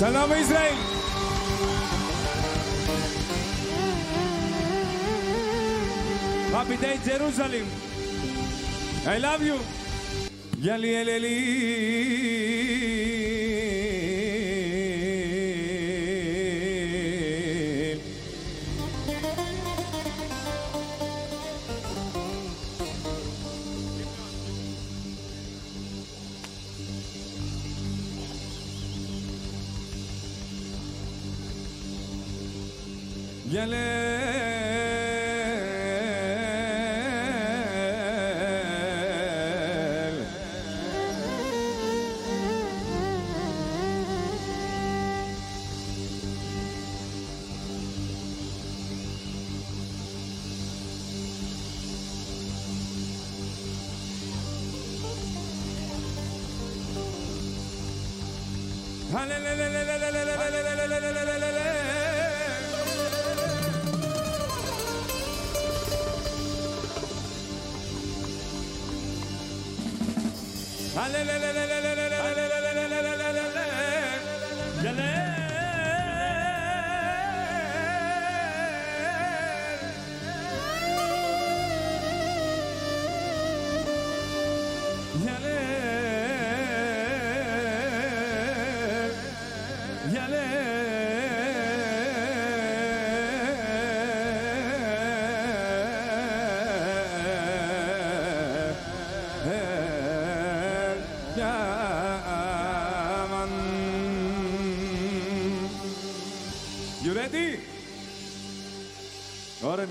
سلام اسرائیل. Happy day Jerusalem. I love you. Yali eleli. Yale.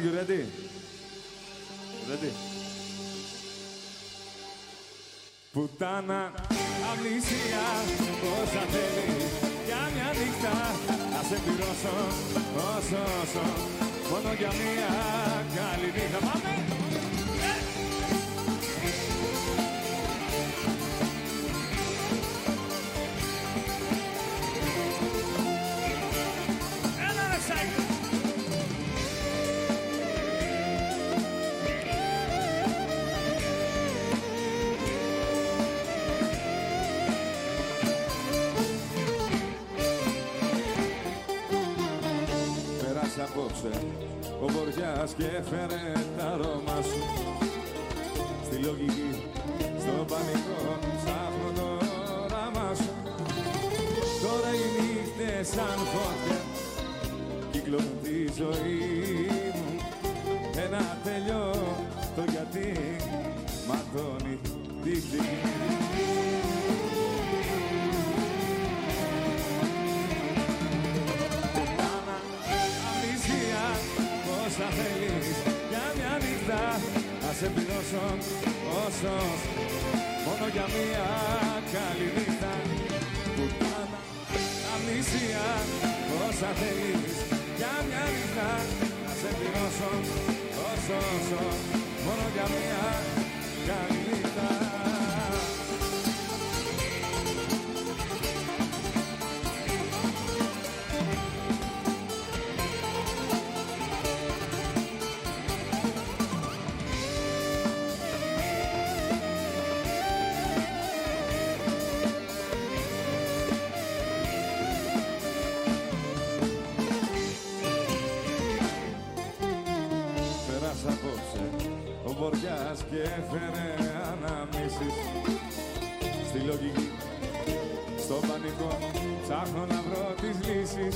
You ready? Ready? Πουτάνα, αμνησία, όσα θέλει. Για μια νύχτα, να σε πληρώσω όσο, όσο. Μόνο για μια καλή νύχτα. Πάμε! Ο βοριάς και έφερε τα αρώμα σου στη λογική, στο πανικό ψάχνω το όραμα σου. Τώρα οι νύχτες σαν φώτα κυκλώνουν τη ζωή μου. Ένα τέλειο το γιατί ματώνει τη στιγμή. Όσα θέλεις για μια νύχτα, να σε πληρώσω όσο, μόνο για μια καλή νύχτα. Πουτάνα, αμνησία, όσα θέλεις για μια νύχτα, να σε πληρώσω όσο, όσο, μόνο για μια καλή νύχτα. Και έφερε αναμνήσεις στη λογική, στο πανικό ψάχνω να βρω τις λύσεις.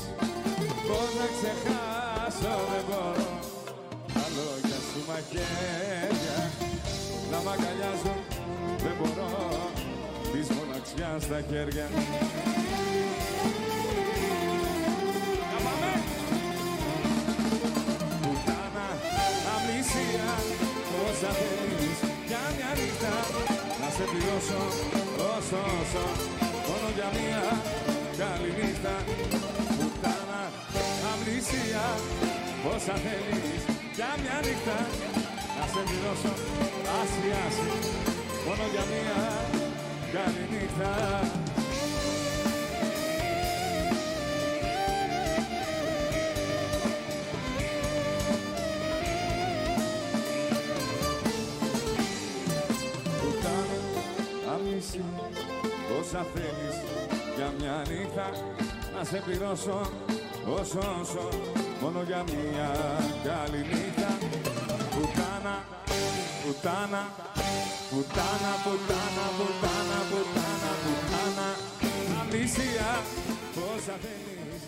Πώς να ξεχάσω δεν μπορώ τα λόγια σου μαχαίρια να μ' αγκαλιάζω, δεν μπορώ της μοναξιάς στα χέρια. Πουτάνα, αμνησία, όσα θέλεις για μια νύχτα, να σε πληρώσω όσο, όσο, μόνο για μια καλή νύχτα. Πουτάνα, αμνησία, όσα θέλεις για μια νύχτα, να σε πληρώσω άση, άση, μόνο για μια καλή νύχτα. Όσα θέλεις για μια νύχτα, να σε πληρώσω όσο όσο, μόνο για μια καλή νύχτα. Πουτάνα, πουτάνα, πουτάνα, πουτάνα, πουτάνα, πουτάνα, πουτάνα, αμνησία, όσα θέλεις.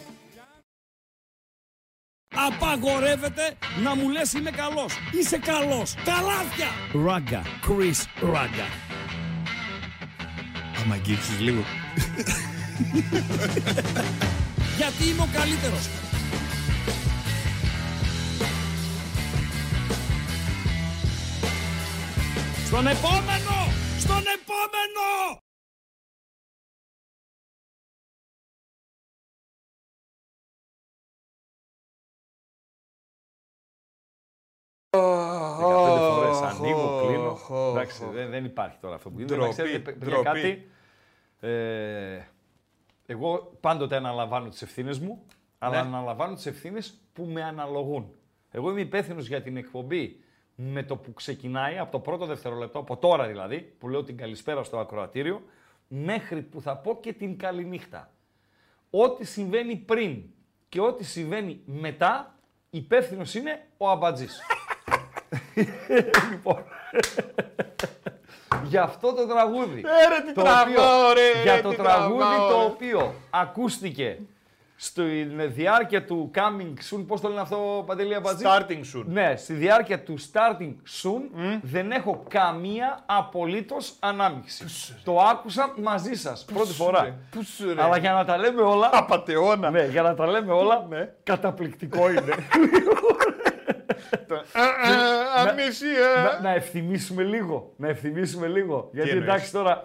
Απαγορεύεται να μου λες είμαι καλός. Είσαι καλός. Τα λάθια. Ράγκα. Κρίς Ράγκα. Άμα αγγίξεις λίγο. Γιατί είμαι ο καλύτερος. Στον επόμενο. Στον επόμενο. Ανοίγω, κλείνω. Εντάξει, δεν υπάρχει τώρα αυτό που γίνεται. Να ξέρετε, παιδιά, κάτι. Εγώ πάντοτε αναλαμβάνω τις ευθύνες μου, αλλά αναλαμβάνω τις ευθύνες που με αναλογούν. Εγώ είμαι υπεύθυνος για την εκπομπή με το που ξεκινάει, από το πρώτο δευτερόλεπτο, από τώρα δηλαδή, που λέω την καλησπέρα στο ακροατήριο, μέχρι που θα πω και την καληνύχτα. Ό,τι συμβαίνει πριν και ό,τι συμβαίνει μετά, υπεύθυνος είναι ο Αμπατζής. Λοιπόν, για αυτό το τραγούδι, το οποίο ακούστηκε στη διάρκεια του Coming Soon, πώς το λένε αυτό, Παντελή Αμπατζή? Starting Soon. Ναι, στη διάρκεια του Starting Soon δεν έχω καμία απολύτως ανάμειξη. Το άκουσα μαζί σας πρώτη φορά. Αλλά για να τα λέμε όλα... Απατεώνα. Ναι, για να τα λέμε όλα, καταπληκτικό είναι. Να ευθυμίσουμε λίγο, γιατί εντάξει τώρα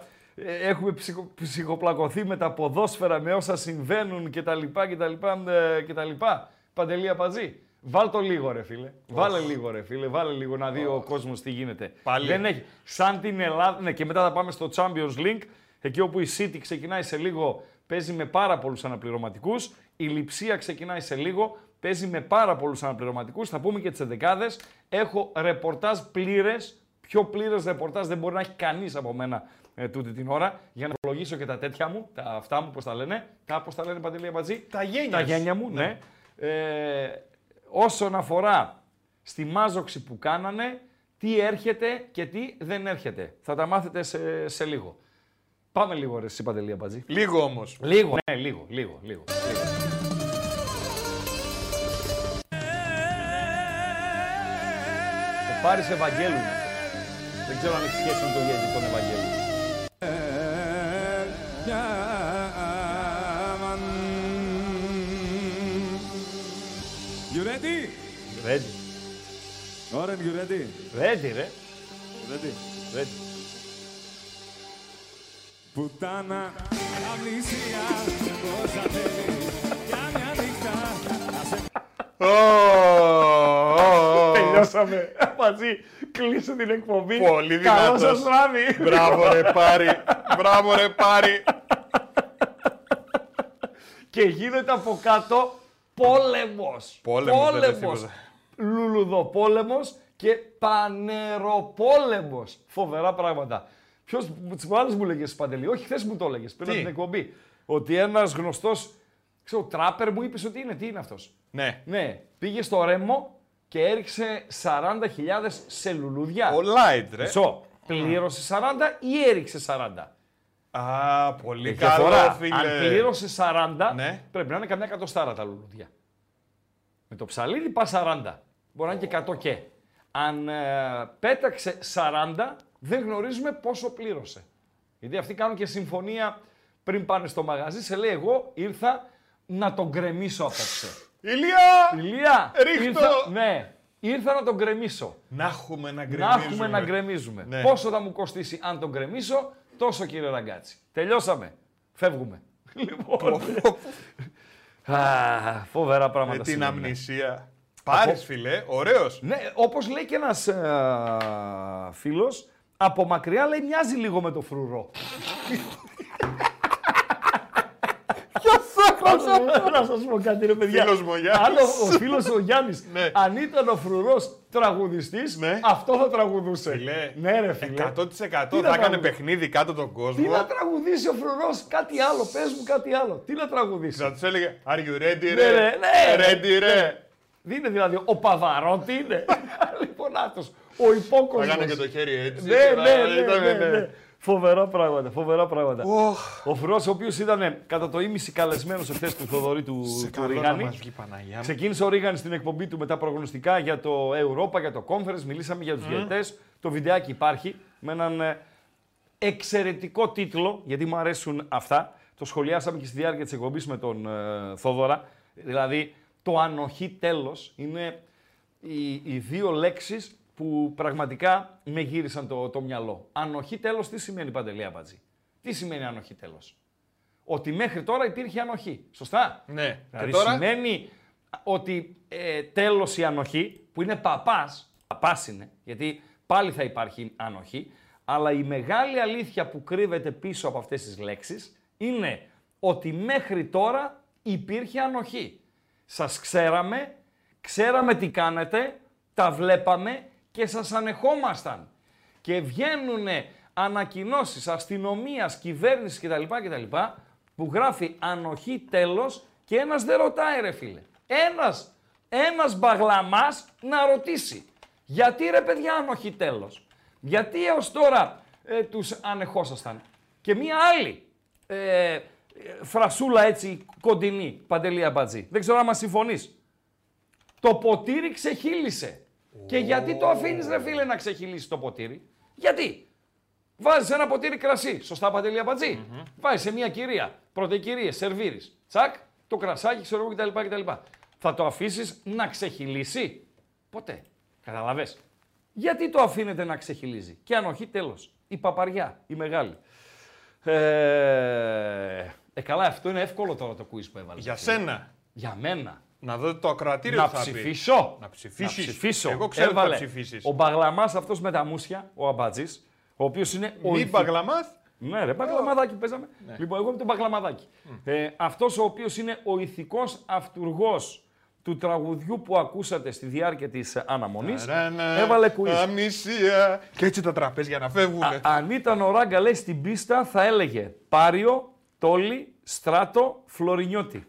έχουμε ψυχοπλακωθεί με τα ποδόσφαιρα, με όσα συμβαίνουν κτλ. Παντελή Αμπατζή, βάλ το λίγο ρε φίλε, βάλε λίγο να δει ο κόσμος τι γίνεται. Δεν έχει, σαν την Ελλάδα, ναι, και μετά θα πάμε στο Champions League, εκεί όπου η City ξεκινάει σε λίγο, παίζει με πάρα πολλούς αναπληρωματικούς, η Λειψία ξεκινάει σε λίγο, παίζει με πάρα πολλούς αναπληρωματικούς. Θα πούμε και τις ενδεκάδες. Έχω ρεπορτάζ πλήρες. Πιο πλήρες ρεπορτάζ δεν μπορεί να έχει κανείς από μένα τούτη την ώρα. Για να υπολογίσω και τα τέτοια μου, τα αυτά μου, πώς τα λένε. Τα πώς τα λένε, Παντελή Αμπατζή? Τα γένια μου, ναι. Όσον αφορά στη μάζοξη που κάνανε, τι έρχεται και τι δεν έρχεται. Θα τα μάθετε σε λίγο. Πάμε λίγο ρε εσύ, Παντελή Αμπατζή. Λίγο όμως. Λίγο. Ναι, λίγο. Πάρεις Ευαγγέλου. Δεν ξέρω αν έχει σχέση με το γιατί τον Ευαγγέλου. You ready? Ready. Ωραία, you ready? Ready, ρε. Ready. Πουτάνα, αμνησία, όσα θέλεις, για μια νύχτα, να σε... Τελειώσαμε. Μαζί, κλείσε την εκπομπή. Πολύ δυνατός. Καλό σας βράδυ. Μπράβο ρε Πάρη. Και γίνεται από κάτω πόλεμος. Λουλουδοπόλεμος και πανεροπόλεμος. Φοβερά πράγματα. Ποιος άλλος μου λέγες, Παντελή? Όχι, χθες μου το έλεγες πριν την εκπομπή. Ότι ένας γνωστός, ξέρω, τράπερ μου είπες ότι είναι. Τι είναι αυτός? Ναι. Πήγε στο Ρέμο και έριξε 40.000 σε λουλούδια. Ο Λάιτ, ρε. Πλήρωσε 40 ή έριξε 40. Α, πολύ καλό, φίλε. Αν πλήρωσε 40, πρέπει να είναι καμιά εκατοστάρα τα λουλούδια. Με το ψαλίδι πά 40. Μπορεί να είναι και 100 και. Αν πέταξε 40, δεν γνωρίζουμε πόσο πλήρωσε. Γιατί αυτοί κάνουν και συμφωνία πριν πάνε στο μαγαζί. Σε λέει, εγώ ήρθα να τον γκρεμίσω απόψε. Ηλία! Ρίχτω! Ήρθα να τον γκρεμίσω. Να γκρεμίζουμε. Ναι. Πόσο θα μου κοστίσει αν τον γκρεμίσω, τόσο κύριε Ραγκάτση. Τελειώσαμε. Φεύγουμε. Λοιπόν. Φοβερά πράγματα. Με την αμνησία. Πάρεις φιλέ, ωραίος. Ναι, όπως λέει και ένας φίλος, από μακριά λέει μοιάζει λίγο με το φρουρό. Να σας πω κάτι ρε παιδιά. Ο φίλος ο Γιάννης, αν ήταν ο φρουρός τραγουδιστής, αυτό θα τραγουδούσε. Ναι ρε φίλε. 100% θα έκανε παιχνίδι κάτω τον κόσμο. Τι να τραγουδήσει ο φρουρός, κάτι άλλο, πες μου κάτι άλλο. Τι να τραγουδήσει. Να τους έλεγε Are you ready ρε, ready ρε. Δεν είναι δηλαδή ο Παβαρότη είναι. Λοιπόν, άτος, ο υπόκοσμος. Θα έκανε και το χέρι έτσι. Ναι. Φοβερά πράγματα, φοβερά πράγματα. Oh. Ο Φρουρός, ο οποίος ήταν κατά το ήμιση καλεσμένος εχθές του Θοδωρή του Ρίγανη. Ξεκίνησε ο Ρίγανης στην εκπομπή του με τα προγνωστικά για το Europa, για το Conference. Μιλήσαμε για τους διαιτητές. Το βιντεάκι υπάρχει με έναν εξαιρετικό τίτλο, γιατί μου αρέσουν αυτά. Το σχολιάσαμε και στη διάρκεια της εκπομπής με τον Θόδωρα. Δηλαδή, το ανοχή τέλος είναι οι δύο λέξεις που πραγματικά με γύρισαν το μυαλό. Ανοχή τέλος τι σημαίνει, Παντελή Αμπατζή? Τι σημαίνει ανοχή τέλος? Ότι μέχρι τώρα υπήρχε ανοχή. Σωστά? Ναι. Δηλαδή τώρα σημαίνει ότι τέλος η ανοχή, που είναι παπάς είναι, γιατί πάλι θα υπάρχει ανοχή, αλλά η μεγάλη αλήθεια που κρύβεται πίσω από αυτές τις λέξεις είναι ότι μέχρι τώρα υπήρχε ανοχή. Σας ξέραμε τι κάνετε, τα βλέπαμε και σας ανεχόμασταν. Και βγαίνουν ανακοινώσεις αστυνομίας, κυβέρνησης κτλ. Που γράφει ανοχή τέλος και ένας δεν ρωτάει ρε φίλε. Ένας μπαγλαμάς να ρωτήσει. Γιατί ρε παιδιά ανοχή τέλος? Γιατί έως τώρα τους ανεχόσασταν? Και μία άλλη φρασούλα έτσι κοντινή, Παντελή Αμπατζή. Δεν ξέρω αν μας συμφωνείς. Το ποτήρι ξεχύλισε. Και γιατί το αφήνεις ρε φίλε να ξεχυλίσει το ποτήρι? Γιατί? Βάζεις ένα ποτήρι κρασί, σωστά Παντελή Αμπατζή? Βάζεις σε μια κυρία, πρώτη κυρία, σερβίρεις. Τσακ, το κρασάκι, ξέρω εγώ κτλ. Θα το αφήσεις να ξεχυλίσει? Ποτέ. Καταλαβες? Γιατί το αφήνετε να ξεχυλίζει? Και ανοχή τέλος. Η παπαριά, η μεγάλη. Καλά, αυτό είναι εύκολο τώρα το quiz που έβαλες. Για σένα. Για μένα. Να δω το ακροατήριο θα ψηφίσω. Να ψηφίσω. Εγώ ξέρω να ψηφίσεις. Ο μπαγλαμάς αυτός με τα μούσια, ο Αμπατζής, ο οποίος είναι... Μη μπαγλαμάς. Ναι ρε, μπαγλαμαδάκι παίζαμε. Ναι. Λοιπόν, εγώ είμαι το μπαγλαμαδάκι. Αυτός ο οποίος είναι ο ηθικός αυτουργός του τραγουδιού που ακούσατε στη διάρκεια της αναμονής, έβαλε quiz. Αμνησία. Και έτσι τα τραπέζια να φεύγουν. Αν ήταν ο Ράγκα, λέει, στην πίστα, θα έλεγε Πάριο, Τόλι, Στράτο, Φλωρινιώτη.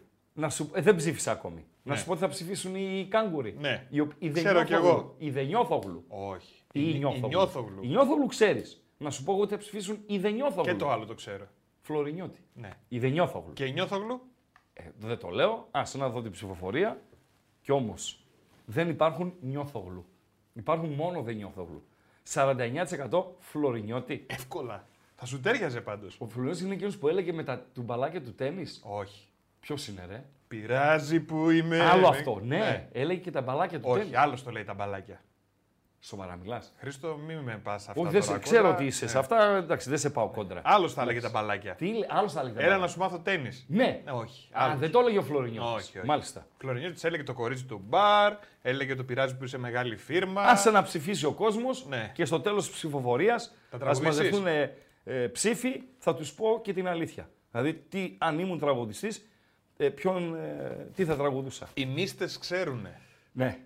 Δεν ψήφισα ακόμη. Ναι. Να σου πω ότι θα ψηφίσουν οι Κάγκουροι. Ναι. Ξέρω κι εγώ. Οι Δενιόθογλου. Όχι. Οι Νιόθογλου ξέρεις. Να σου πω εγώ ότι θα ψηφίσουν οι Δενιόθογλου. Και το άλλο το ξέρω. Φλωρινιώτη. Ναι. Οι Δενιόθογλου. Και οι Νιόθογλου. Δεν το λέω. Ας να δω την ψηφοφορία. Κι όμως δεν υπάρχουν Νιόθογλου. Υπάρχουν μόνο Δενιόθογλου. 49% Φλωρινιώτη. Εύκολα. Θα σου τέριαζε πάντως. Ο Φλωρινιώτης είναι εκείνος που έλεγε με τα τουμπαλάκια του τένις. Όχι. Ποιος είναι, ρε? Πειράζει που είμαι. Άλλο αυτό. Ναι. Έλεγε και τα μπαλάκια του. Όχι, άλλος το λέει τα μπαλάκια. Σοβαρά μιλάς? Χρήστο, μην με πας αυτά. Όχι, δεν ξέρω ότι είσαι σε αυτά. Εντάξει, δεν σε πάω κόντρα. Άλλος θα έλεγε τα μπαλάκια. Τι άλλος θα έλεγε? Έλα να σου μάθω τένις. Ναι. Όχι. Δεν το έλεγε ο Φλωρινιώτης. Μάλιστα. Ο Φλωρινιώτης έλεγε το κορίτσι του μπαρ, έλεγε το πειράζει που είσαι μεγάλη φίρμα. Άσε να ψηφίσει ο κόσμος και στο τέλος της ψηφοφορίας θα μαζευτούν ψήφοι, θα τους πω και την αλήθεια. Δηλαδή, τι αν ήμουν τραγουδιστής. Τι θα τραγουδούσα. Οι νίστες ξέρουνε. Ναι.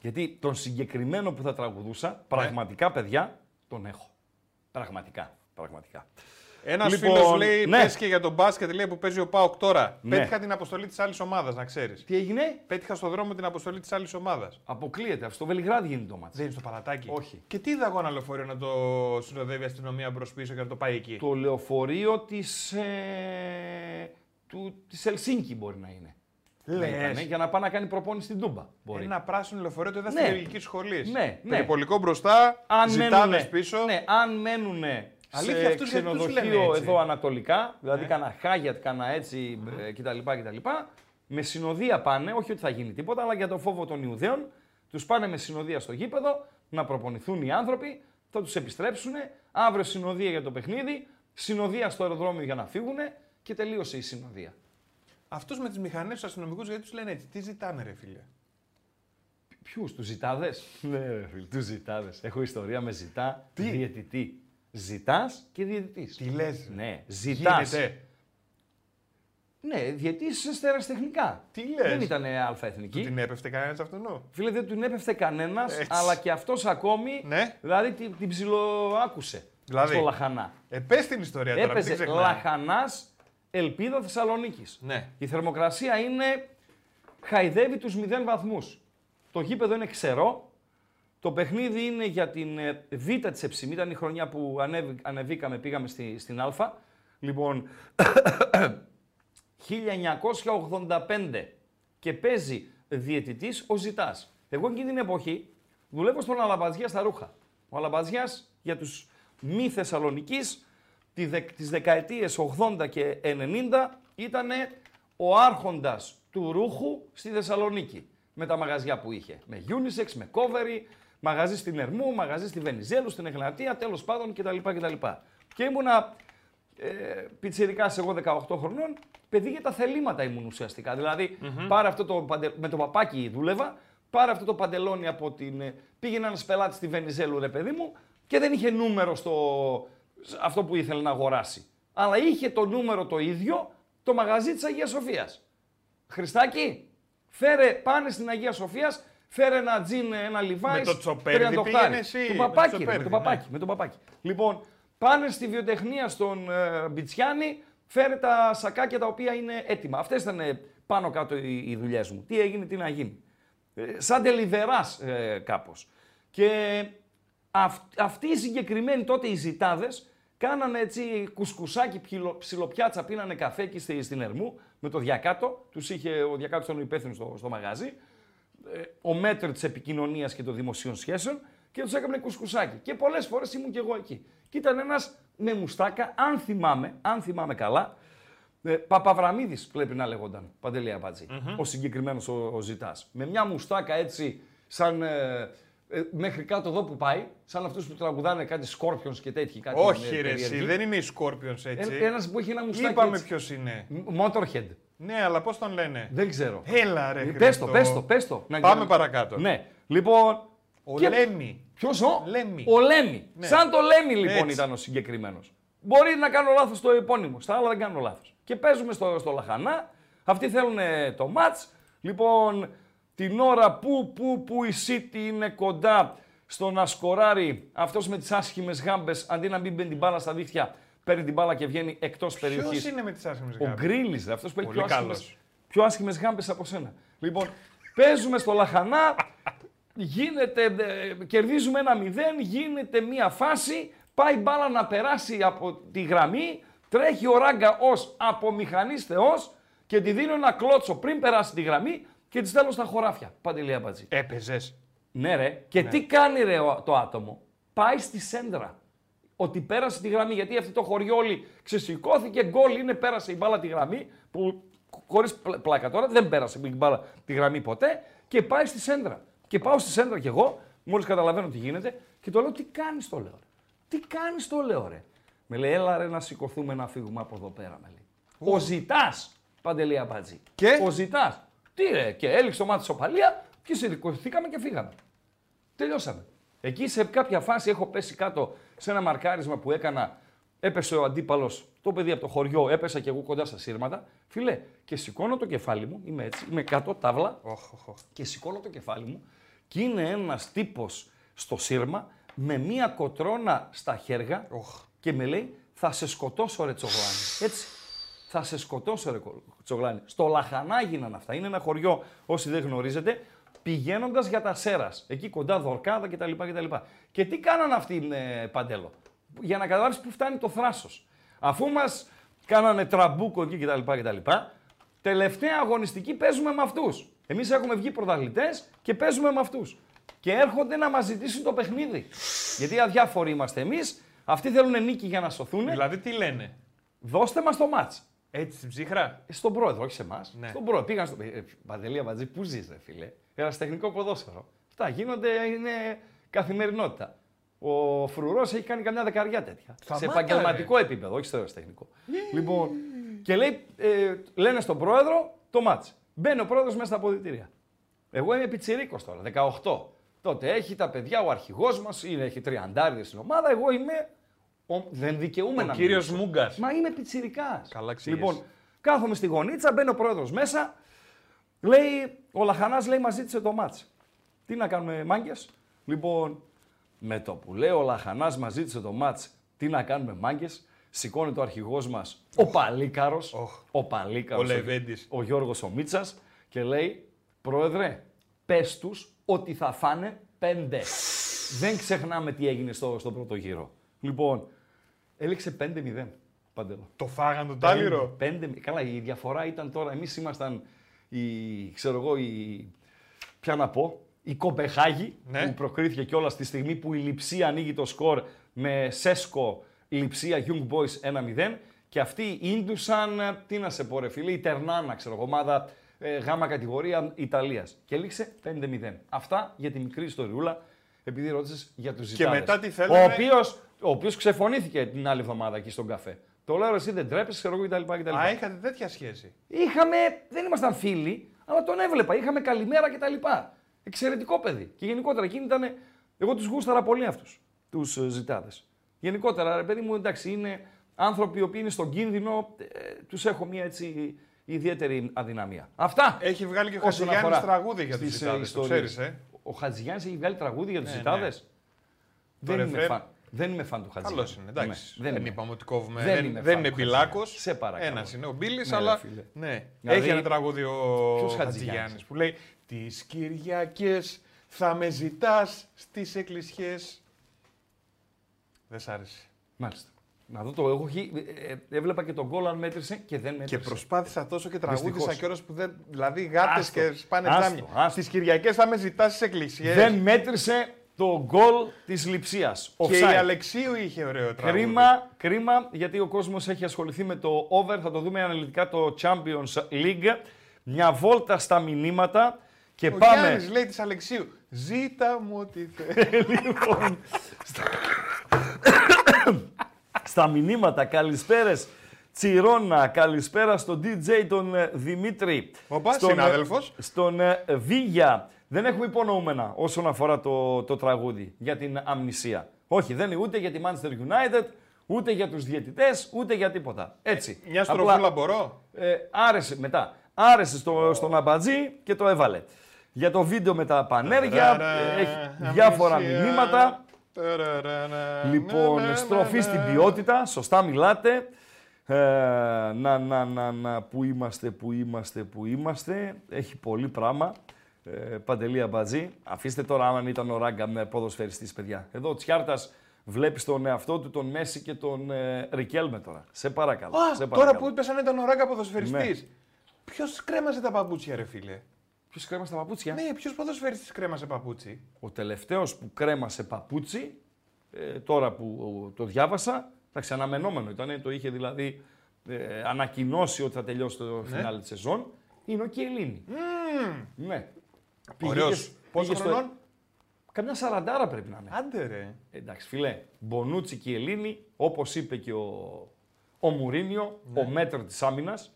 Γιατί τον συγκεκριμένο που θα τραγουδούσα, πραγματικά παιδιά, τον έχω. Πραγματικά. Ένας φίλος λέει, πες και για τον μπάσκετ, λέει, που παίζει ο ΠΑΟΚ τώρα. Ναι. Πέτυχα την αποστολή της άλλης ομάδας, να ξέρεις. Τι έγινε? Πέτυχα στον δρόμο την αποστολή της άλλης ομάδας. Αποκλείεται. Στο Βελιγράδι γίνεται το μάτς. Δεν είναι στο Παλατάκι. Όχι. Και τι είδα εγώ ένα λεωφορείο να το συνοδεύει η αστυνομία προς πίσω και να το πάει εκεί? Το λεωφορείο της. Τη Ελσίνκη μπορεί να είναι. Λες. Για να πάει να κάνει προπόνηση στην Τούμπα. Μπορεί. Ένα πράσινο λεωφορείο το είδα στην ελληνική σχολή. Ναι. Περιπολικό μπροστά, ζητάνε πίσω. Ναι, αν μένουν σε ξενοδοχείο εδώ ανατολικά, δηλαδή κάνα Χάγιατ, κάνα έτσι κτλ. Με συνοδεία πάνε, όχι ότι θα γίνει τίποτα, αλλά για τον φόβο των Ιουδαίων, τους πάνε με συνοδεία στο γήπεδο να προπονηθούν οι άνθρωποι, θα τους επιστρέψουν, αύριο συνοδεία για το παιχνίδι, συνοδεία στο αεροδρόμιο για να φύγουν. Και τελείωσε η συνοδεία. Αυτός με τις μηχανές τους αστυνομικούς, γιατί τους λένε έτσι? Τι ζητάνε ρε φίλε? Ποιους, τους ζητάδες? Ναι ρε φίλε, τους ζητάδες. Έχω ιστορία με ζητά, διαιτητή. Ζητάς και διαιτητής. Τι λες? Ναι, ζητάς. Γίνεται. Ναι, διαιτήσεις στερεαστεχνικά. Τι λες. Δεν ήταν αλφα-εθνική. Του την έπεφτε κανένας αυτόν. Φίλε, δεν του έπεφτε κανένας, αλλά και αυτός ακόμη. Ναι. Δηλαδή την ψιλοάκουσε. Δηλαδή, στο λαχανά. Πες την ιστορία τώρα. Έπαιζε Λαχανάς Ελπίδα Θεσσαλονίκης. Ναι. Η θερμοκρασία είναι. Χαϊδεύει τους 0 βαθμούς. Το γήπεδο είναι ξερό. Το παιχνίδι είναι για την Β' της Εψημή. Ήταν η χρονιά που ανεβήκαμε, πήγαμε στην Α. Λοιπόν. 1985 και παίζει διαιτητής ο Ζητάς. Εγώ εκείνη την εποχή δουλεύω στον Αλαμπαζιά στα ρούχα. Ο Αλαμπαζιάς για τους μη Θεσσαλονικής τις δεκαετίες 80 και 90 ήταν ο άρχοντας του ρούχου στη Θεσσαλονίκη. Με τα μαγαζιά που είχε. Με Unisex, με Covery, μαγαζί στην Ερμού, μαγαζί στη Βενιζέλου, στην Εγνατία, τέλος πάντων κτλ. Και ήμουνα πιτσιρικάς εγώ 18 χρονών, παιδί για τα θελήματα ήμουν ουσιαστικά. Δηλαδή, πάρε αυτό με το παπάκι δούλευα, πάρε αυτό το παντελόνι από την. Πήγαινε ένας πελάτης στη Βενιζέλου, ρε παιδί μου, και δεν είχε νούμερο στο αυτό που ήθελε να αγοράσει. Αλλά είχε το νούμερο το ίδιο το μαγαζί της Αγίας Σοφίας. Χριστάκη, πάνε στην Αγία Σοφίας, φέρε ένα τζιν, ένα Levi's. Με το τσοπέρδι πήγαινε εσύ. Το παπάκι, με το παπάκι. Λοιπόν, πάνε στη βιοτεχνία στον Μπιτσιάνη, φέρε τα σακάκια τα οποία είναι έτοιμα. Αυτές ήταν πάνω κάτω οι δουλειές μου. Τι έγινε, τι να γίνει. Σαν τελιβεράς κάπως. Και αυτοί οι συγκεκριμένοι τότε οι ζητάδες κάνανε έτσι κουσκουσάκι, ψιλοπιάτσα, πίνανε καφέ εκεί στην Ερμού με το Διακάτο. Τους είχε ο Διακάτος τον υπεύθυνο στο μαγάζι. Ο μέτρ της επικοινωνίας και των δημοσίων σχέσεων και τους έκαναν κουσκουσάκι. Και πολλές φορές ήμουν και εγώ εκεί. Και ήταν ένας με μουστάκα, αν θυμάμαι καλά, Παπαβραμίδης πρέπει να λέγονταν, Παντελή Αμπατζή, ο συγκεκριμένος ο Ζητάς. Με μια μουστάκα έτσι, σαν μέχρι κάτω εδώ που πάει, σαν αυτούς που τραγουδάνε κάτι Scorpions και τέτοιοι. Κάτι όχι ρε εσύ, δεν είναι οι Scorpions έτσι. Ένας που έχει ένα μουστάκι. Είπαμε ποιος είναι. Motorhead. Ναι, αλλά πώς τον λένε. Δεν ξέρω. Έλα ρε Χριστό. Πες το. Πάμε παρακάτω. Ναι. Λοιπόν, ο Λέμι. Ποιος ο? Λέμι. Ο Λέμι. Ναι. Σαν το Λέμι λοιπόν έτσι ήταν ο συγκεκριμένος. Μπορεί να κάνω λάθος το επώνυμο, στα άλλα δεν κάνω λάθος. Και παίζουμε στο Λαχανά, αυτοί θέλουν το μάτς. Λοιπόν, την ώρα που η City είναι κοντά στο να σκοράρει, αυτός με τις άσχημες γάμπες, αντί να μπει την μπάλα στα δίχτυα, παίρνει την μπάλα και βγαίνει εκτός περιοχής. Ποιος είναι με τις άσχημες γάμπες? Ο Γκρίλης, αυτός που έχει πιο άσχημες γάμπες από σένα. Λοιπόν, παίζουμε στο Λαχανά. Κερδίζουμε 1-0, γίνεται μία φάση, πάει μπάλα να περάσει από τη γραμμή, τρέχει ο Ράγκα ως απομηχανής θεός και τη δίνω ένα κλότσο πριν περάσει τη γραμμή και τη στέλνω στα χωράφια. Παντελή Αμπατζή. Έπαιζες. Ναι ρε. Και ναι. Τι κάνει ρε το άτομο. Πάει στη σέντρα. Ότι πέρασε τη γραμμή, γιατί αυτό το χωριόλι ξεσηκώθηκε, γκολ είναι, πέρασε η μπάλα τη γραμμή, που χωρίς πλάκα τώρα δεν πέρασε η μπάλα τη γραμμή ποτέ και πάει στη σέντρα. Και πάω στη σέντρα κι εγώ, μόλις καταλαβαίνω τι γίνεται, και το λέω: Τι κάνεις, το λέω. Τι κάνεις, το λέω, ρε. Με λέει: Έλα, ρε, να σηκωθούμε να φύγουμε από εδώ πέρα. Με λέει. Ο Ζητάς, Παντελή Αμπατζή. Και. Ο Ζητάς. Τι ρε, και έληξε το μάτι σοπαλία και σηκωθήκαμε και φύγαμε. Τελειώσαμε. Εκεί σε κάποια φάση έχω πέσει κάτω σε ένα μαρκάρισμα που έκανα. Έπεσε ο αντίπαλος, το παιδί από το χωριό, έπεσα κι εγώ κοντά στα σύρματα. Φιλέ, και σηκώνω το κεφάλι μου, είμαι έτσι, είμαι κάτω τάβλα. Και σηκώνω το κεφάλι μου. Και είναι ένας τύπος στο σύρμα με μία κοτρώνα στα χέρια και με λέει: Θα σε σκοτώσω, ρε Τσογλάνη. Έτσι. Θα σε σκοτώσω, ρε Τσογλάνη. Στο Λαχανά γίναν αυτά. Είναι ένα χωριό, όσοι δεν γνωρίζετε, πηγαίνοντας για τα Σέρας. Εκεί κοντά Δορκάδα κτλ. Και τι κάναν αυτοί, Παντέλο, για να καταλάβεις πού φτάνει το θράσος. Αφού μας κάνανε τραμπούκο εκεί κτλ. Τελευταία αγωνιστική παίζουμε με αυτούς. Εμείς έχουμε βγει πρωταθλητές και παίζουμε με αυτούς. Και έρχονται να μας ζητήσουν το παιχνίδι. Γιατί αδιάφοροι είμαστε εμείς, αυτοί θέλουν νίκη για να σωθούν. Δηλαδή τι λένε. Δώστε μας το μάτς. Έτσι στην ψύχρα. Στον πρόεδρο, όχι σε εμάς. Ναι. Στον πρόεδρο. Πήγαν στο. Παντελή Αμπατζή, πού ζεις, ρε φίλε. Ερασιτεχνικό ποδόσφαιρο. Αυτά γίνονται, είναι καθημερινότητα. Ο Φρουρός έχει κάνει καμιά δεκαριά τέτοια. Σταμάτα, σε επαγγελματικό επίπεδο, όχι στο ερασιτεχνικό. Λοιπόν, και λέει, λένε στον πρόεδρο το μάτς. Μπαίνει ο πρόεδρος μέσα στα αποδυτήρια. Εγώ είμαι πιτσιρίκος τώρα, 18. Τότε έχει τα παιδιά, ο αρχηγός μας, έχει τριαντάριδες στην ομάδα. Εγώ είμαι. Δεν δικαιούμαι να μιλήσω. Ο κύριος Μούγκας. Μα είμαι πιτσιρικάς. Καλά, λοιπόν, Κάθομαι στη γωνίτσα, μπαίνει ο πρόεδρος μέσα, λέει, ο Λαχανάς λέει, μας ζήτησε το μάτς. Τι να κάνουμε, μάγκες? Λοιπόν, με το που λέει ο Λαχανάς μας ζήτησε το μάτς, τι να κάνουμε, μάγκες, σηκώνει το αρχηγός μας, ο Παλίκαρος, ο Λεβέντης, ο Γιώργος ο Μίτσας και λέει, πρόεδρε, πες τους ότι θα φάνε 5. Δεν ξεχνάμε τι έγινε στο πρώτο γύρο. Λοιπόν, έληξε 5-0. Παντελώ. Το φάγαν το τάλιρο. 5-0. Καλά, η διαφορά ήταν τώρα. Εμείς ήμασταν η Κοπεχάγη, ναι, που προκρίθηκε κιόλας στη στιγμή που η Λειψία ανοίγει το σκορ με Σέσκο, Λειψία Young Boys 1-0. Και αυτοί ίντουσαν, τι να σε πω ρε φίλοι, η Τερνάνα, ξέρω, ομάδα γάμα κατηγορία Ιταλίας. Και έληξε 5-0. Αυτά για τη μικρή ιστοριούλα, επειδή ρώτησες για τους ζητάδες. Και μετά τι θέλουμε... Ο οποίος ξεφωνήθηκε την άλλη εβδομάδα εκεί στον καφέ. Το λέω, εσύ δεν τρέπεσαι, ξέρω εγώ κτλ. Α, είχατε τέτοια σχέση. Είχαμε, δεν ήμασταν φίλοι, αλλά τον έβλεπα. Είχαμε καλημέρα κτλ. Εξαιρετικό παιδί. Και γενικότερα εκείνη ήταν. Εγώ τους γούσταρα πολύ αυτούς τους ζητάδες. Γενικότερα, ρε παιδί μου, εντάξει, είναι άνθρωποι οι οποίοι είναι στον κίνδυνο, τους έχω μια έτσι ιδιαίτερη αδυναμία. Αυτά. Έχει βγάλει και ο Χατζηγιάννης τραγούδι για τους ζητάδες. Το ξέρεις, Ο Χατζηγιάννης έχει βγάλει τραγούδι για τους ζητάδες. Ναι. Δεν είμαι φαν του Χατζηγιάννη. Καλώς είναι, εντάξει. Δεν είπαμε ότι κόβουμε. Δεν είναι Πιλάκος. Σε παρακαλώ. Ένας είναι ο Μπίλης, ναι, αλλά. Ναι. Δηλαδή... Έχει ένα τραγούδι ο Χατζηγιάννης που λέει «Τις Κυριακές θα με ζητάς στις εκκλησιές». Δεν σ' άρεσε. Μάλιστα. Να δω το. Εγώ έβλεπα και τον γκολ αν μέτρησε και δεν μέτρησε. Και προσπάθησα τόσο και τραγούδισα κιόλας που δεν. Δηλαδή γάτες και σπάνε τζάμια. «Τις Κυριακές θα με ζητάς στις εκκλησιές». Δεν μέτρησε. Το γκολ της Λειψίας. Και η Αλεξίου είχε ωραίο τραγούδι. Κρίμα, γιατί ο κόσμος έχει ασχοληθεί με το over. Θα το δούμε αναλυτικά το Champions League. Μια βόλτα στα μηνύματα. Και ο πάμε. Γιάννης λέει της Αλεξίου, ζήτα μου ό,τι θέλει. Λοιπόν, στα μηνύματα, καλησπέρες Τσιρόνα, καλησπέρα στον DJ τον Δημήτρη. Οπα, συνάδελφος. Στον Βίγια. Δεν έχουμε υπονοούμενα όσον αφορά το τραγούδι για την αμνησία. Όχι, δεν είναι ούτε για τη Manchester United, ούτε για τους διαιτητές, ούτε για τίποτα. Έτσι. Μια στροφούλα μπορώ. Άρεσε μετά. Άρεσε στον αμπατζή και το έβαλε. Για το βίντεο με τα πανέργια, έχει διάφορα μηνύματα. Λοιπόν, στροφή στην ποιότητα, σωστά μιλάτε. Να, που είμαστε. Έχει πολύ πράγμα. Παντελή Αμπατζή, αφήστε τώρα αν ήταν ο Ράγκα με ποδοσφαιριστής, παιδιά. Εδώ ο Τσιάρτας βλέπει τον εαυτό του, τον Μέση και τον Ρικέλμε τώρα. Σε παρακαλώ. Τώρα που είπες αν ήταν ο Ράγκα ποδοσφαιριστής. Ναι. Ποιος κρέμασε τα παπούτσια, ρε φίλε? Ποιος κρέμασε τα παπούτσια? Ναι, ποιος ποδοσφαιριστής κρέμασε παπούτσι? Ο τελευταίος που κρέμασε παπούτσι, τώρα που το διάβασα, τα ξαναμενόμενο ήταν, το είχε δηλαδή ανακοινώσει ότι θα τελειώσει το φινάλι της σεζόν, είναι ο Κιελίνη. Ναι. Ωραίος. Πόσο χρονών? Καμιά 40 πρέπει να είναι. Άντε ρε. Εντάξει φίλε, Μπονούτσι και Κιελίνη, όπως είπε και ο Μουρίνιο, ναι, ο μέτρος της άμυνας,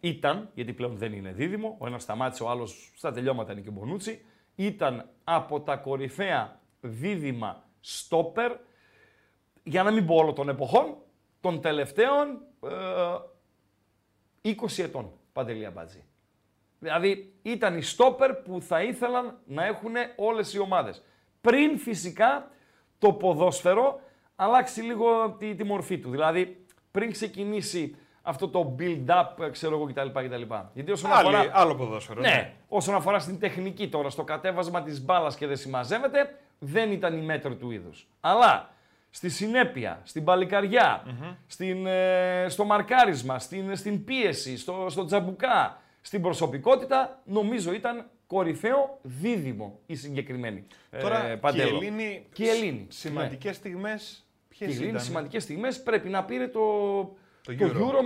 ήταν, γιατί πλέον δεν είναι δίδυμο, ο ένας σταμάτησε, ο άλλος στα τελειώματα είναι και ο Μπονούτσι, ήταν από τα κορυφαία δίδυμα στόπερ, για να μην πω όλων των εποχών, των τελευταίων 20 ετών, Παντελή Αμπατζή. Δηλαδή, ήταν οι στόπερ που θα ήθελαν να έχουν όλες οι ομάδες. Πριν φυσικά το ποδόσφαιρο αλλάξει λίγο τη μορφή του. Δηλαδή, πριν ξεκινήσει αυτό το build-up, ξέρω εγώ κτλ. Γιατί όσον αφορά... Άλλο ποδόσφαιρο. Ναι, όσον αφορά στην τεχνική τώρα, στο κατέβασμα της μπάλας και δεν συμμαζεύεται, δεν ήταν η μέτρο του είδους. Αλλά στη συνέπεια, στην παλικαριά, στο μαρκάρισμα, στην πίεση, στο τζαμπουκά, στην προσωπικότητα, νομίζω ήταν κορυφαίο δίδυμο η συγκεκριμένη. Τώρα, Παντέλο. Κιελίνη. Σημαντικές στιγμές, ποιες ήταν? Σημαντικές στιγμές, πρέπει να πήρε το Euro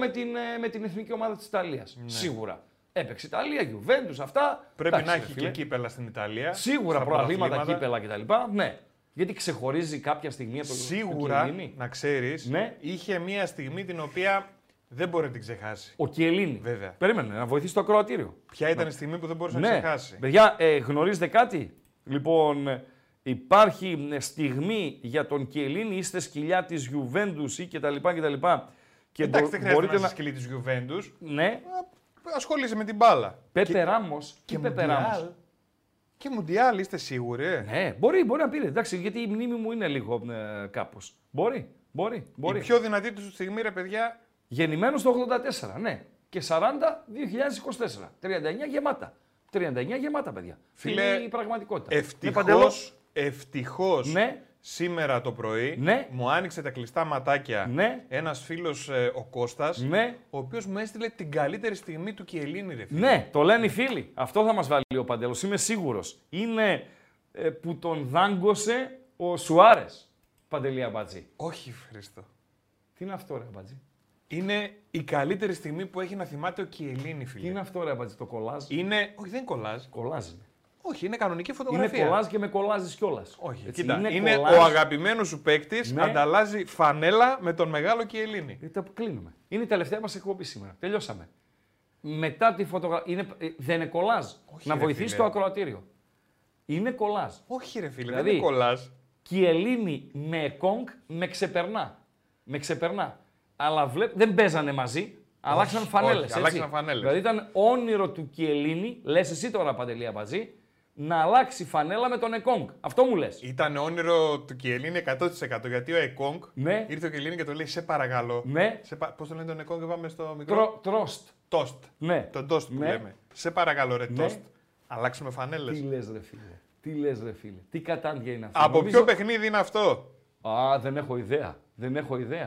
με την εθνική ομάδα της Ιταλίας. Ναι. Σίγουρα. Έπαιξε Ιταλία, Γιουβέντους, αυτά. Πρέπει να έχει και κύπελα στην Ιταλία. Σίγουρα προαθλήματα, κύπελα κτλ. Ναι. Γιατί ξεχωρίζει κάποια στιγμή από το Κιελίνη. Σίγουρα, να ξέρεις, ναι, είχε μία στιγμή την οποία... Δεν μπορεί να την ξεχάσει. Ο Κιελίνη. Βέβαια. Περίμενε να βοηθήσει το ακροατήριο. Ποια ήταν η στιγμή που δεν μπορούσε να ξεχάσει. Παιδιά, γνωρίζετε κάτι? Λοιπόν, υπάρχει στιγμή για τον Κιελίνη, είστε σκυλιά της Γιουβέντους ή κτλ. Εντάξει, δεν χρειάζεται να είσαι σκυλή της Γιουβέντους. Ναι. Ασχολείσαι με την μπάλα. Πέπε Ράμος και Πέπε Ράμος. Και Μουντιάλ, είστε σίγουροι. Ναι, μπορεί να πήρε. Εντάξει, γιατί η μνήμη μου είναι λίγο κάπως. Μπορεί. Η πιο δυνατή του στιγμή, ρε παιδιά. Γεννημένος το 84, ναι. Και 40, 2024. 39 γεμάτα. 39 γεμάτα, παιδιά. Φίλε, είναι η πραγματικότητα. Ευτυχώς. Ναι. Σήμερα το πρωί ναι. μου άνοιξε τα κλειστά ματάκια ναι. ένας φίλος, ο Κώστας, ναι. ο οποίος μου έστειλε την καλύτερη στιγμή του Κιελίνη, ρε φίλε. Ναι, το λένε οι φίλοι. Αυτό θα μας βάλει ο Παντέλος, είμαι σίγουρος. Είναι που τον δάγκωσε ο Σουάρες, Παντελή Αμπατζή. Όχι, Χρήστο. Τι είναι αυτό, ρε Αμπατζή? Είναι η καλύτερη στιγμή που έχει να θυμάται ο Κιελίνη, φίλε. Τι είναι αυτό, ρε Αμπατζή, το κολάζ? Είναι... Όχι, δεν κολλάζ. Κολλάζ. Όχι, είναι κανονική φωτογραφία. Είναι κολλάζ και με κολλάζεις κιόλας. Όχι, έτσι, κοίτα, είναι κολλάζ... ο αγαπημένος σου παίκτης, ναι. ανταλλάζει φανέλα με τον μεγάλο Κιελίνη. Τα κλείνουμε. Είναι η τελευταία μας εκπομπή σήμερα. Τελειώσαμε. Μετά τη φωτογραφία. Δεν είναι κολλάζ. Όχι, να βοηθήσει το ακροατήριο. Είναι κολλάζ. Όχι, ρε φίλε, δηλαδή, δεν είναι κολλάζ. Κιελίνη με Εκόνγκ με ξεπερνά. Αλλά δεν παίζανε μαζί. Αλλάξαν φανέλες. Δηλαδή ήταν όνειρο του Κιελίνη, λες εσύ τώρα, Παντελή Αμπατζή, να αλλάξει φανέλα με τον Εκόνγκ. Αυτό μου λες. Ήταν όνειρο του Κιελίνη 100%. Γιατί ο Εκόνγκ ναι. ήρθε ο Κιελίνη και το λέει: σε παρακαλώ. Ναι. Πώς το λένε τον Εκόνγκ, πάμε στο μικρό. Τρόστ. Τόστ. Ναι. Τον τόστ που ναι. λέμε. Σε παρακαλώ, ρε ναι. τόστ. Αλλάξουμε φανέλες. Τι λες, ρε φίλε. Τι κατάντια είναι αυτή. Από ποιο παιχνίδι είναι αυτό? Α, δεν έχω ιδέα.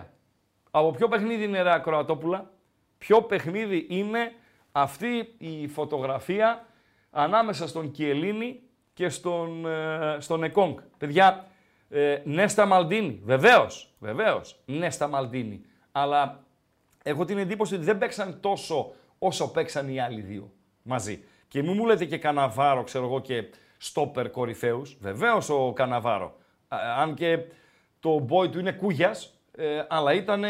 Από ποιο παιχνίδι είναι, ρε Ακροατόπουλα? Ποιο παιχνίδι είναι αυτή η φωτογραφία ανάμεσα στον Κιελίνη και στον Εκόνγκ? Παιδιά, Νέστα Μαλντίνι, βεβαίως, Νέστα Μαλντίνι. Αλλά έχω την εντύπωση ότι δεν παίξαν τόσο όσο παίξαν οι άλλοι δύο μαζί. Και μην μου λέτε και Καναβάρο, ξέρω εγώ, και στόπερ κορυφαίους. Βεβαίως ο Καναβάρο. Αν και το μπόι του είναι Κούγιας, αλλά ήταν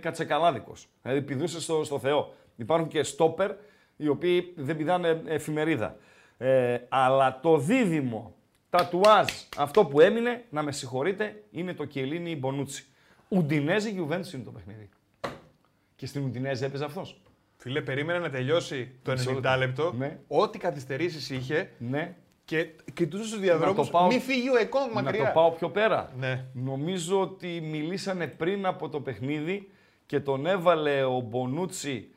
κατσεκαλάδικος. Δηλαδή πηδούσε στο Θεό. Υπάρχουν και στόπερ οι οποίοι δεν πηδάνε εφημερίδα. Αλλά το δίδυμο τατουάζ, αυτό που έμεινε, να με συγχωρείτε, είναι το Κιελίνι Μπονούτσι. Ουντινέζη Γιουβέντους είναι το παιχνίδι. Και στην Ουντινέζη έπαιζε αυτός. Φίλε, περίμενα να τελειώσει το 90 λεπτό. Ναι. Ό,τι καθυστερήσεις είχε. Ναι. Και κοιτούσε στους διαδρόμους, μη φύγει ο Εκόνγκ μακριά. Να το πάω πιο πέρα. Ναι. Νομίζω ότι μιλήσανε πριν από το παιχνίδι και τον έβαλε ο Μπονούτσι,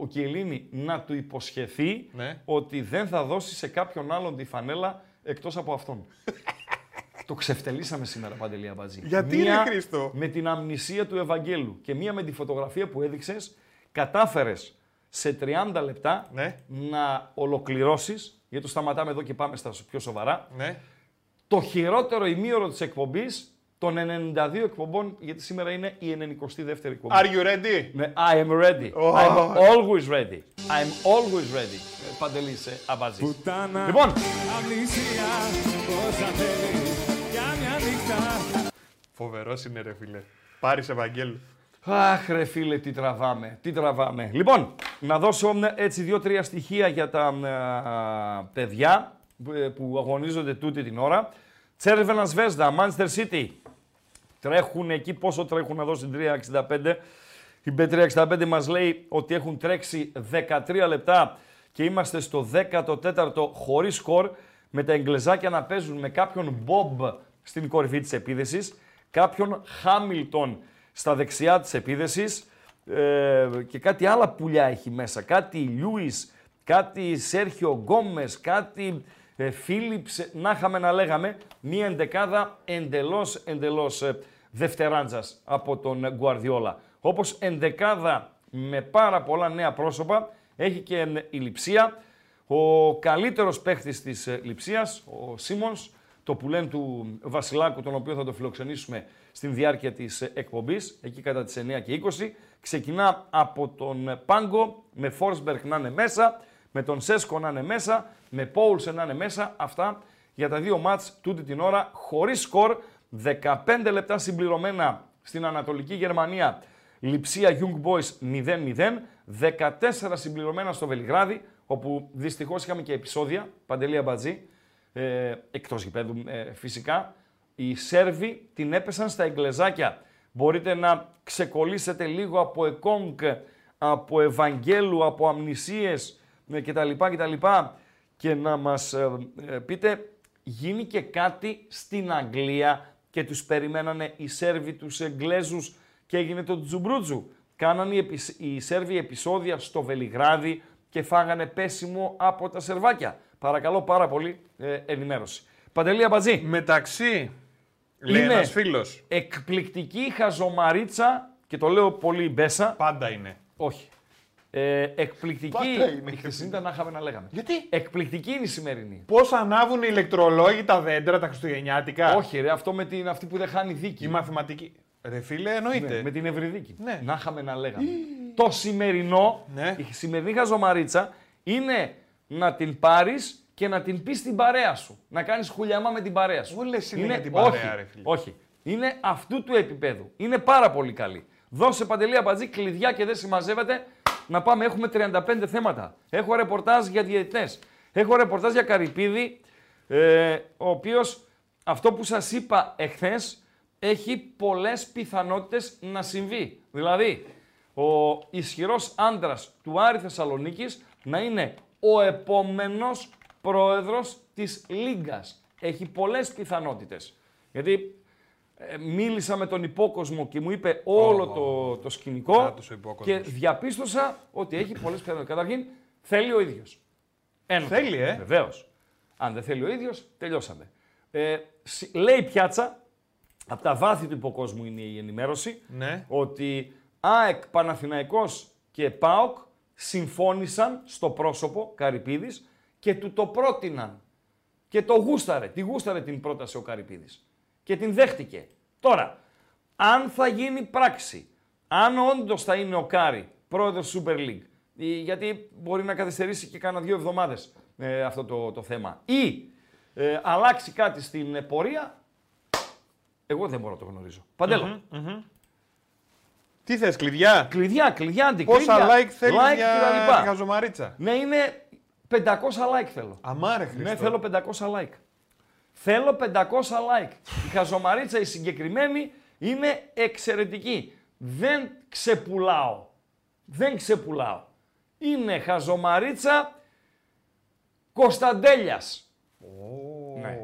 ο Κιελίνη, να του υποσχεθεί ναι. ότι δεν θα δώσει σε κάποιον άλλον τη φανέλα εκτός από αυτόν. Το ξεφτελίσαμε σήμερα, Παντελή Αμπατζή. Γιατί είναι, Χρήστο? Με την αμνησία του Ευαγγέλου και μία με τη φωτογραφία που έδειξες, κατάφερες σε 30 λεπτά ναι. να ολοκληρώσεις. Γιατί το σταματάμε εδώ και πάμε στα πιο σοβαρά. Ναι. Το χειρότερο ημίωρο της εκπομπής των 92 εκπομπών, γιατί σήμερα είναι η 92η εκπομπή. Are you ready? Ναι, I am ready. Oh. I'm always ready. I'm always ready. Παντελής Αμπατζής. Λοιπόν. Φοβερός είναι, ρε φίλε. Πάρεις Ευαγγέλου. Αχ, ρε φίλε, τι τραβάμε. Λοιπόν, να δώσω έτσι 2-3 στοιχεία για τα παιδιά που αγωνίζονται τούτη την ώρα. Τσέρβενα Σβέσδα, Manchester City. Τρέχουν εκεί, πόσο τρέχουν εδώ στην 365. Η B365 μας λέει ότι έχουν τρέξει 13 λεπτά και είμαστε στο 14ο χωρίς σκορ, με τα Εγγλεζάκια να παίζουν με κάποιον Μπομπ στην κορυφή της επίδεσης, κάποιον Χάμιλτον στα δεξιά της επίδεσης και κάτι άλλα πουλιά έχει μέσα. Κάτι Λιούις, κάτι Σέρχιο Γκόμες, κάτι Φίλιπς, να είχαμε να λέγαμε. Μία εντεκάδα εντελώς δευτεράντζας από τον Γκουαρδιόλα. Όπως εντεκάδα με πάρα πολλά νέα πρόσωπα έχει και η Λειψία. Ο καλύτερος παίχτης της Λειψίας, ο Σίμονς, το πουλέν του Βασιλάκου, τον οποίο θα το φιλοξενήσουμε στην διάρκεια της εκπομπής, εκεί κατά τις 9 και 20. Ξεκινά από τον Πάγκο, με Φόρσμπεργκ να είναι μέσα, με τον Σέσκο να είναι μέσα, με Πόλσεν να είναι μέσα. Αυτά για τα δύο μάτς τούτη την ώρα, χωρίς σκορ, 15 λεπτά συμπληρωμένα στην Ανατολική Γερμανία, Λειψία Young Boys 0-0, 14 συμπληρωμένα στο Βελιγράδι, όπου δυστυχώς είχαμε και επεισόδια, Παντελή Αμπατζή, εκτός γηπέδου φυσικά. Οι Σέρβοι την έπεσαν στα Εγγλεζάκια Μπορείτε να ξεκολλήσετε λίγο από εκόνκ, από Ευαγγέλου, από αμνησίες κτλ. Και να μας πείτε, γίνει και κάτι στην Αγγλία και τους περιμένανε οι Σέρβοι τους Εγγλέζους και έγινε το τζουμπρούτζου. Κάνανε οι Σέρβοι επεισόδια στο Βελιγράδι και φάγανε πέσιμο από τα Σερβάκια. Παρακαλώ πάρα πολύ ενημέρωση. Παντελή Αμπατζή. Μεταξύ, λέει ένας φίλος, εκπληκτική χαζομαρίτσα, και το λέω πολύ μπέσα. Πάντα είναι. Όχι. Εκπληκτική. Ήταν να είχαμε να λέγαμε. Γιατί? Εκπληκτική είναι η σημερινή. Πώς ανάβουν οι ηλεκτρολόγοι τα δέντρα τα χριστουγεννιάτικα. Όχι, ρε, αυτό με την αυτή που δεν χάνει δίκη. Η μαθηματική. Ρε φίλε, εννοείται. Ναι, με την ευρυδίκη. Ναι. Να είχαμε να λέγαμε. Το σημερινό, ναι. Η σημερινή χαζομαρίτσα είναι να την πάρεις και να την πεις στην παρέα σου. Να κάνεις χουλιάμα με την παρέα σου. Όλες είναι για την παρέα, όχι, ρε φίλε. Όχι. Είναι αυτού του επίπεδου. Είναι πάρα πολύ καλή. Δώσε, Παντελή Αμπατζή, κλειδιά και δεν συμμαζεύεται. Να πάμε, έχουμε 35 θέματα. Έχω ρεπορτάζ για διαιτητές. Έχω ρεπορτάζ για Καρυπίδη, ο οποίος, αυτό που σας είπα εχθές, έχει πολλές πιθανότητες να συμβεί. Δηλαδή, ο ισχυρός άντρας του Άρη Θεσσαλονίκης να είναι ο επόμενος πρόεδρος της Λίγκας. Έχει πολλές πιθανότητες. Γιατί μίλησα με τον υπόκοσμο και μου είπε όλο το σκηνικό και διαπίστωσα ότι έχει πολλές πιθανότητες. Καταρχήν, θέλει ο ίδιος. Θέλει, βεβαίως. Αν δεν θέλει ο ίδιος, τελειώσαμε. Λέει Πιάτσα, από τα βάθη του υποκόσμου είναι η ενημέρωση, ναι, ότι ΑΕΚ, Παναθηναϊκός και ΠΑΟΚ συμφώνησαν στο πρόσωπο Καρυπίδης και του το πρότειναν. Και το γούσταρε. Τη γούσταρε την πρόταση ο Καρυπίδης. Και την δέχτηκε. Τώρα, αν θα γίνει πράξη, αν όντως θα είναι ο Κάρι πρόεδρος Super League, γιατί μπορεί να καθυστερήσει και κάνα 2 εβδομάδες αυτό το θέμα, ή αλλάξει κάτι στην πορεία, εγώ δεν μπορώ να το γνωρίζω. Παντέλο. Τι θες, κλειδιά? Κλειδιά, αντικλείδια. Πόσα like θέλεις για τη χαζομαρίτσα? Ναι, είναι 500 like θέλω. Αμάρε Χριστό. Ναι, θέλω 500 like. Θέλω 500 like. Η χαζομαρίτσα η συγκεκριμένη είναι εξαιρετική. Δεν ξεπουλάω. Είναι χαζομαρίτσα Κωνσταντέλιας. Ναι.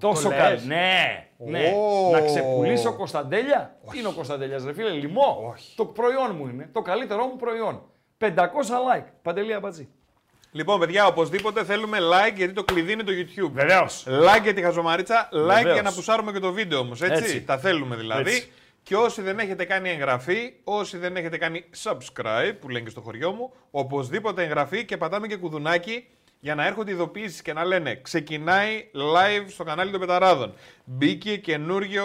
Τόσο καλή. Ναι. Ναι. Να ξεπουλήσω Κωνσταντέλια. Όχι. Είναι ο Κωνσταντέλιας, ρε φίλε, λιμό. Όχι. Το προϊόν μου είναι. Το καλύτερό μου προϊόν. 500 like. Παντελή Αμπατζή. Λοιπόν, παιδιά, οπωσδήποτε θέλουμε like, γιατί το κλειδί είναι το YouTube. Βεβαίως. Like για τη χαζομαρίτσα, like για να πουσάρουμε και το βίντεο όμως. Έτσι. Τα θέλουμε δηλαδή. Έτσι. Και όσοι δεν έχετε κάνει εγγραφή, όσοι δεν έχετε κάνει subscribe, που λένε και στο χωριό μου, οπωσδήποτε εγγραφή και πατάμε και κουδουνάκι, για να έρχονται ειδοποιήσεις και να λένε ξεκινάει live στο κανάλι των Πεταράδων. Μπήκε καινούριο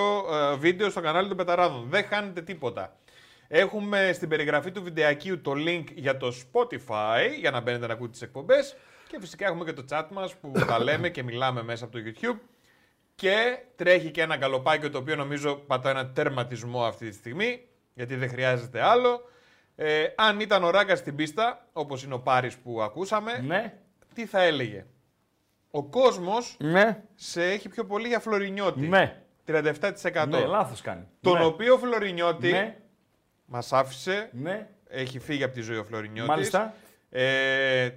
βίντεο στο κανάλι των Πεταράδων. Δεν χάνετε τίποτα. Έχουμε στην περιγραφή του βιντεακίου το link για το Spotify, για να μπαίνετε να ακούτε τις εκπομπές. Και φυσικά έχουμε και το chat μας που τα λέμε και μιλάμε μέσα από το YouTube. Και τρέχει και ένα καλοπάκι, το οποίο νομίζω πατά ένα τερματισμό αυτή τη στιγμή, γιατί δεν χρειάζεται άλλο. Αν ήταν ο Ράγκας στην πίστα, όπως είναι ο Πάρης που ακούσαμε, ναι, τι θα έλεγε? Ο κόσμος, ναι, σε έχει πιο πολύ για Φλωρινιώτη. Ναι. 37%. Ναι, λάθος κάνει. Τον, ναι, οποίο Φλωρινιώτη, ναι, μας άφησε. Ναι. Έχει φύγει από τη ζωή ο Φλωρινιώτης. Μάλιστα.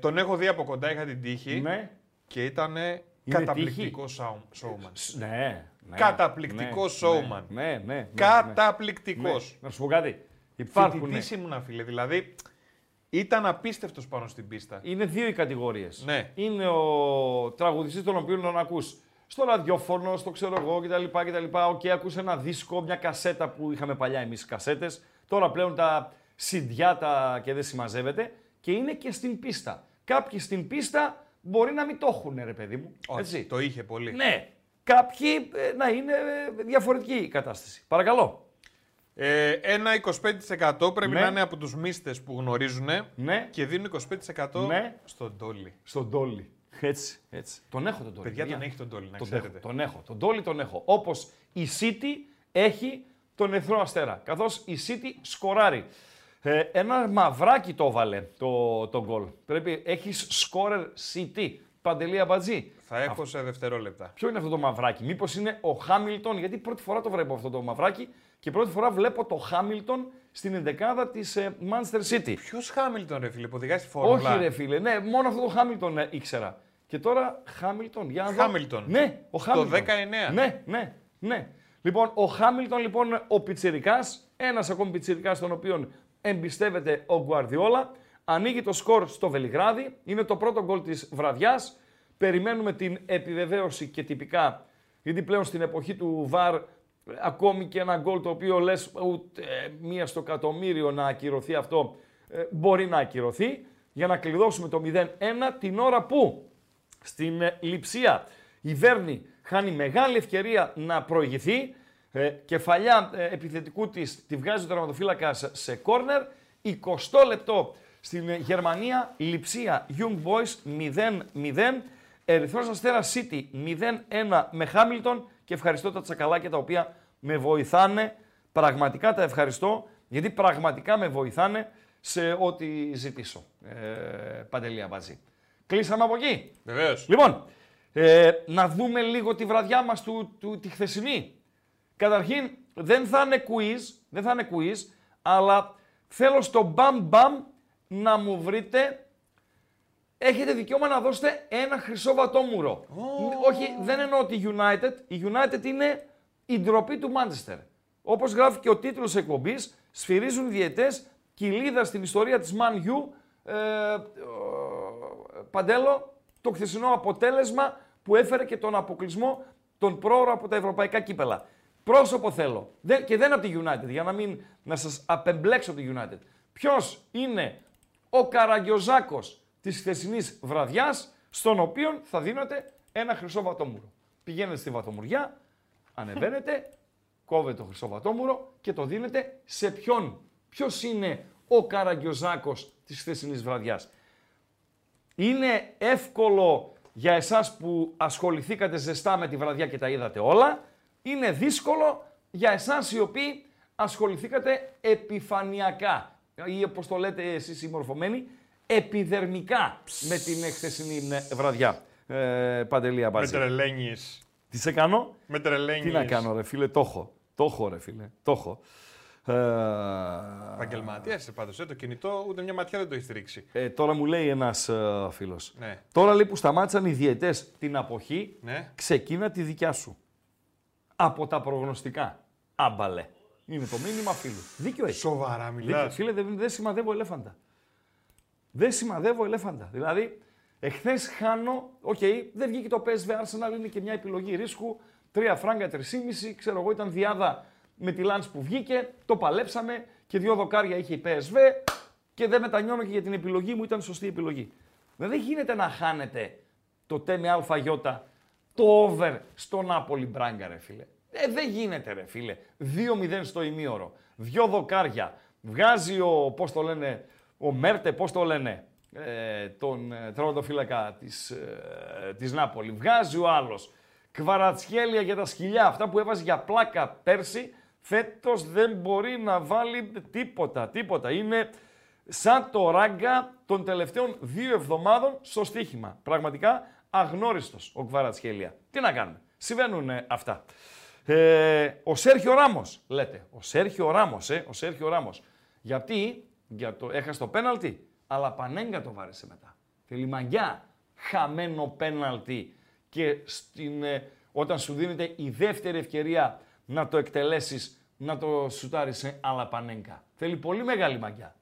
Τον έχω δει από κοντά, είχα την τύχη. Ναι. Και ήταν καταπληκτικό showman. Ναι, ναι. Καταπληκτικό showman. Ναι, ναι, ναι, ναι. Καταπληκτικός. Ναι. Να σου πω κάτι. Φοιτητής ήμουνα, φίλε, δηλαδή. Ήταν απίστευτος πάνω στην πίστα. Είναι 2 οι κατηγορίες. Ναι. Είναι ο τραγουδιστής, τον οποίο τον ακούς στο ραδιόφωνο, στο ξέρω εγώ κτλ. Οκ, ακούς ένα δίσκο, μια κασέτα που είχαμε παλιά εμείς κασέτες. Τώρα πλέον τα σιντιά και δεν συμμαζεύεται. Και είναι και στην πίστα. Κάποιοι στην πίστα μπορεί να μην το έχουν, ρε παιδί μου. Όχι, έτσι. Το είχε πολύ. Ναι. Κάποιοι να είναι διαφορετική η κατάσταση. Παρακαλώ. Ένα 25% πρέπει, ναι, να είναι από τους μίστες που γνωρίζουν, ναι, και δίνουν 25%, ναι, στον Τόλι. Στον Τόλι. Έτσι, έτσι. Τον έχω τον Τόλι. Παιδιά, τον έχει τον Τόλι, να ξέρετε. Τον έχω. Όπως η City έχει τον Ερυθρό Αστέρα. Καθώς η City σκοράρει. Ένα μαυράκι το έβαλε το γκολ. Πρέπει, έχεις σκόρερ City. Παντελή Αμπατζή. Θα έχω σε δευτερόλεπτα. Ποιο είναι αυτό το μαυράκι, μήπως είναι ο Χάμιλτον, γιατί πρώτη φορά το βλέπω αυτό το μαυράκι και πρώτη φορά βλέπω το Χάμιλτον στην ενδεκάδα της Manchester City. Ποιος Χάμιλτον, ρε φίλε, που οδηγάει στη Φόρμουλα. Όχι, ρε φίλε, ναι, μόνο αυτό το Χάμιλτον ήξερα. Και τώρα Χάμιλτον, για να δω. Χάμιλτον. Ναι, ο Χάμιλτον. Το 19. Ναι, ναι, ναι. Λοιπόν, ο Χάμιλτον, λοιπόν, ο πιτσιρικάς, ένας ακόμη πιτσιρικάς, τον οποίο εμπιστεύεται ο Γκουαρδιόλα. Ανοίγει το σκορ στο Βελιγράδι, είναι το πρώτο γκολ της βραδιάς. Περιμένουμε την επιβεβαίωση και τυπικά, γιατί πλέον στην εποχή του VAR ακόμη και ένα γκολ το οποίο λες ούτε μία στο εκατομμύριο να ακυρωθεί αυτό, μπορεί να ακυρωθεί, για να κλειδώσουμε το 0-1 την ώρα που στην Λειψία η Βέρνη χάνει μεγάλη ευκαιρία να προηγηθεί. Κεφαλιά επιθετικού της τη βγάζει ο τερματοφύλακας σε κόρνερ, 20 λεπτό στην Γερμανία, Λειψία, Young Boys 0-0, Ερυθρός Αστέρας City 0-1 με Χάμιλτον και ευχαριστώ τα τσακαλάκια τα οποία με βοηθάνε, πραγματικά τα ευχαριστώ, γιατί πραγματικά με βοηθάνε σε ό,τι ζητήσω. Παντελία Βαζή. Κλείσαμε από εκεί. Βεβαίως. Λοιπόν, να δούμε λίγο τη βραδιά μας τη χθεσινή. Καταρχήν, δεν θα είναι quiz, αλλά θέλω στο μπαμ-μπαμ να μου βρείτε, έχετε δικαίωμα να δώσετε ένα χρυσό βατόμουρο. Oh. Όχι, δεν εννοώ τη United. Η United είναι η ντροπή του Manchester. Όπως γράφει και ο τίτλος εκπομπής, σφυρίζουν διαιτές, κοιλίδα στην ιστορία της Man U. Παντέλο, το χθεσινό αποτέλεσμα που έφερε και τον αποκλεισμό των πρόωρο από τα ευρωπαϊκά κύπελα. Πρόσωπο θέλω. Και δεν από τη United, για να σας απεμπλέξω τη United. Ποιος είναι ο Καραγκιοζάκος της χθεσινής βραδιάς, στον οποίο θα δίνετε ένα χρυσό βατόμουρο. Πηγαίνετε στη βατομουριά, ανεβαίνετε, κόβετε το χρυσό βατόμουρο και το δίνετε σε ποιον. Ποιος είναι ο Καραγκιοζάκος της χθεσινής βραδιάς. Είναι εύκολο για εσάς που ασχοληθήκατε ζεστά με τη βραδιά και τα είδατε όλα. Είναι δύσκολο για εσάς οι οποίοι ασχοληθήκατε επιφανειακά, ή όπως το λέτε εσείς οι μορφωμένοι, επιδερμικά με την χθεσινή βραδιά. Παντελία Μπάζη. Με τρελαίνεις. Τι σε κάνω. Με τρελαίνεις. Τι να κάνω, ρε φίλε, το έχω. Επαγγελματία είσαι πάντως, το κινητό ούτε μια ματιά δεν το έχει στηρίξει. Τώρα μου λέει ένας φίλος. Ναι. Τώρα λέει που σταμάτησαν οι διαιτές την αποχή, ναι, ξεκίνα τη δικιά σου. Από τα προγνωστικά. Άμπαλε. Είναι το μήνυμα φίλου. Δίκιο έχει. Σοβαρά μιλάς. Φίλε, δεν σημαδεύω ελέφαντα. Δηλαδή, εχθές χάνω, okay, δεν βγήκε το PSV Arsenal, είναι και μια επιλογή ρίσκου, 3 φράγκα, 3,5, ξέρω εγώ, ήταν διάδα με τη Λάνς που βγήκε, το παλέψαμε και 2 δοκάρια είχε η PSV και δεν μετανιώνω και για την επιλογή μου, ήταν σωστή επιλογή. Δηλαδή, δεν γίνεται να χάνετε το τέμι ΑΙ το over στο Νάπολι Μπράγκα, ρε φίλε. Δεν γίνεται, ρε φίλε. 2-0 στο ημίωρο. 2 δοκάρια. Βγάζει ο, ο Μέρτε, τον τερματοφύλακα της Νάπολη. Βγάζει ο άλλος. Κβαρατσχέλια για τα σκυλιά. Αυτά που έβαζε για πλάκα πέρσι, φέτος δεν μπορεί να βάλει τίποτα. Είναι σαν το Ράγκα των τελευταίων 2 εβδομάδων στο στοίχημα. Πραγματικά αγνώριστος ο Κβαρατσχέλια. Τι να κάνουμε. Συμβαίνουν αυτά. Ο Σέρχιο Ράμος, λέτε. Ο Σέρχιο Ράμος. Γιατί έχασε το πέναλτι, αλλά πανέγκα το βάρεσε μετά. Θέλει μαγιά, χαμένο πέναλτι. Και όταν σου δίνεται η δεύτερη ευκαιρία να το εκτελέσεις, να το σουτάρισε, αλλά πανέγκα. Θέλει πολύ μεγάλη μαγιά.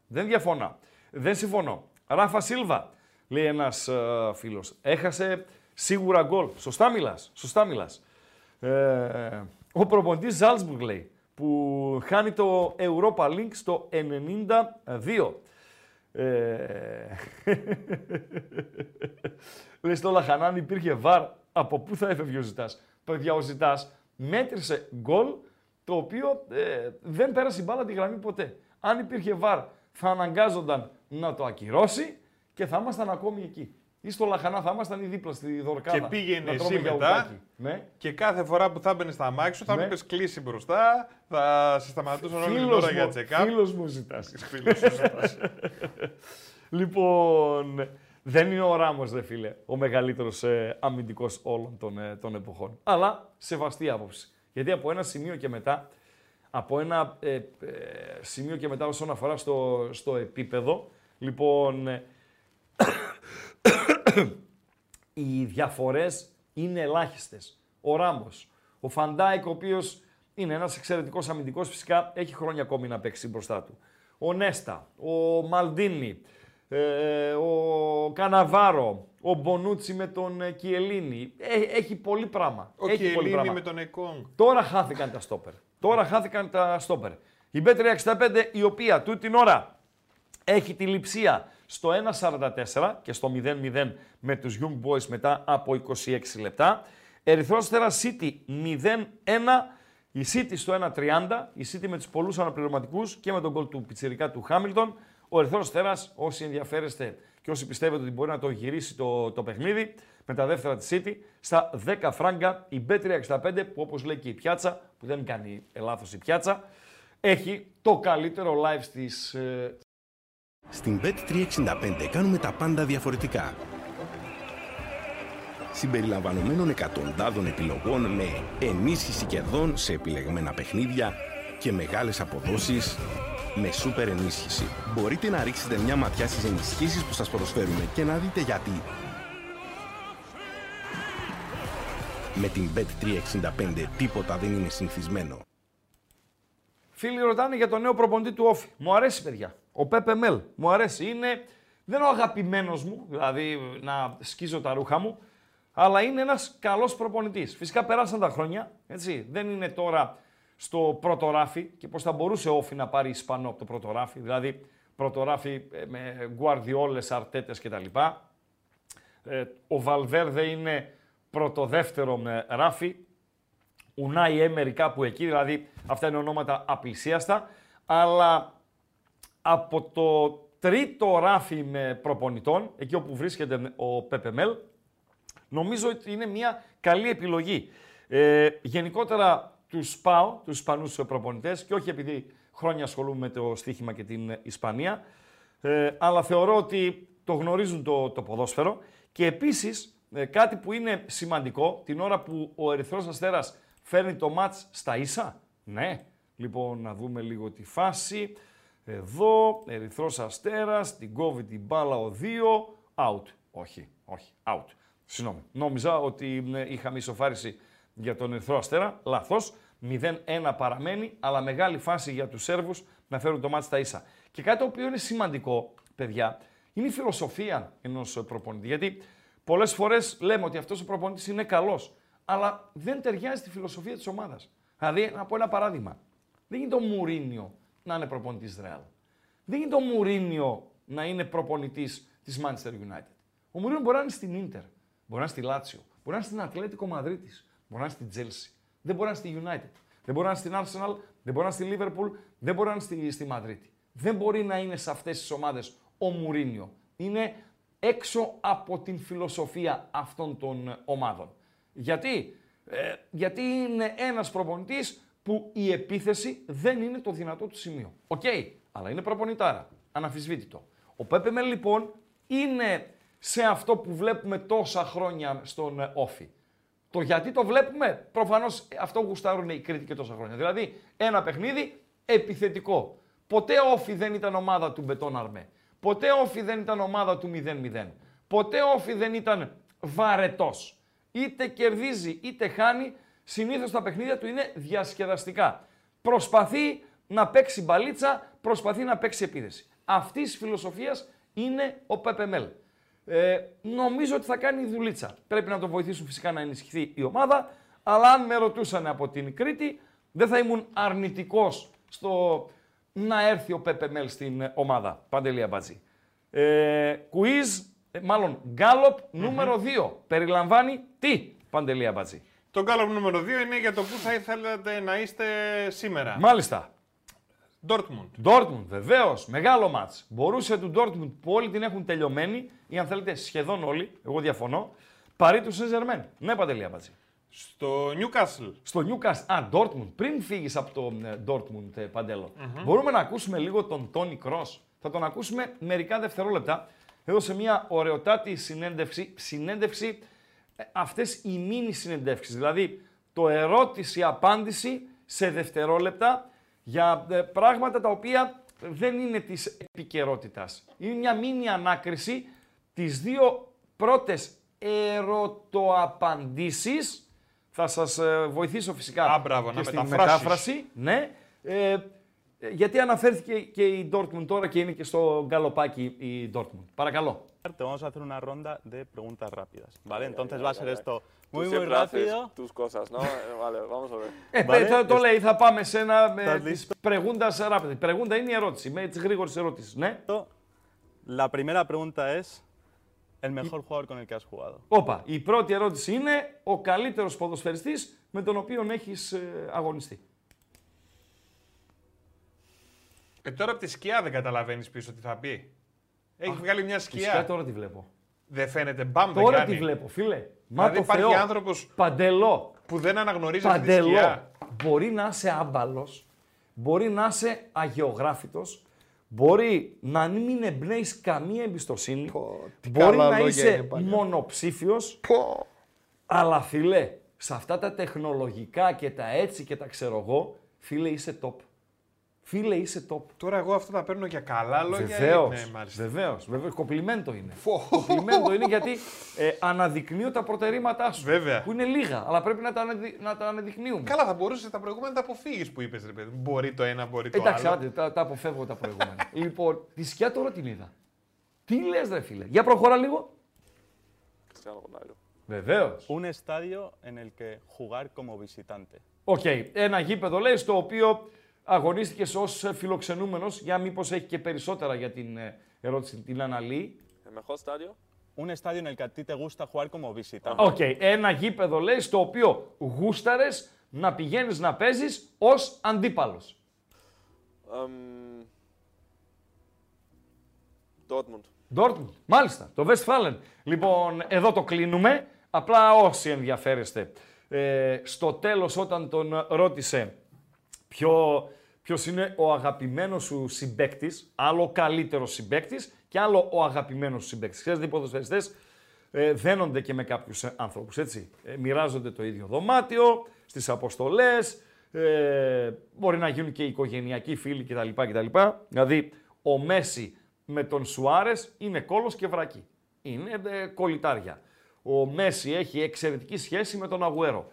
Δεν συμφωνώ. Ράφα Σίλβα, λέει ένας φίλος. Έχασε σίγουρα γκολ. Σωστά μιλάς. Ο προπονητής Ζάλτσμπουργκ, λέει, που χάνει το Europa League στο 92. Λέει στο Λαχανάν υπήρχε βαρ, από πού θα έφευγε ο Ζητάς. Παιδιά, ο Ζητάς μέτρησε γκολ το οποίο δεν πέρασε η μπάλα τη γραμμή ποτέ. Αν υπήρχε βαρ θα αναγκάζονταν να το ακυρώσει και θα ήμασταν ακόμη εκεί. Ή στο Λαχανά θα ήμασταν ή δίπλα στη Δορκάδα. Και πήγαινε εσύ μετά και κάθε φορά που θα μπαινε στα αμάξι σου θα μου πες κλείσει μπροστά, θα σε σταματούσαν όλη την ώρα για τσεκάπ. Φίλος μου Ζητάς. Λοιπόν, Δεν είναι ο Ράμος, δε φίλε, ο μεγαλύτερος αμυντικός όλων των εποχών. Αλλά σεβαστή άποψη. Γιατί από ένα σημείο και μετά, όσον αφορά στο επίπεδο, λοιπόν, οι διαφορές είναι ελάχιστες. Ο Ράμος, ο Φαντάικ, ο οποίος είναι ένας εξαιρετικός αμυντικός, φυσικά έχει χρόνια ακόμη να παίξει μπροστά του. Ο Νέστα, ο Μαλντίνι, ο Καναβάρο, ο Μπονούτσι με τον Κιελίνι. Έχει πολύ πράγμα. Ο Κιελίνι με τον Εκόνγκ. Τώρα χάθηκαν τα στόπερ. Η Bet365, η οποία τούτη την ώρα έχει τη λειψία στο 1.44 και στο 0-0 με τους Young Boys μετά από 26 λεπτά. Ερυθρός Αστέρας City 0-1. Η City στο 1.30. Η City με τους πολλούς αναπληρωματικούς και με τον γκολ του πιτσιρικά του Χάμιλτον. Ο Ερυθρός Αστέρας, όσοι ενδιαφέρεστε και όσοι πιστεύετε ότι μπορεί να το γυρίσει το παιχνίδι, με τα δεύτερα της City, στα 10 φράγκα, η Bet365, που όπως λέει και η πιάτσα, που δεν κάνει λάθος η πιάτσα, έχει το καλύτερο live στις... Στην Bet365 κάνουμε τα πάντα διαφορετικά. Συμπεριλαμβανομένων εκατοντάδων επιλογών με ενίσχυση κερδών σε επιλεγμένα παιχνίδια και μεγάλες αποδόσεις με σούπερ ενίσχυση. Μπορείτε να ρίξετε μια ματιά στις ενισχύσεις που σας προσφέρουμε και να δείτε γιατί. Με την Bet365 τίποτα δεν είναι συνηθισμένο. Φίλοι ρωτάνε για τον νέο προπονητή του Όφη. Μου αρέσει, παιδιά. Ο Πέπε Μελ. Μου αρέσει. Είναι... Δεν είναι ο αγαπημένος μου, δηλαδή να σκίζω τα ρούχα μου, αλλά είναι ένας καλός προπονητής. Φυσικά περάσαν τα χρόνια, έτσι. Δεν είναι τώρα στο πρώτο ράφι και πώς θα μπορούσε ο Όφη να πάρει Ισπανό από το πρώτο ράφι. Δηλαδή πρώτο ράφι με Γκουαρδιόλες, Αρτέτες κτλ. Ο Βαλβέρδε είναι πρωτοδεύτερο ράφι. Ουνάι Έμερι κάπου εκεί, δηλαδή αυτά είναι ονόματα απλησίαστα. Αλλά από το τρίτο ράφι με προπονητών, εκεί όπου βρίσκεται ο Πέπε Μελ, νομίζω ότι είναι μια καλή επιλογή. Γενικότερα τους πάω, τους Ισπανούς προπονητές, και όχι επειδή χρόνια ασχολούμαι με το στοίχημα και την Ισπανία, αλλά θεωρώ ότι το γνωρίζουν το ποδόσφαιρο. Και επίσης κάτι που είναι σημαντικό, την ώρα που ο Ερυθρός Αστέρας φέρνει το μάτς στα ίσα. Ναι, λοιπόν, να δούμε λίγο τη φάση. Εδώ, Ερυθρός Αστέρας, την κόβει την μπάλα ο 2, out. Όχι, out. Συγγνώμη, νόμιζα ότι είχαμε ισοφάριση για τον Ερυθρό Αστέρα, λάθος. 0-1 παραμένει, αλλά μεγάλη φάση για τους Σέρβους να φέρουν το μάτς στα ίσα. Και κάτι το οποίο είναι σημαντικό, παιδιά, είναι η φιλοσοφία ενός προπονητή. Γιατί πολλές φορές λέμε ότι αυτός ο προπονητής είναι καλός, αλλά δεν ταιριάζει στη φιλοσοφία της ομάδας. Δηλαδή, να πω ένα παράδειγμα. Δεν γίνεται ο Μουρίνιο να είναι προπονητής Ρεάλ. Δεν γίνεται ο Μουρίνιο να είναι προπονητής της Manchester United. Ο Μουρίνιο μπορεί να είναι στην Ίντερ, μπορεί να είναι στη Λάτσιο, μπορεί να είναι στην Ατλέτικο Μαδρίτης, μπορεί να είναι στην Chelsea. Δεν μπορεί να είναι στη United. Δεν μπορεί να είναι στην Arsenal, δεν μπορεί να είναι στη Liverpool, δεν μπορεί να είναι στη Μαδρίτη. Δεν μπορεί να είναι σε αυτές τις ομάδες ο Μουρίνιο. Είναι έξω από την φιλοσοφία αυτών των ομάδων. Γιατί? Γιατί είναι ένας προπονητής που η επίθεση δεν είναι το δυνατό του σημείο. Οκ, αλλά είναι προπονητάρα. Αναμφισβήτητο. Ο Πέπε Μελ, λοιπόν, είναι σε αυτό που βλέπουμε τόσα χρόνια στον Όφη. Το γιατί το βλέπουμε, προφανώς αυτό γουστάρουν οι κριτικοί τόσα χρόνια. Δηλαδή, ένα παιχνίδι επιθετικό. Ποτέ Όφη δεν ήταν ομάδα του Μπετόν Αρμέ. Ποτέ Όφη δεν ήταν ομάδα του 0-0. Ποτέ Όφη δεν ήταν βαρετός. Είτε κερδίζει είτε χάνει, συνήθως τα παιχνίδια του είναι διασκεδαστικά. Προσπαθεί να παίξει μπαλίτσα, προσπαθεί να παίξει επίθεση. Αυτής της φιλοσοφίας είναι ο Πέπε Μελ. Νομίζω ότι θα κάνει δουλίτσα. Πρέπει να τον βοηθήσουν φυσικά να ενισχυθεί η ομάδα, αλλά αν με ρωτούσαν από την Κρήτη, δεν θα ήμουν αρνητικός στο να έρθει ο Πέπε Μελ στην ομάδα. Παντελία Μπατζή. Κουίζ, μάλλον γκάλοπ νούμερο 2. Περιλαμβάνει τι, Παντελία Μπατζή? Το γκάλοπ νούμερο 2 είναι για το που θα ήθελατε να είστε σήμερα. Μάλιστα. Ντόρτμουντ, βεβαίως. Μεγάλο μάτς. Μπορούσε του Ντόρτμουντ που όλοι την έχουν τελειωμένη, ή αν θέλετε σχεδόν όλοι, εγώ διαφωνώ, παρί του Σενζερμέν. Ναι, Παντελία Μπατζή. Στο Νιούκασλ. Α, Ντόρτμουντ. Πριν φύγεις από το Ντόρτμουντ, Παντέλο, μπορούμε να ακούσουμε λίγο τον Τόνι Κρος. Θα τον ακούσουμε μερικά δευτερόλεπτα. έδωσε μια ωραιοτάτη συνέντευξη, αυτές οι μίνι συνέντευξεις, δηλαδή το ερώτηση-απάντηση σε δευτερόλεπτα για πράγματα τα οποία δεν είναι της επικαιρότητας. Είναι μια μίνι ανάκριση τις δύο πρώτες ερωτοαπαντήσεις. Θα σας βοηθήσω φυσικά και στη μετάφραση. Ναι. Γιατί αναφέρθηκε και η Dortmund τώρα και είναι και στο γκαλοπάκι η Dortmund. Παρακαλώ. Te vamos a hacer una ronda de preguntas rápidas, ¿vale? Entonces va a ser esto muy muy rápido. Tus cosas, ¿no? Vale, vamos a ver. Το λέει, θα πάμε σε ένα preguntas rápidas. Pregunta είναι η ερώτηση, με τις γρήγορες ερωτήσεις, ναι. La primera pregunta es el mejor jugador con el que has jugado. Όπα, η πρώτη ερώτηση είναι ο καλύτερος ποδοσφαιριστής με τον οποίο έχεις αγωνιστεί. Τώρα από τη σκιά δεν καταλαβαίνεις πίσω τι θα πει. Έχει βγάλει μια σκιά. Φυσικά τώρα τη βλέπω. Δεν φαίνεται. Μπαμ, τώρα δεν τη βλέπω, φίλε. Μα το υπάρχει άνθρωπος Παντελό. Που δεν αναγνωρίζει αυτή τη σκιά. Μπορεί να είσαι άμπαλος, μπορεί να είσαι αγιογράφητος, μπορεί να μην εμπνέεις καμία εμπιστοσύνη, μπορεί να είσαι μονοψήφιος, αλλά φίλε, σε αυτά τα τεχνολογικά και τα έτσι και τα ξέρω εγώ, φίλε είσαι top. Φίλε, είσαι top. Τώρα εγώ αυτά τα παίρνω για καλά λόγια. Βεβαίως. Κοπλιμέντο είναι. Κοπλιμέντο είναι γιατί αναδεικνύω τα προτερήματά σου. Βέβαια. Που είναι λίγα, αλλά πρέπει να τα αναδεικνύουμε. Καλά, θα μπορούσε τα προηγούμενα να τα αποφύγεις που είπες, ρε παιδί. Μπορεί το ένα, μπορεί το άλλο. Εντάξει, τα αποφεύγω τα προηγούμενα. Λοιπόν, τη σκιά τώρα την είδα. Τι λες, ρε φίλε. Για προχώρα λίγο. Βεβαίως. Un estadio en el que jugar como visitante. Οκ. Ένα γήπεδο λέει στο οποίο. Αγωνίστηκες ως φιλοξενούμενος, για μήπως έχει και περισσότερα για την ερώτηση την αναλύει. Οκ, ένα γήπεδο λέει στο οποίο γούσταρες να πηγαίνεις να παίζεις ως αντίπαλος. Dortmund. Μάλιστα, το Westfalen. Λοιπόν, εδώ το κλείνουμε. Απλά όσοι ενδιαφέρεστε. Στο τέλος όταν τον ρώτησε ποιος είναι ο αγαπημένος σου συμπαίκτης, άλλο ο καλύτερος συμπαίκτης και άλλο ο αγαπημένος σου συμπαίκτης. Ξέρετε, οι ποδοσφαιριστές δένονται και με κάποιους άνθρωπους, έτσι. Μοιράζονται το ίδιο δωμάτιο, στις αποστολές, μπορεί να γίνουν και οικογενειακοί φίλοι κτλ. Δηλαδή, ο Μέση με τον Σουάρες είναι κόλος και βρακή. Είναι κολυτάρια. Ο Μέση έχει εξαιρετική σχέση με τον Αγουέρο.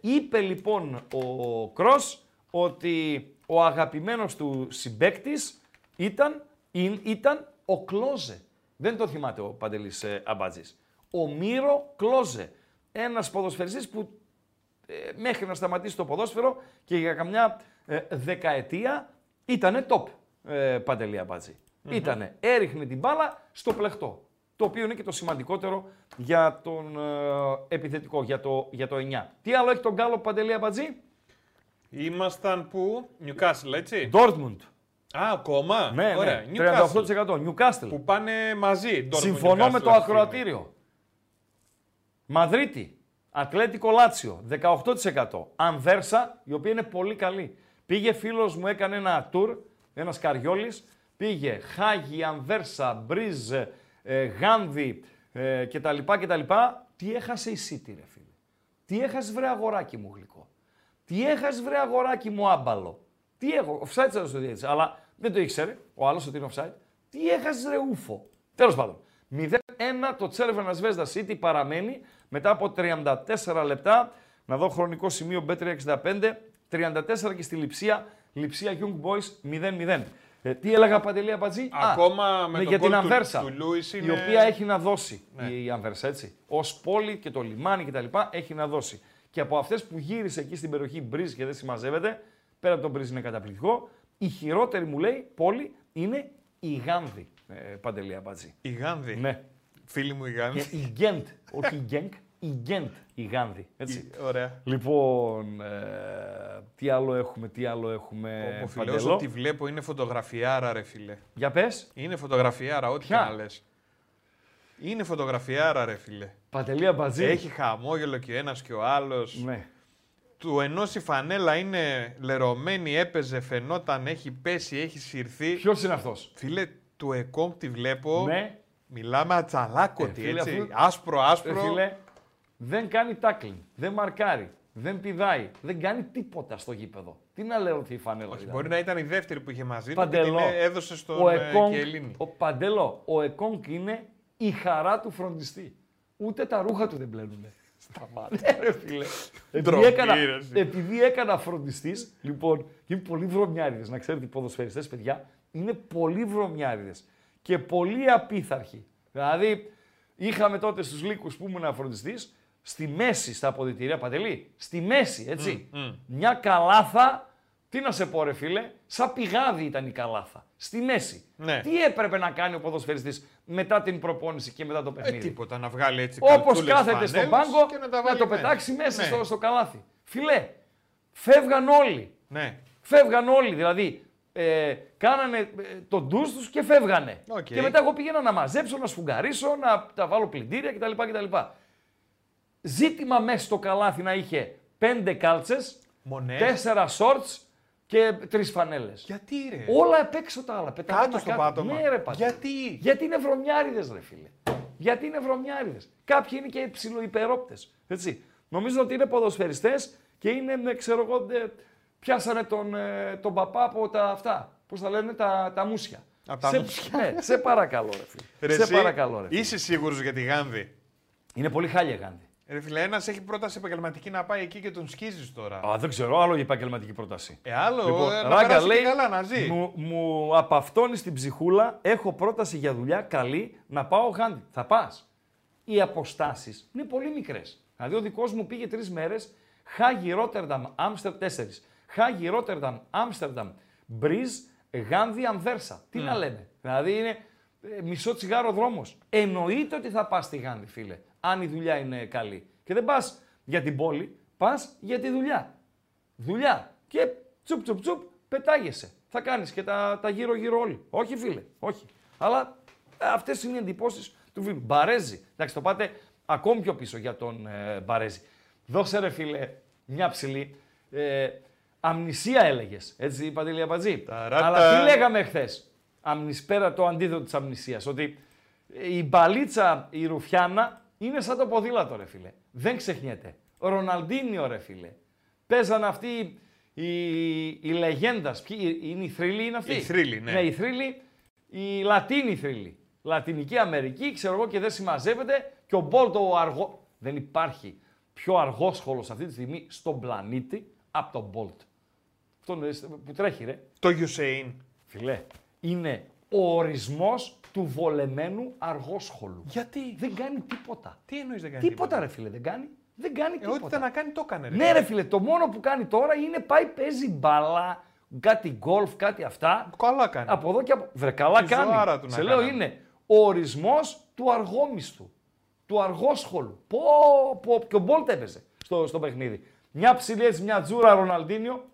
Είπε λοιπόν ο Κρος ότι ο αγαπημένος του συμπαίκτης ήταν ο Κλόζε. Δεν το θυμάται ο Παντελής Αμπάτζης. Ο Μύρο Κλόζε. Ένας ποδοσφαιριστής που μέχρι να σταματήσει το ποδόσφαιρο και για καμιά δεκαετία ήτανε top Παντελή Αμπάτζη. Ήτανε. Έριχνε την μπάλα στο πλεχτό. Το οποίο είναι και το σημαντικότερο για τον επιθετικό, για το 9. Τι άλλο έχει τον Γκάλο Παντελή Αμπάτζη? Ήμασταν που, Newcastle, έτσι. Dortmund. Α, ακόμα. Ναι, ωραία. Ναι. 38%. Newcastle. Που πάνε μαζί. Dortmund, συμφωνώ Newcastle, με το ακροατήριο. Μαδρίτη. Ατλέτικο Λάτσιο. 18%. Ανβέρσα, η οποία είναι πολύ καλή. Πήγε φίλος μου, έκανε ένα tour, ένας Καριόλης. Πήγε Χάγη, Ανβέρσα, Μπρίζ, Γάνδη κτλ. Τι έχασε η City, ρε φίλε. Τι έχασε, βρε αγοράκι μου γλυκό. Τι έχασε, βρε αγοράκι μου άμπαλο. Τι έχω. Offside θα το διέτσι, αλλά δεν το ήξερε. Ο άλλος ότι είναι offside. Τι έχασε, ρε ούφο. Τέλος πάντων. 0-1 το Cervena Zvezda City παραμένει μετά από 34 λεπτά. Να δω χρονικό σημείο B365. 34 και στη Λειψία. Λειψία Young Boys 0-0. Τι έλεγα Παντελή Αμπατζή. Ακόμα με για την Ανβέρσα. Η οποία έχει να δώσει. Ναι. Η Ανβέρσα, έτσι. Ως πόλη και το λιμάνι κτλ. Έχει να δώσει. Και από αυτές που γύρισε εκεί στην περιοχή Μπρίζ και δεν συμμαζεύεται, πέρα από τον Μπρίζ είναι καταπληκτικό, η χειρότερη μου λέει πόλη είναι η Γάνδη, Παντελή Αμπατζή. Η Γάνδη. Ναι. Φίλη μου η Γάνδη. Η Γκέντ, όχι η Γκέντ, η Γκέντ, η Γάνδη. Έτσι. Ωραία. Λοιπόν, τι άλλο έχουμε ο Παντελό. Όσο τη βλέπω είναι φωτογραφιάρα ρε φίλε. Για πες. Είναι φωτογραφιάρα, ό,τι και να λες. Είναι φωτογραφιάρα, ρε φίλε. Παντελή Αμπατζή. Έχει χαμόγελο και ο ένας και ο άλλος. Ναι. Του ενός η φανέλα είναι λερωμένη, έπαιζε, φαινόταν, έχει πέσει, έχει συρθεί. Ποιος είναι αυτός? Φίλε, του ΕΚΟΜ τη βλέπω. Ναι. Μιλάμε ατσαλάκωτη, έτσι. Αφού... Άσπρο, άσπρο. Φίλε, δεν κάνει τάκλινγκ, δεν μαρκάρει, δεν πηδάει, δεν κάνει τίποτα στο γήπεδο. Τι να λέω ότι η φανέλα. Όχι, μπορεί να ήταν η δεύτερη που είχε μαζί του. Έδωσε στον Κιελίνη. Παντελώ, ο Εκόνγκ είναι η χαρά του φροντιστή. Ούτε τα ρούχα του δεν μπλένουνε. Σταμάτα, ρε φίλε. Επειδή έκανα φροντιστής, λοιπόν, και είναι πολύ βρωμιάριδες. Να ξέρετε, οι ποδοσφαιριστές, παιδιά, είναι πολύ βρωμιάριδες και πολύ απίθαρχοι. Δηλαδή, είχαμε τότε στους λύκους που ήμουν φροντιστής, στη μέση στα αποδυτήρια, Παντελή, στη μέση, έτσι. Μια καλάθα, τι να σε πω, ρε φίλε, σαν πηγάδι ήταν η καλάθα. Στη μέση. Ναι. Τι έπρεπε να κάνει ο ποδοσφαιριστής μετά την προπόνηση και μετά το παιχνίδι. Τίποτα, να βγάλει έτσι όπως κάθεται στον πάγκο και να το πετάξει μέσα στο καλάθι. Φιλέ, φεύγαν όλοι. Ναι. Φεύγαν όλοι, δηλαδή κάνανε τον ντους τους και φεύγανε. Okay. Και μετά εγώ πήγαινα να μαζέψω, να σφουγγαρίσω, να τα βάλω πλυντήρια κτλ. Ζήτημα μέσα στο καλάθι να είχε 5 κάλτσες, 4 σόρτς, και 3 φανέλες. Γιατί ρε. Όλα απ' έξω τα άλλα. Πετάνε στο πάτωμα. Ναι, ρε, γιατί. Γιατί είναι βρωμιάριδες, ρε φίλε. Γιατί είναι βρωμιάριδες. Κάποιοι είναι και ψιλοϊπερόπτες. Έτσι. Νομίζω ότι είναι ποδοσφαιριστές και είναι, ξέρω εγώ, πιάσανε τον παπά από τα αυτά. Πώς τα λένε, τα μουσια. Ναι, σε παρακαλώ, ρε φίλε. Ρε, σε παρακαλώ, ρε φίλε. Είσαι σίγουρος για τη Γάνδη. Είναι πολύ χάλια Γάνδη. Ρε φίλε, ένας έχει πρόταση επαγγελματική να πάει εκεί και τον σκίζεις τώρα. Α, δεν ξέρω, άλλο η επαγγελματική πρόταση. Άλλο, λοιπόν, Ράγκα λέει, καλά, να ζει. Μου απαυτώνει την ψυχούλα, έχω πρόταση για δουλειά, καλή, να πάω Γάνδη. Θα πας. Οι αποστάσεις είναι πολύ μικρές. Δηλαδή, ο δικός μου πήγε 3 μέρες, Χάγη, Ρότερνταμ, Άμστερνταμ, 4. Χάγη, Ρότερνταμ, Άμστερνταμ, Μπριζ, Γάνδη, Ανβέρσα. Τι να λέμε. Δηλαδή, είναι μισό τσιγάρο δρόμος. Εννοείται ότι θα πας στη Γάνδη, φίλε. Αν η δουλειά είναι καλή. Και δεν πας για την πόλη, πας για τη δουλειά. Δουλειά. Και τσουπ τσουπ τσουπ, πετάγεσαι. Θα κάνεις και τα γύρω γύρω όλοι. Όχι φίλε, όχι. Αλλά αυτές είναι οι εντυπώσεις του φίλου. Μπαρέζι. Εντάξει, το πάτε ακόμη πιο πίσω για τον Μπαρέζι. Δώσε ρε φίλε μια ψηλή. Αμνησία έλεγες. Έτσι είπατε η Λιαπατζή. Αλλά τι λέγαμε χθες. Πέρα το αντίθετο της αμνησίας. Ότι η μπαλίτσα η ρουφιάνα. Είναι σαν το ποδήλατο, ρε φίλε. Δεν ξεχνιέται. Ροναλντίνιο, ρε φίλε. Παίζαν αυτοί οι λεγέντας. Ποιοι είναι οι θρύλοι, είναι αυτοί. Οι θρύλοι, ναι. Ναι, οι θρύλοι, οι Λατίνοι θρύλοι. Λατινική Αμερική, ξέρω εγώ και δεν συμμαζεύεται. Και ο Μπόλτο ο αργό. Δεν υπάρχει πιο αργόσχολος αυτή τη στιγμή στον πλανήτη από τον Μπόλτ. Αυτό που τρέχει, ρε. Το Γιουσέιν. Φιλέ. Είναι ο ορισμός του βολεμένου αργόσχολου. Γιατί? Δεν κάνει τίποτα. Τι εννοείς δεν κάνει τίποτα? Τίποτα ρε φίλε, δεν κάνει. Δεν κάνει τίποτα. Ό,τι ήταν να κάνει το έκανε. Ναι ρε φίλε, το μόνο που κάνει τώρα είναι πάει παίζει μπάλα, κάτι γκολφ, κάτι αυτά. Καλά κάνει. Από εδώ και από... Βρε καλά η κάνει. Του σε λέω κάναμε. Είναι ο ορισμός του αργόμισθου, του αργόσχολου. Και ο Μπόλτ έπαιζε στο παιχνίδι. Μια ψηλή έτσι, μια τζούρα Ροναλντίνιο.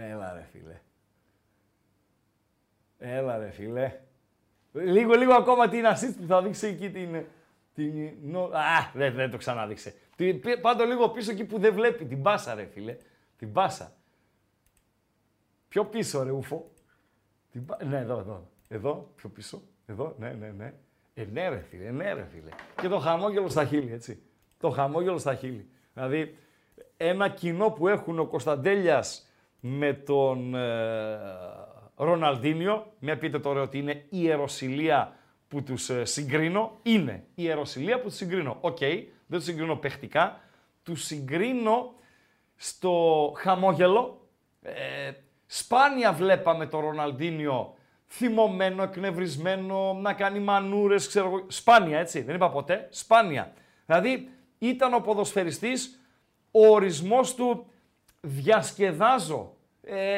Έλα ρε φίλε. Έλα ρε φίλε. Λίγο ακόμα την assist που θα δείξει εκεί την... δεν το ξανάδειξε. Πάντο λίγο πίσω εκεί που δεν βλέπει. Την πάσα ρε φίλε. Την πάσα. Πιο πίσω ρε ούφο. Ναι εδώ. Εδώ πιο πίσω. Εδώ ναι. Ναι ρε φίλε. Και το χαμόγελο στα χείλη έτσι. Το χαμόγελο στα χείλη. Δηλαδή ένα κοινό που έχουν ο Κωνσταντέλιας με τον Ροναλντίνιο, μην πείτε τώρα ότι είναι η ιεροσυλία που τους συγκρίνω. Είναι η ιεροσυλία που τους συγκρίνω. Οκ, δεν τους συγκρίνω παιχτικά. Τους συγκρίνω στο χαμόγελο. Σπάνια βλέπαμε τον Ροναλντίνιο θυμωμένο, εκνευρισμένο, να κάνει μανούρες, ξέρω εγώ. Σπάνια, έτσι, δεν είπα ποτέ. Σπάνια. Δηλαδή, ήταν ο ποδοσφαιριστής, ο ορισμός του... Διασκεδάζω,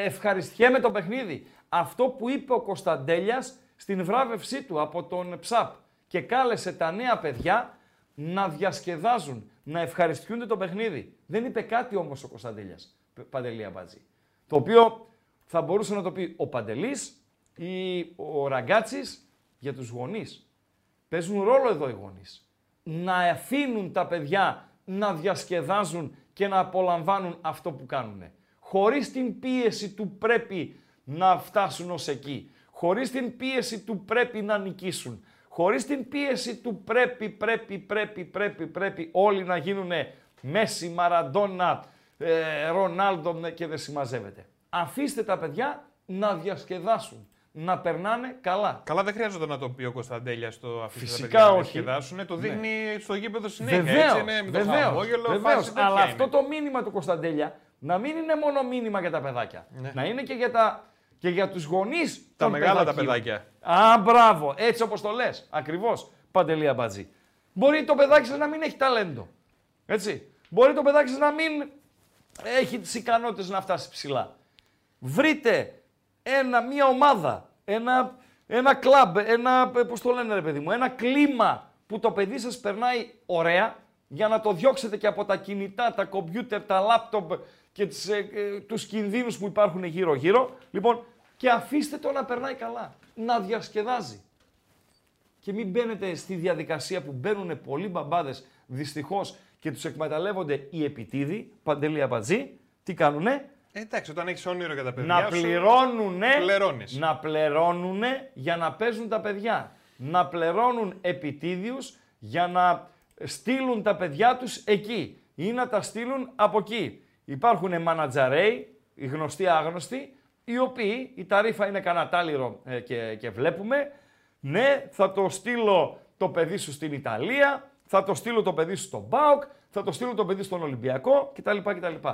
ευχαριστιέμαι το παιχνίδι. Αυτό που είπε ο Κωνσταντέλιας στην βράβευσή του από τον ΨΑΠ και κάλεσε τα νέα παιδιά να διασκεδάζουν, να ευχαριστιούνται το παιχνίδι. Δεν είπε κάτι όμως ο Κωνσταντέλιας, Παντελή Αμπατζή. Το οποίο θα μπορούσε να το πει ο Παντελής ή ο Ραγκάτσης για τους γονείς. Παίζουν ρόλο εδώ οι γονείς. Να αφήνουν τα παιδιά να διασκεδάζουν και να απολαμβάνουν αυτό που κάνουνε. Χωρίς την πίεση του πρέπει να φτάσουν ως εκεί. Χωρίς την πίεση του πρέπει να νικήσουν. Χωρίς την πίεση του πρέπει όλοι να γίνουν Μέση, Μαραντόνα, Ρονάλντο και δεν συμμαζεύεται. Αφήστε τα παιδιά να διασκεδάσουν, να περνάνε καλά. Καλά δεν χρειάζεται να το πει ο Κωνσταντέλιας το αφήστε τα παιδιά να διασκεδάσουν. Το δείχνει στο γήπεδο συνέχεια. Βεβαίως, έτσι, με το χαμόγελο, βεβαίως. Αλλά αυτό το μήνυμα του Κωνσταντέλια να μην είναι μόνο μήνυμα για τα παιδάκια. Ναι. Να είναι και για τα... Και για τους γονείς τα μεγάλα παιδακίου. Τα παιδάκια. Α, μπράβο. Έτσι όπως το λες. Ακριβώς. Παντελή Αμπατζή. Μπορεί το παιδάκι σας να μην έχει ταλέντο. Έτσι. Μπορεί το παιδάκι σας να μην έχει τις ικανότητες να φτάσει ψηλά. Βρείτε μία ομάδα, ένα κλαμπ, πώς το λένε ρε παιδί μου, ένα κλίμα που το παιδί σας περνάει ωραία για να το διώξετε και από τα κινητά, τα κομπιούτερ, τα λάπτοπ, και τους κινδύνους που υπάρχουν γύρω-γύρω, λοιπόν, και αφήστε το να περνάει καλά, να διασκεδάζει. Και μην μπαίνετε στη διαδικασία που μπαίνουν πολλοί μπαμπάδες, δυστυχώς, και τους εκμεταλλεύονται οι επιτίδοι, Παντελή Αμπατζή, τι κάνουνε. Εντάξει, όταν έχεις όνειρο για τα παιδιά να πληρώνουνε για να παίζουν τα παιδιά. Να πληρώνουν επιτίδιους για να στείλουν τα παιδιά τους εκεί ή να τα στείλουν από εκεί. Υπάρχουν μανατζαρέοι, οι γνωστοί άγνωστοι, οι οποίοι η ταρίφα είναι κανένα τάλιρο και βλέπουμε. Ναι, θα το στείλω το παιδί σου στην Ιταλία, θα το στείλω το παιδί σου στον ΠΑΟΚ, θα το στείλω το παιδί στον Ολυμπιακό κτλ. Κτλ.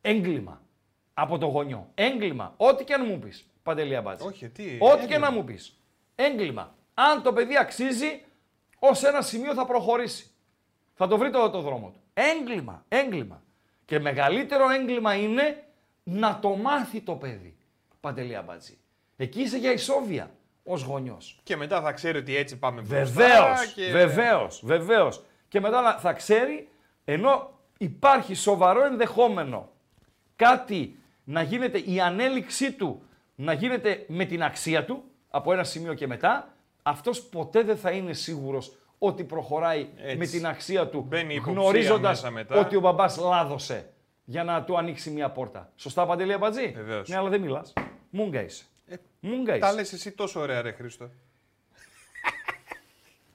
Έγκλημα από το γονιό. Έγκλημα. Ό,τι και αν μου πεις, Παντελή Αμπατζή. Όχι, ό,τι και να μου πεις. Έγκλημα. Αν το παιδί αξίζει, ως ένα σημείο θα προχωρήσει. Θα το βρει το δρόμο του. Έγκλημα. Έγκλημα. Και μεγαλύτερο έγκλημα είναι να το μάθει το παιδί, Παντελή Αμπατζή. Εκεί είσαι για ισόβια ως γονιός. Και μετά θα ξέρει ότι έτσι πάμε μπροστά. Και... Βεβαίως. Και μετά θα ξέρει, ενώ υπάρχει σοβαρό ενδεχόμενο κάτι να γίνεται, η ανέλυξή του να γίνεται με την αξία του, από ένα σημείο και μετά, αυτός ποτέ δεν θα είναι σίγουρος ότι προχωράει έτσι, με την αξία του, γνωρίζοντας ότι ο μπαμπάς λάδωσε για να του ανοίξει μια πόρτα. Σωστά, Παντελή Αμπατζή? Βεβαίως. Ναι, αλλά δεν μιλάς. Μούγκα είσαι. Τα λες εσύ τόσο ωραία, ρε Χρήστο.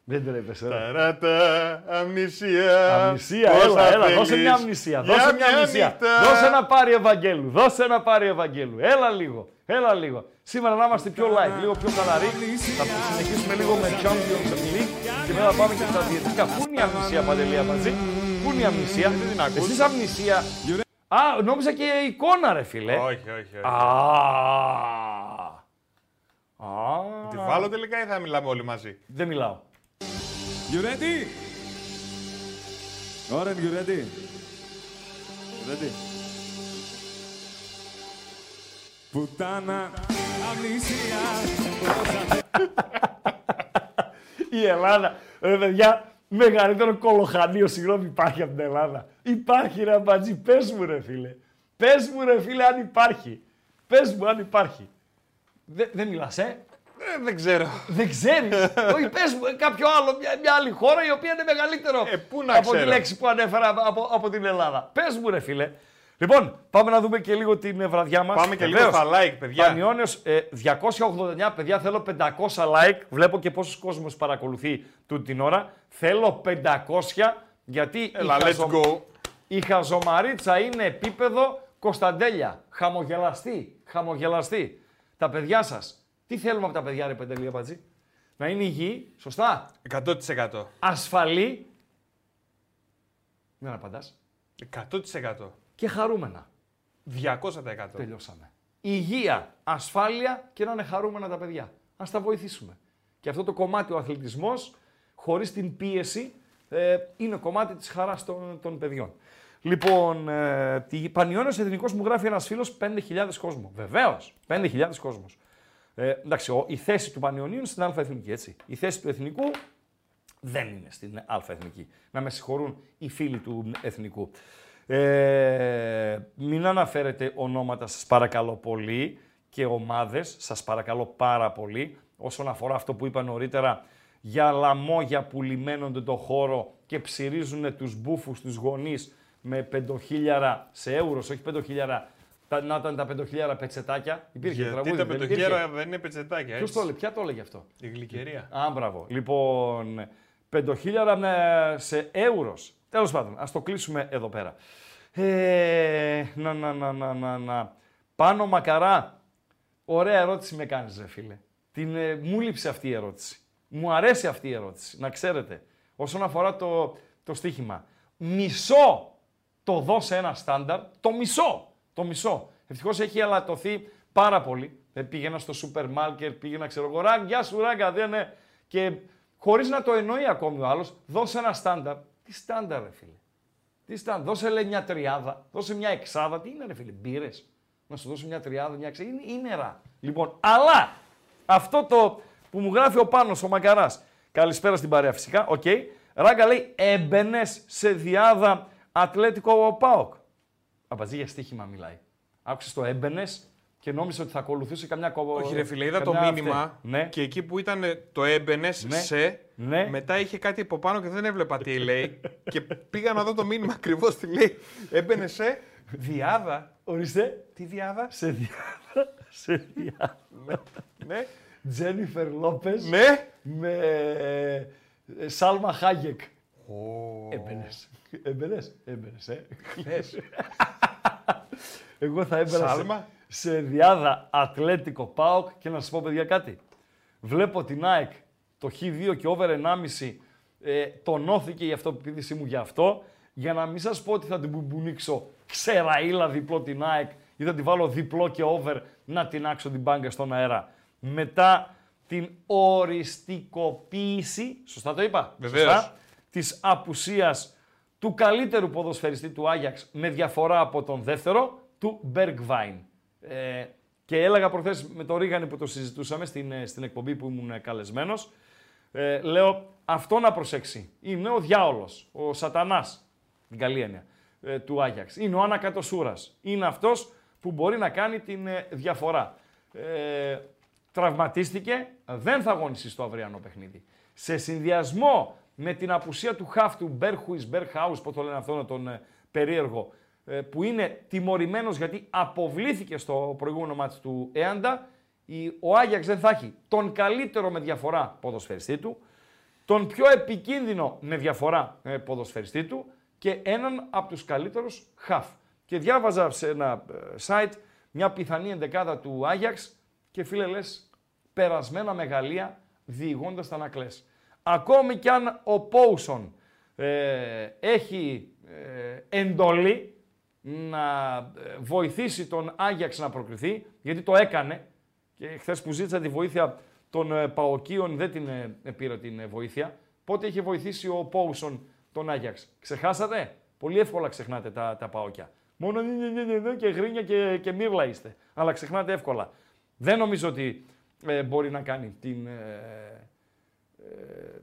Δεν τρέπεσαι, ρε. Ταράτα, αμνησία. Αμνησία, έλα, δώσε μια αμνησία. Δώσε ένα πάρει Ευαγγέλου, Έλα λίγο. Σήμερα να είμαστε πιο live, λίγο πιο καλαροί. Θα συνεχίσουμε λίγο με Champions League και μετά πάμε και στα διαιτητικά. Πού είναι η αμνησία, Παντελή Αμπατζή? Πού είναι η αμνησία? Εσείς αμνησία... Α, νόμιζα και εικόνα, ρε φίλε. Όχι. Τη βάλω τελικά ή θα μιλάμε όλοι μαζί? Δεν μιλάω. You ready? Ωραία, you ready? Πουτάνα, αμνησία. Η Ελλάδα, ρε παιδιά, μεγαλύτερο κολοχανίο, συγγνώμη, υπάρχει από την Ελλάδα. Υπάρχει, ρε Αμπατζή, πες μου ρε φίλε αν υπάρχει. Δεν μιλάς, δεν ξέρω. Δεν ξέρεις. Όχι, πες μου κάποιο άλλο, μια άλλη χώρα η οποία είναι μεγαλύτερο από τη λέξη που ανέφερα από την Ελλάδα. Πες μου, ρε φίλε. Λοιπόν, πάμε να δούμε και λίγο την βραδιά μας. Πάμε και λίγο στα like, παιδιά. Πανιώνιος, 289, παιδιά, θέλω 500 like. Βλέπω και πόσος κόσμος παρακολουθεί τούτη την ώρα. Θέλω 500, γιατί η χαζομαρίτσα είναι επίπεδο Κωνσταντέλια. Χαμογελαστή. Τα παιδιά σας. Τι θέλουμε από τα παιδιά, ρε Παντελή Αμπατζή? Να είναι υγιή, σωστά. 100%. Ασφαλή. Δεν απαντάς. 100%. Και χαρούμενα. 200%. Τελειώσαμε. Υγεία, ασφάλεια και να είναι χαρούμενα τα παιδιά. Ας τα βοηθήσουμε. Και αυτό το κομμάτι, ο αθλητισμός, χωρίς την πίεση, είναι κομμάτι της χαράς των παιδιών. Λοιπόν, Πανιώνιος Εθνικός μου γράφει ένας φίλος, 5.000 κόσμο. Βεβαίως, 5.000 κόσμος. Εντάξει, η θέση του Πανιωνίου είναι στην Εθνική, έτσι. Η θέση του Εθνικού δεν είναι στην Εθνική. Να με συγχωρούν οι φίλοι του Εθνικού. Μην αναφέρετε ονόματα, σας παρακαλώ πολύ, και ομάδες, σας παρακαλώ πάρα πολύ, όσον αφορά αυτό που είπα νωρίτερα για λαμόγια που λιμένονται το χώρο και ψυρίζουν τους μπούφους, τους γονείς με 5.000 σε εύρος, όχι 5.000 να ήταν τα πεντοχιλιάρα πετσετάκια. Υπήρχε τραγούδι. Τα πεντοχιλιάρα δεν είναι πετσετάκια. Ποιος το έλεγε, ποια το έλεγε αυτό. Η Γλυκερία. Α, μπράβο. Λοιπόν, πεντοχιλιάρα σε €. Τέλος πάντων, ας το κλείσουμε εδώ πέρα. Πάνω Μακαρά. Ωραία ερώτηση με κάνεις, ρε φίλε. Μου λείψε αυτή η ερώτηση. Μου αρέσει αυτή η ερώτηση, να ξέρετε. Όσον αφορά το στοίχημα. Μισό το δώσε ένα στάνταρ, το μισό. Ευτυχώς έχει αλατωθεί πάρα πολύ. Πήγαινα στο σούπερ μάρκετ, πήγαινα ξέρω εγώ, γεια σου ράγκα, δεν είναι. Και χωρίς να το εννοεί ακόμη ο άλλος, δώσε ένα στάνταρ. Τι στάνταρ ρε φίλε. Τι στάνταρ, δώσε λέει μια τριάδα, δώσε μια εξάδα. Τι είναι ρε φίλε, μπύρες. Να σου δώσω μια τριάδα, μια εξάδα, είναι νερά. Λοιπόν, αλλά αυτό το που μου γράφει ο Πάνος, ο Μακαράς. Καλησπέρα στην παρέα φυσικά, οκ. Okay. Ράγκα λέει, έμπαινες σε διάδα Ατλέτικο ΠΑΟΚ. Απαντή για στοίχημα μιλάει. Άκουσες το έμπαινες και νόμιζε ότι θα ακολουθούσε καμιά κόβο. Όχι ρε φίλε, είδα το μήνυμα ναι. Και εκεί που ήταν το έμπαινες ναι. Σε, ναι. Μετά είχε κάτι από πάνω και δεν έβλεπα τι λέει. Και πήγα να δω το μήνυμα ακριβώς τι λέει. Έμπαινες σε διάδα. Ορίστε. Τι διάδα. Σε διάδα. Σε διάδα. Ναι. Τζένιφερ Λόπες ναι. Με Σάλμα Χάγεκ. Oh. Έμπαινες, Εγώ θα έμπαινα σε διάδα Ατλέτικο ΠΑΟΚ και να σας πω παιδιά κάτι. Βλέπω την ΑΕΚ το Χ2 και over 1,5 τονώθηκε η αυτοπεποίθησή μου για αυτό. Για να μην σας πω ότι θα την μπουμπουνίξω ξεραήλα διπλό την ΑΕΚ ή θα την βάλω διπλό και over να την άξω την μπάγκα στον αέρα. Μετά την οριστικοποίηση, σωστά το είπα, σωστά, της απουσίας του καλύτερου ποδοσφαιριστή του Άγιαξ με διαφορά από τον δεύτερο, του Μπεργκβάιν. Και έλεγα προχθές με τον Ρίγανη που το συζητούσαμε στην εκπομπή που ήμουν καλεσμένος, λέω αυτό να προσέξει. Είναι ο διάολος, ο σατανάς, την καλή έννοια, του Άγιαξ. Είναι ο ανακατοσούρας. Είναι αυτός που μπορεί να κάνει την διαφορά. Τραυματίστηκε, δεν θα αγωνιστεί στο αυριανό παιχνίδι. Σε συνδυασμό με την απουσία του χαφ του Μπερχάους, πώς το λένε αυτόν τον περίεργο, που είναι τιμωρημένος γιατί αποβλήθηκε στο προηγούμενο μάτς του Έαντα, ο Άγιαξ δεν θα έχει τον καλύτερο με διαφορά ποδοσφαιριστή του, τον πιο επικίνδυνο με διαφορά ποδοσφαιριστή του και έναν από τους καλύτερους χαφ. Και διάβαζα σε ένα site μια πιθανή ενδεκάδα του Άγιαξ και φίλε λες, περασμένα μεγαλεία διηγώντας τα να κλαις. Ακόμη κι αν ο Πόουσον έχει εντολή να βοηθήσει τον Άγιαξ να προκριθεί, γιατί το έκανε και χθες που ζήτησα τη βοήθεια των Παοκίων δεν την πήρε την βοήθεια. Πότε είχε βοηθήσει ο Πόουσον τον Άγιαξ. Ξεχάσατε, πολύ εύκολα ξεχνάτε τα Παόκια. Μόνο και γρίνια και μύρλα είστε, αλλά ξεχνάτε εύκολα. Δεν νομίζω ότι μπορεί να κάνει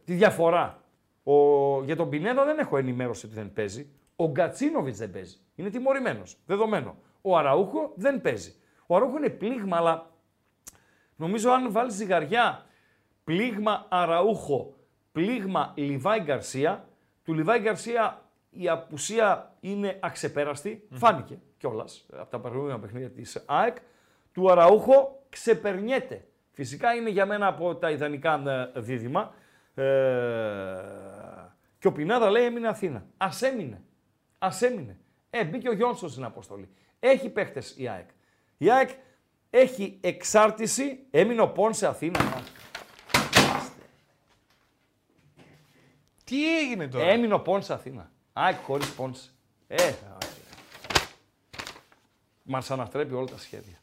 τη διαφορά. Για τον Πινέδα δεν έχω ενημέρωση ότι δεν παίζει. Ο Γκατσίνοβιτς δεν παίζει. Είναι τιμωρημένος. Δεδομένο. Ο Αραούχο δεν παίζει. Ο Αραούχο είναι πλήγμα, αλλά νομίζω αν βάλεις ζυγαριά πλήγμα Αραούχο, πλήγμα Λιβάη Γκαρσία, του Λιβάη Γκαρσία η απουσία είναι αξεπέραστη. Φάνηκε κιόλας από τα προηγούμενα παιχνίδια της ΑΕΚ. Του Αραούχο ξεπερνιέται. Φυσικά είναι για μένα από τα ιδανικά δίδυμα. Και ο Πινάδα λέει έμεινε Αθήνα. Ας έμεινε. Μπήκε ο Γιόνσον στην αποστολή. Έχει παίχτες η ΑΕΚ. Η ΑΕΚ έχει εξάρτηση. Έμεινε ο Πον σε Αθήνα. Τι έγινε τώρα. Έμεινε ο Πον σε Αθήνα. ΑΕΚ χωρίς Πον. Μας ανατρέπει όλα τα σχέδια.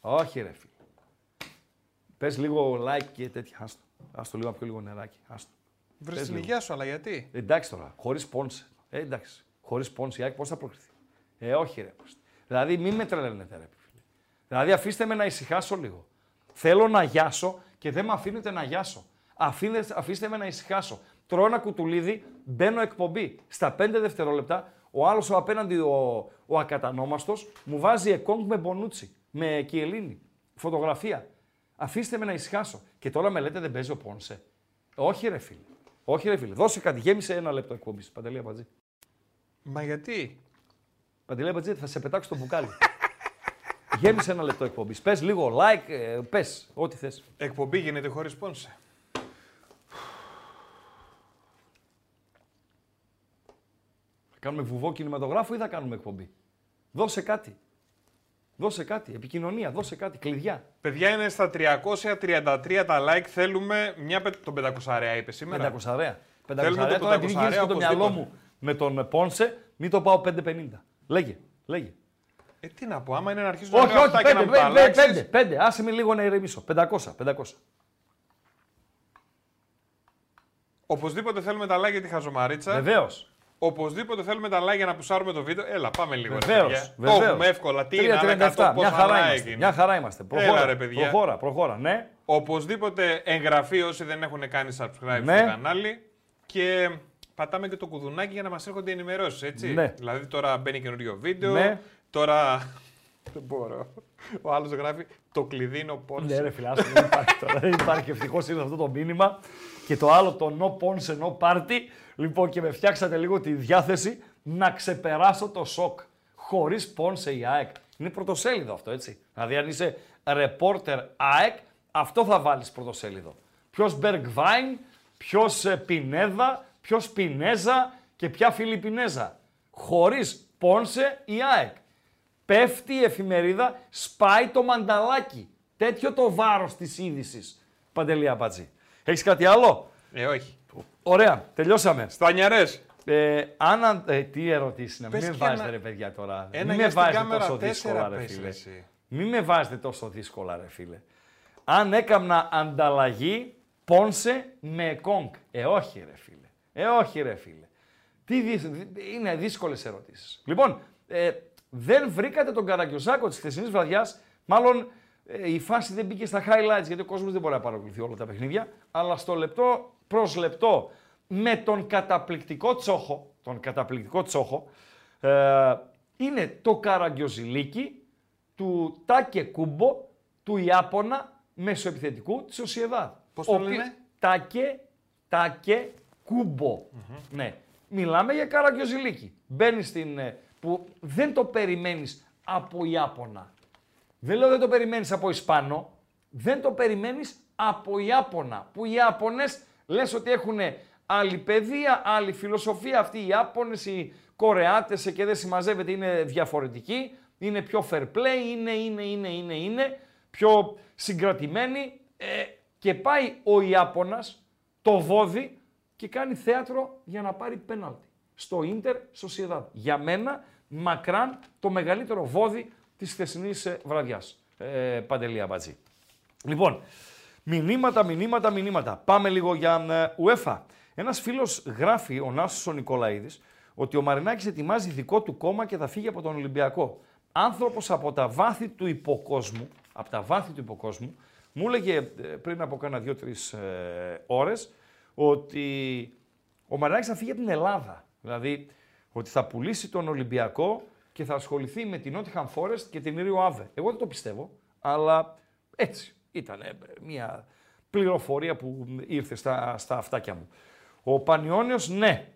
Όχι ρε φίλε. Πες λίγο like και τέτοια. Άστο λίγο, πιο λίγο νεράκι. Βρες την υγεία σου, αλλά γιατί. Εντάξει τώρα, χωρίς πόνσε. Εντάξει. Χωρίς πόνσε, Άκη, πώς θα προκριθεί. Όχι ρε. Δηλαδή μην με τρελαίνετε ρε φίλε. Δηλαδή αφήστε με να ησυχάσω λίγο. Θέλω να γιάσω και δεν με αφήνετε να γιάσω. Αφήστε με να ησυχάσω. Τρώω ένα κουτουλίδι, μπαίνω εκπομπή. Στα 5 δευτερόλεπτα, ο άλλος ο απέναντι, ο ακατανόμαστος, μου βάζει Εκόνγκ με Μπονούτσι, με Κιελίνη. Φωτογραφία. Αφήστε με να ησυχάσω. Και τώρα με λέτε δεν παίζει ο Πόνσε. Όχι ρε φίλε. Δώσε κάτι. Γέμισε ένα λεπτό εκπομπής. Παντελή Αμπατζή. Μα γιατί. Παντελή Μπατζή, θα σε πετάξω το μπουκάλι. Γέμισε ένα λεπτό εκπομπή. Πες λίγο like, πες ό,τι θες. Εκπομπή γίνεται χωρίς sponsor. Θα κάνουμε βουβό κινηματογράφου ή θα κάνουμε εκπομπή? Δώσε κάτι. Δώσε κάτι. Επικοινωνία, δώσε κάτι. Κλειδιά. Παιδιά, είναι στα 333 τα like. Θέλουμε μια τον 500 είπε σήμερα. 500. 500. Τώρα την γίνεις το μυαλό μου με τον Πόνσε, μην το πάω 550. Λέγε, λέγε. Τι να πω, άμα είναι να αρχίσουν όχι, να όχι, πέντε, να αλλάξεις... Πέντε, άσε με λίγο να ηρεμήσω. 500. Οπωσδήποτε θέλουμε τα like για τη χαζομαρίτσα. Βεβαίως. Οπωσδήποτε θέλουμε τα like για να πουσάρουμε το βίντεο. Έλα, πάμε λίγο. Βεβαίως. Το έχουμε εύκολα. Τι είναι, 100, μια χαρά είμαστε. Μια χαρά είμαστε. Προχώρα, έλα, ρε, παιδιά. Προχώρα, ναι. Οπωσδήποτε εγγραφή όσοι δεν έχουν κάνει subscribe ναι. στο κανάλι. Και... πατάμε και το κουδουνάκι για να μας έρχονται οι ενημερώσεις, έτσι. Ναι. Δηλαδή τώρα μπαίνει καινούριο βίντεο, ναι. τώρα... δεν μπορώ. Ο άλλος γράφει το κλειδί είναι ο Πόνσε. Ναι ρε φιλάσου, δεν υπάρχει τώρα. Δεν υπάρχει, ευτυχώς ήρθε αυτό το μήνυμα. Και το άλλο το no Ponce, no party. Λοιπόν και με φτιάξατε λίγο τη διάθεση να ξεπεράσω το σοκ. Χωρίς Ponce η ΑΕΚ. Είναι πρωτοσέλιδο αυτό, έτσι. Δηλαδή αν είσαι reporter ΑΕΚ, αυτό θα βάλεις πρωτοσέλιδο. Ποιος Bergwijn, ποιος Πινέδα. Ποιος Πινέζα και ποια Φιλιππινέζα. Χωρίς Πόνσε η ΑΕΚ. Πέφτει η εφημερίδα, σπάει το μανταλάκι. Τέτοιο το βάρος της είδησης. Παντελή Αμπατζή. Έχεις κάτι άλλο? Όχι. Ωραία, τελειώσαμε. Στανιαρές. Τι ερωτήσεις να μην με βάζετε ρε παιδιά τώρα. Μην με βάζετε τόσο δύσκολα ρε φίλε. Μην με βάζετε τόσο δύσκολα ρε φίλε. Αν έκαμνα ανταλλαγή Πόνσε με Εκόνγκ. Όχι ρε φίλε. Όχι ρε φίλε. Είναι δύσκολες ερωτήσεις. Λοιπόν, δεν βρήκατε τον Καραγκιωζάκο της χθεσινής βραδιάς. Μάλλον η φάση δεν μπήκε στα highlights, γιατί ο κόσμος δεν μπορεί να παρακολουθεί όλα τα παιχνίδια. Αλλά στο λεπτό προς λεπτό, με τον καταπληκτικό Τσόχο, είναι το Καραγκιωζιλίκι του Τάκε Κούμπο, του Ιάπωνα, μεσοεπιθετικού της Σοσιεδάδ. Πώς το λένε? Τάκε Κούμπο. Mm-hmm. Ναι. Μιλάμε για Καραγκιωζιλίκι. Μπαίνει στην... που δεν το περιμένεις από Ιάπωνα. Δεν λέω δεν το περιμένεις από Ισπάνο. Δεν το περιμένεις από Ιάπωνα. Που οι Ιάπωνες λες ότι έχουν άλλη παιδεία, άλλη φιλοσοφία. Αυτοί οι Ιάπωνες, οι Κορεάτες και δεν συμμαζεύεται, είναι διαφορετικοί. Είναι πιο fair play, είναι πιο συγκρατημένοι. Και πάει ο Ιάπωνας, το βόδι, και κάνει θέατρο για να πάρει πέναλτι στο Ίντερ Σοσιεδάδ. Για μένα, μακράν το μεγαλύτερο βόδι της χθεσινής βραδιάς. Παντελή Αμπατζή. Λοιπόν, μηνύματα. Πάμε λίγο για UEFA. Ένας φίλος γράφει, ο Νάσος ο Νικολαίδης, ότι ο Μαρινάκης ετοιμάζει δικό του κόμμα και θα φύγει από τον Ολυμπιακό. Άνθρωπος από τα βάθη του υποκόσμου, μου έλεγε πριν από κάνα 2-3 ώρες, ότι ο Μαρινάκης θα φύγει από την Ελλάδα. Δηλαδή, ότι θα πουλήσει τον Ολυμπιακό και θα ασχοληθεί με την Nottingham Forest και την Rio Ave. Εγώ δεν το πιστεύω, αλλά έτσι ήταν μια πληροφορία που ήρθε στα αυτάκια μου. Ο Πανιώνιος, ναι,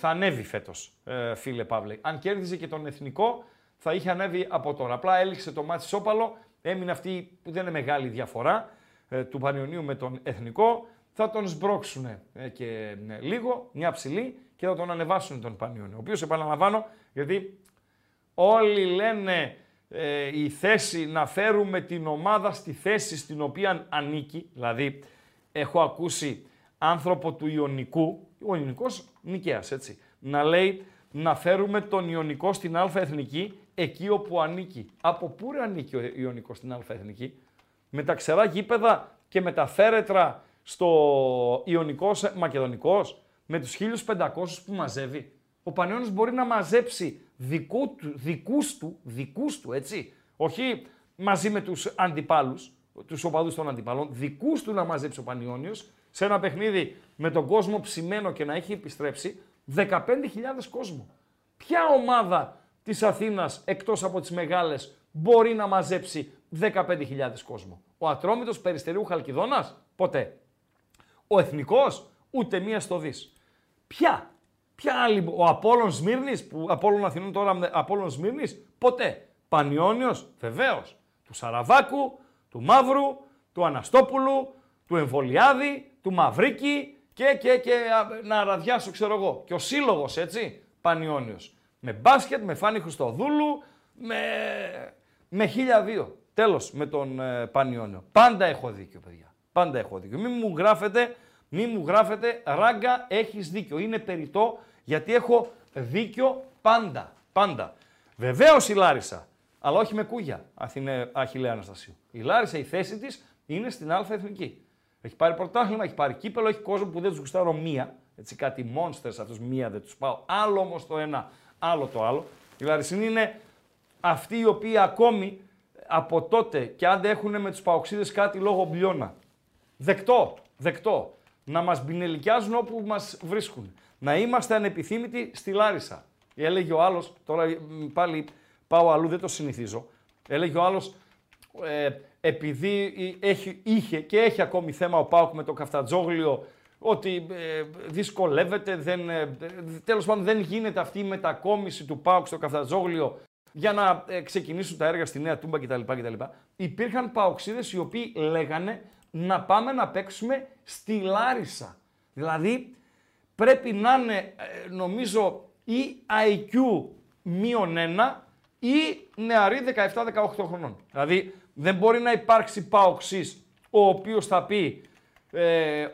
θα ανέβει φέτος, φίλε Παύλε. Αν κέρδιζε και τον Εθνικό, θα είχε ανέβει από τώρα. Απλά έληξε το μάτι σόπαλο, έμεινε αυτή που δεν είναι μεγάλη διαφορά του Πανιωνίου με τον Εθνικό. Θα τον σμπρώξουν και λίγο, μια ψηλή, και θα τον ανεβάσουν τον Πανιόνιο. Ο οποίος, επαναλαμβάνω, γιατί όλοι λένε η θέση να φέρουμε την ομάδα στη θέση στην οποία ανήκει. Δηλαδή, έχω ακούσει άνθρωπο του Ιωνικού, ο Ιωνικός Νικαίας, έτσι, να λέει να φέρουμε τον Ιωνικό στην Α Εθνική εκεί όπου ανήκει. Από πού ρε ανήκει ο Ιωνικός στην Α Εθνική? Με τα ξερά γήπεδα και με τα φέρετρα στο Ιωνικός Μακεδονικός, με τους 1.500 που μαζεύει. Ο Πανιώνιος μπορεί να μαζέψει δικούς του, έτσι, όχι μαζί με τους αντιπάλους, τους οπαδούς των αντιπάλων, δικούς του να μαζέψει ο Πανιώνιος, σε ένα παιχνίδι με τον κόσμο ψημένο και να έχει επιστρέψει 15.000 κόσμο. Ποια ομάδα της Αθήνας, εκτός από τις μεγάλες, μπορεί να μαζέψει 15.000 κόσμο? Ο Ατρόμητος Περιστερίου Χαλκιδόνας, ποτέ. Ο Εθνικός, ούτε μία στο δις. Ποια Ποια άλλη, ο Απόλλων Σμύρνης, που Απόλλων Αθηνών τώρα, Απόλλων Σμύρνης, ποτέ. Πανιώνιος, βεβαίως. Του Σαραβάκου, του Μαύρου, του Αναστόπουλου, του Εμβολιάδη, του Μαυρίκη και να ραδιάσω, ξέρω εγώ. Και ο σύλλογος, έτσι, Πανιώνιος. Με μπάσκετ, με Φάνη Χριστοδούλου, με 1002. Τέλος με τον Πανιώνιο. Πάντα έχω δίκιο, παιδιά. Πάντα έχω δίκιο. Μη μου γράφετε, ράγκα, έχεις δίκιο. Είναι περιττό, γιατί έχω δίκιο πάντα. Πάντα. Βεβαίως η Λάρισα, αλλά όχι με κούγια, Αχιλλέα Αναστασίου. Η Λάρισα, η θέση της είναι στην Α' Εθνική. Έχει πάρει πρωτάθλημα, έχει πάρει κύπελο, έχει κόσμο που δεν τους γουστάρω μία. Έτσι, κάτι monsters αυτούς, μία δεν τους πάω. Άλλο όμως το ένα, άλλο το άλλο. Η Λαρισινή είναι αυτοί οι οποίοι ακόμη από τότε και αν δεν έχουν με τους παοξίδες κάτι λόγω μπλιώνα. Δεκτό. Να μας μπινελικιάζουν όπου μας βρίσκουν. Να είμαστε ανεπιθύμητοι στη Λάρισα. Έλεγε ο άλλος, τώρα πάλι πάω αλλού, δεν το συνηθίζω. Έλεγε ο άλλος, επειδή είχε και έχει ακόμη θέμα ο ΠΑΟΚ με το Καφτατζόγλιο, ότι δυσκολεύεται, τέλος πάντων δεν γίνεται αυτή η μετακόμιση του ΠΑΟΚ στο Καφτατζόγλιο για να ξεκινήσουν τα έργα στη Νέα Τούμπα κτλ. Υπήρχαν παοξίδες οι οποίοι λέγανε να πάμε να παίξουμε στη Λάρισα. Δηλαδή πρέπει να είναι νομίζω ή IQ -1 ή νεαροί 17-18 χρονών. Δηλαδή δεν μπορεί να υπάρξει παοξής ο οποίος θα πει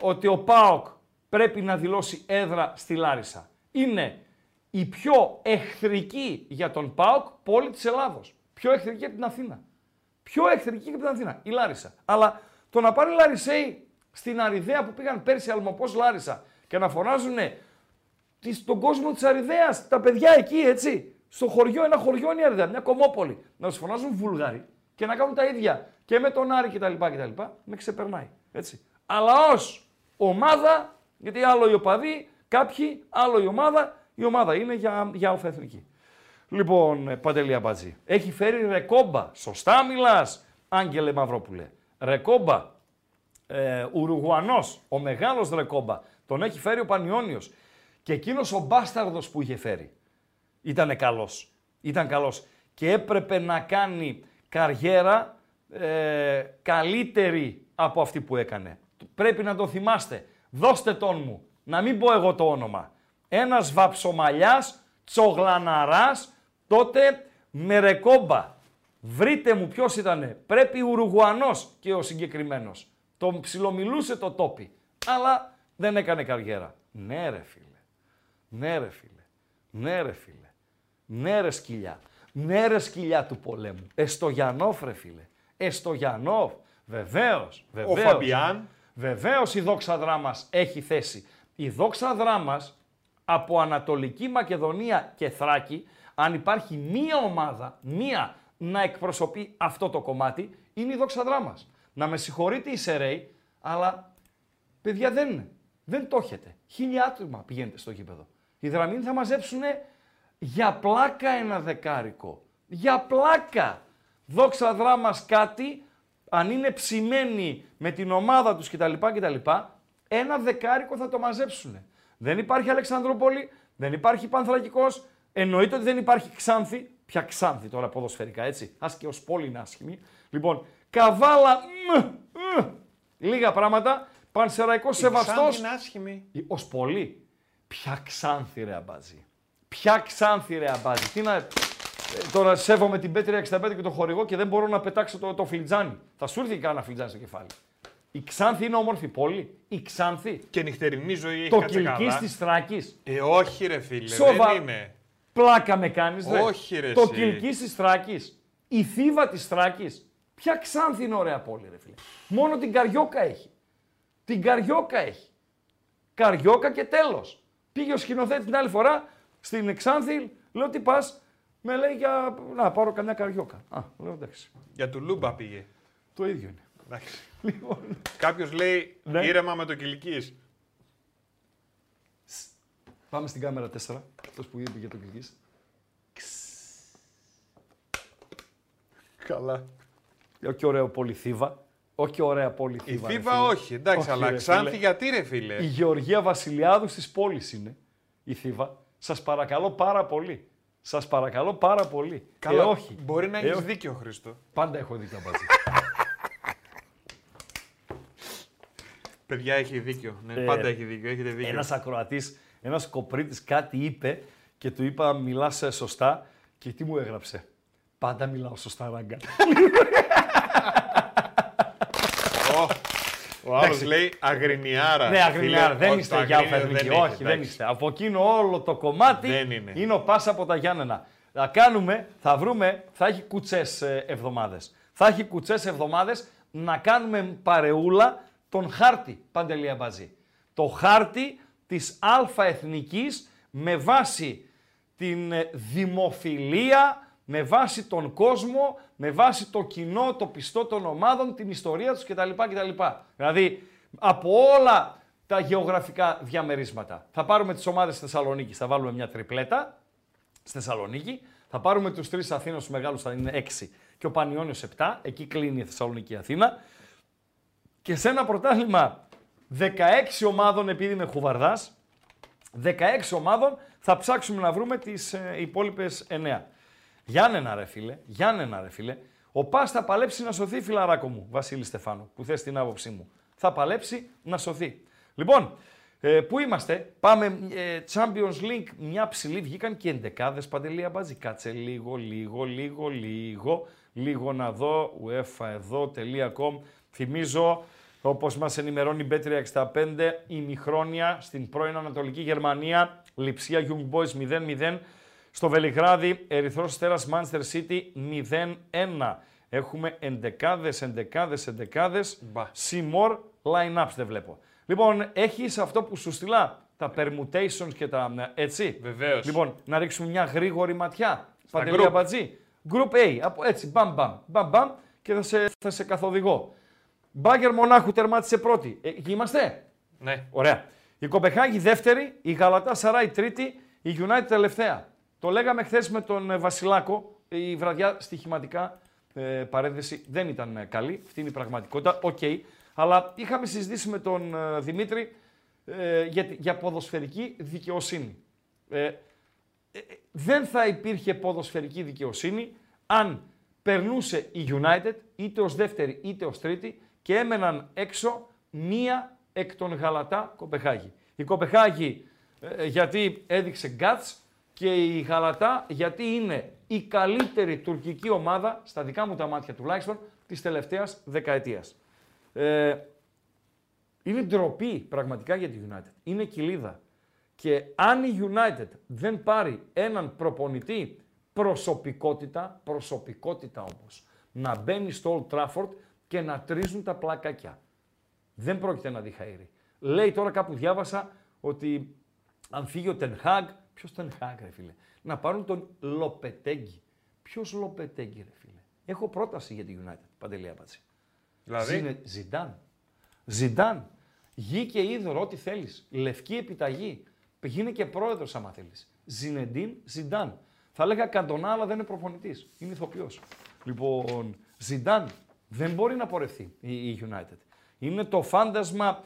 ότι ο ΠΑΟΚ πρέπει να δηλώσει έδρα στη Λάρισα. Είναι η πιο εχθρική για τον ΠΑΟΚ πόλη της Ελλάδος. Πιο εχθρική από την Αθήνα. Η Λάρισα. Αλλά το να πάνε Λαρισαίοι στην Αριδαία που πήγαν πέρσι Αλμοπός Λάρισα και να φωνάζουν τον κόσμο της Αριδαίας, τα παιδιά εκεί έτσι, στο χωριό, ένα χωριό είναι η Αριδαία, μια κομμόπολη, να τους φωνάζουν Βούλγαροι και να κάνουν τα ίδια και με τον Άρη κτλ. Με ξεπερνάει. Έτσι. Αλλά ως ομάδα, γιατί άλλο οι οπαδοί, κάποιοι, άλλο η ομάδα είναι για αλφα-εθνική. Λοιπόν, Παντελή Αμπατζή, έχει φέρει ρεκόμπα, σωστά μιλάς, Άγγελε Μαυρόπουλε, ρεκόμπα, Ουρουγουανός, ο μεγάλος ρεκόμπα, τον έχει φέρει ο Πανιώνιος και εκείνος ο μπάσταρδος που είχε φέρει ήταν καλός και έπρεπε να κάνει καριέρα καλύτερη από αυτή που έκανε. Πρέπει να το θυμάστε. Δώστε τον μου. Να μην πω εγώ το όνομα. Ένας βαψομαλιάς, τσογλαναράς, τότε με ρεκόμπα. Βρείτε μου ποιος ήτανε. Πρέπει Ουρουγουανός και ο συγκεκριμένος. Τον ψιλομιλούσε το τόπι. Αλλά δεν έκανε καριέρα. Ναι ρε σκυλιά. Ναι ρε σκυλιά του πολέμου. Εστογιανόφ ρε φίλε. Εστογιανόφ. Βεβαίως. Ο Φαμπιάν. Βεβαίως η δόξα δράμας έχει θέση. Η δόξα δράμας από Ανατολική Μακεδονία και Θράκη, αν υπάρχει μία ομάδα, μία να εκπροσωπεί αυτό το κομμάτι, είναι η δόξα δράμας. Να με συγχωρείτε οι Σεραίοι, αλλά παιδιά δεν είναι. Δεν το έχετε. 1000 άτομα πηγαίνετε στο γήπεδο. Οι Δραμίνοι θα μαζέψουν για πλάκα ένα δεκάρικο. Για πλάκα. Δόξα δράμας κάτι, αν είναι ψημένοι με την ομάδα τους κτλ. Ένα δεκάρικο θα το μαζέψουν. Δεν υπάρχει Αλεξανδρούπολη, δεν υπάρχει Πανθρακικός, εννοείται ότι δεν υπάρχει Ξάνθη. Πια Ξάνθη τώρα ποδοσφαιρικά έτσι, ας και ως πόλη είναι άσχημη. Λοιπόν, Καβάλα, λίγα πράγματα, Πανσεραϊκός σεβαστός. Είναι άσχημη. Ως πόλη. Πια Ξάνθη ρε Αμπάτζη. Τι να... Τώρα σέβομαι την Πέτρια 65 και το χορηγό και δεν μπορώ να πετάξω το φλιτζάνι. Θα σου έρθει κανένα φλιτζάνι στο κεφάλι. Η Ξάνθη είναι όμορφη πόλη. Η Ξάνθη. Και νυχτερινή ζωή έχει κάτσε καλά. Το κυλκής της Θράκης. Όχι ρε φίλε, δεν είναι. Πλάκα με κάνεις ρε. Όχι ρε. Το κυλκής της Θράκης. Η Θήβα της Θράκης. Ποια Ξάνθη είναι ωραία πόλη ρε φίλε. Μόνο την Καριόκα έχει. Καριόκα και τέλος. Πήγε ο σκηνοθέτης την άλλη φορά στην Ξάνθη, λέω τι πας. Με λέει για να πάρω καμιά καριόκα. Α, λέω εντάξει. Για του Λούμπα πήγε. Το ίδιο είναι. Εντάξει. Λοιπόν. Κάποιος λέει ναι. Ήρεμα με το Κυλκής. Πάμε στην κάμερα 4, αυτός που είπε για το Κυλκής. Καλά. Όχι ωραίο πολύ Θήβα. Η Θήβα όχι, εντάξει, αλλά Ξάνθη γιατί ρε φίλε. Η Γεωργία Βασιλιάδου στις πόλεις είναι. η Θήβα. Σας παρακαλώ πάρα πολύ. Σας παρακαλώ πάρα πολύ. Καλά, όχι. Μπορεί να έχεις δίκιο, Χρήστο. Πάντα έχω δίκιο, Μπατζή. Παιδιά, έχει δίκιο. Ναι, πάντα έχει δίκιο. Έχετε δίκιο. Ένας ακροατής, ένας κοπρίτης κάτι είπε και του είπα μιλάς σωστά και τι μου έγραψε. Πάντα μιλάω σωστά, ράγκα. Ο άλλος λέει αγρινιάρα. Ναι, αγρινιάρα. Δεν είστε για Φεδρική. Όχι, δεν είστε. Από εκείνο όλο το κομμάτι είναι ο Πάσα από τα Γιάννενα. Θα κάνουμε, θα βρούμε, θα έχει κουτσές εβδομάδες. Θα έχει κουτσές εβδομάδες να κάνουμε παρεούλα τον χάρτη, Παντελή Αμπατζή. Το χάρτη της αλφαεθνικής με βάση την δημοφιλία, με βάση τον κόσμο, με βάση το κοινό, το πιστό των ομάδων, την ιστορία τους κτλ. Κτλ. Δηλαδή, από όλα τα γεωγραφικά διαμερίσματα. Θα πάρουμε τις ομάδες της Θεσσαλονίκης, θα βάλουμε μια τριπλέτα στη Θεσσαλονίκη, θα πάρουμε τους τρεις Αθήνας, τους μεγάλους θα είναι 6 και ο Πανιώνιος 7, εκεί κλείνει η Θεσσαλονίκη Αθήνα. Και σε ένα πρωτάθλημα 16 ομάδων, επειδή είμαι χουβαρδάς, 16 ομάδων θα ψάξουμε να βρούμε τις υπόλοιπες 9. Γιάννενα ρε φίλε, Γιάννενα ρε φίλε, ο Πας θα παλέψει να σωθεί, φιλαράκο μου, Βασίλη Στεφάνου, που θες την άποψή μου. Θα παλέψει να σωθεί. Λοιπόν, πού είμαστε, πάμε Champions League, μια ψηλή βγήκαν και εντεκάδες, Παντελή Αμπατζή. Κάτσε λίγο να δω, UEFA εδώ, .com. Θυμίζω, όπως μας ενημερώνει η Bet365, ημιχρόνια στην πρώην Ανατολική Γερμανία, Λειψία Young Boys 0-0. Στο Βελιγράδι, Ερυθρός Αστέρας, Manchester City 0-1. Έχουμε εντεκάδες. See more line-ups δεν βλέπω. Λοιπόν, έχεις αυτό που σου στείλα, τα permutations και τα έτσι. Βεβαίως. Λοιπόν, να ρίξουμε μια γρήγορη ματιά. Παντελή Αμπατζή. Group A, από έτσι, μπαμ, και θα σε καθοδηγώ. Μπάγκερ Μονάχου τερμάτισε πρώτη. Εκεί είμαστε. Ναι. Ωραία. Η Κοπεχάγη δεύτερη, η Γαλατά Σαράι τρίτη, η United τελευταία. Το λέγαμε χθες με τον Βασιλάκο, η βραδιά στοιχηματικά παρένθεση δεν ήταν καλή, αυτή είναι η πραγματικότητα, ok. Αλλά είχαμε συζητήσει με τον Δημήτρη για ποδοσφαιρική δικαιοσύνη. Δεν θα υπήρχε ποδοσφαιρική δικαιοσύνη αν περνούσε η United είτε ως δεύτερη είτε ως τρίτη και έμεναν έξω μία εκ των Γαλατά Κοπεχάγη. Η Κοπεχάγη γιατί έδειξε γκάτς, και η Γαλατά γιατί είναι η καλύτερη τουρκική ομάδα, στα δικά μου τα μάτια τουλάχιστον, της τελευταίας δεκαετίας. Είναι ντροπή πραγματικά για τη United. Είναι κοιλίδα. Και αν η United δεν πάρει έναν προπονητή προσωπικότητα όμως, να μπαίνει στο Old Trafford και να τρίζουν τα πλακάκια. Δεν πρόκειται να δει χαΐρι. Λέει τώρα κάπου διάβασα ότι αν φύγει ο Ten Hag, ποιος τον χάκρε, φίλε. Να πάρουν τον Λοπετέγκη. Ποιος Λοπετέγκη, ρε φίλε. Έχω πρόταση για τη United, Παντελή Αμπατζή. Δηλαδή. Ζιντάν. Γη και είδωρο, ό,τι θέλεις. Λευκή επιταγή. Γίνε και πρόεδρος, άμα θέλεις. Ζινεντίν Ζιντάν. Θα λέγα Καντονά, αλλά δεν είναι προπονητής. Είναι ηθοποιός. Λοιπόν, Ζιντάν δεν μπορεί να πορευθεί η United. Είναι το φάντασμα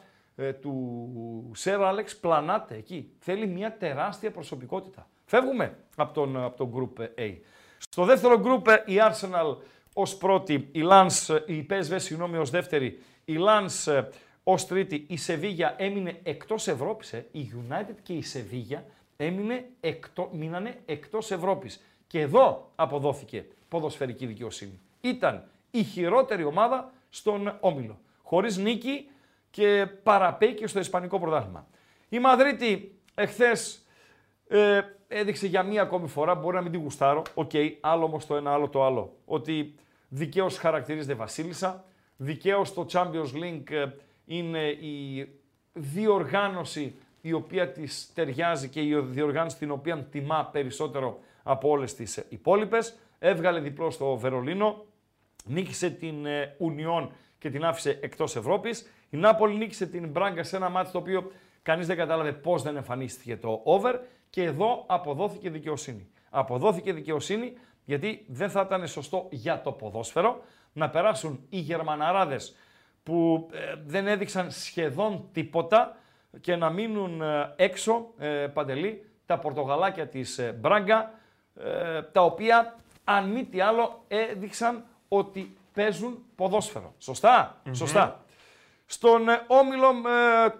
του Σερ Άλεξ πλανάται εκεί. Θέλει μια τεράστια προσωπικότητα. Φεύγουμε από τον Group A. Στο δεύτερο Group η Arsenal ως πρώτη, η PSV συγγνώμη ως δεύτερη, η Lens ως τρίτη, η Σεβίγια έμεινε εκτός Ευρώπης. Η United και η Σεβίγια μείνανε εκτός Ευρώπης. Και εδώ αποδόθηκε ποδοσφαιρική δικαιοσύνη. Ήταν η χειρότερη ομάδα στον όμιλο. Χωρίς νίκη και παραπέκει στο Ισπανικό πρωτάθλημα. Η Μαδρίτη εχθές έδειξε για μία ακόμη φορά, μπορεί να μην την γουστάρω, ok, άλλο όμως το ένα, άλλο το άλλο, ότι δικαίως χαρακτηρίζεται Βασίλισσα, δικαίως το Champions League είναι η διοργάνωση η οποία της ταιριάζει και η διοργάνωση την οποία τιμά περισσότερο από όλες τις υπόλοιπες. Έβγαλε διπλό στο Βερολίνο, νίκησε την Union και την άφησε εκτός Ευρώπης. Η Νάπολη νίκησε την Μπράγκα σε ένα μάτι το οποίο κανείς δεν κατάλαβε πώς δεν εμφανίστηκε το over και εδώ αποδόθηκε δικαιοσύνη. Αποδόθηκε δικαιοσύνη γιατί δεν θα ήταν σωστό για το ποδόσφαιρο να περάσουν οι Γερμαναράδες που δεν έδειξαν σχεδόν τίποτα και να μείνουν έξω, Παντελή, τα πορτογαλάκια της Μπράγκα, τα οποία, αν μη τι άλλο, έδειξαν ότι παίζουν ποδόσφαιρο. Σωστά, σωστά. Στον όμιλο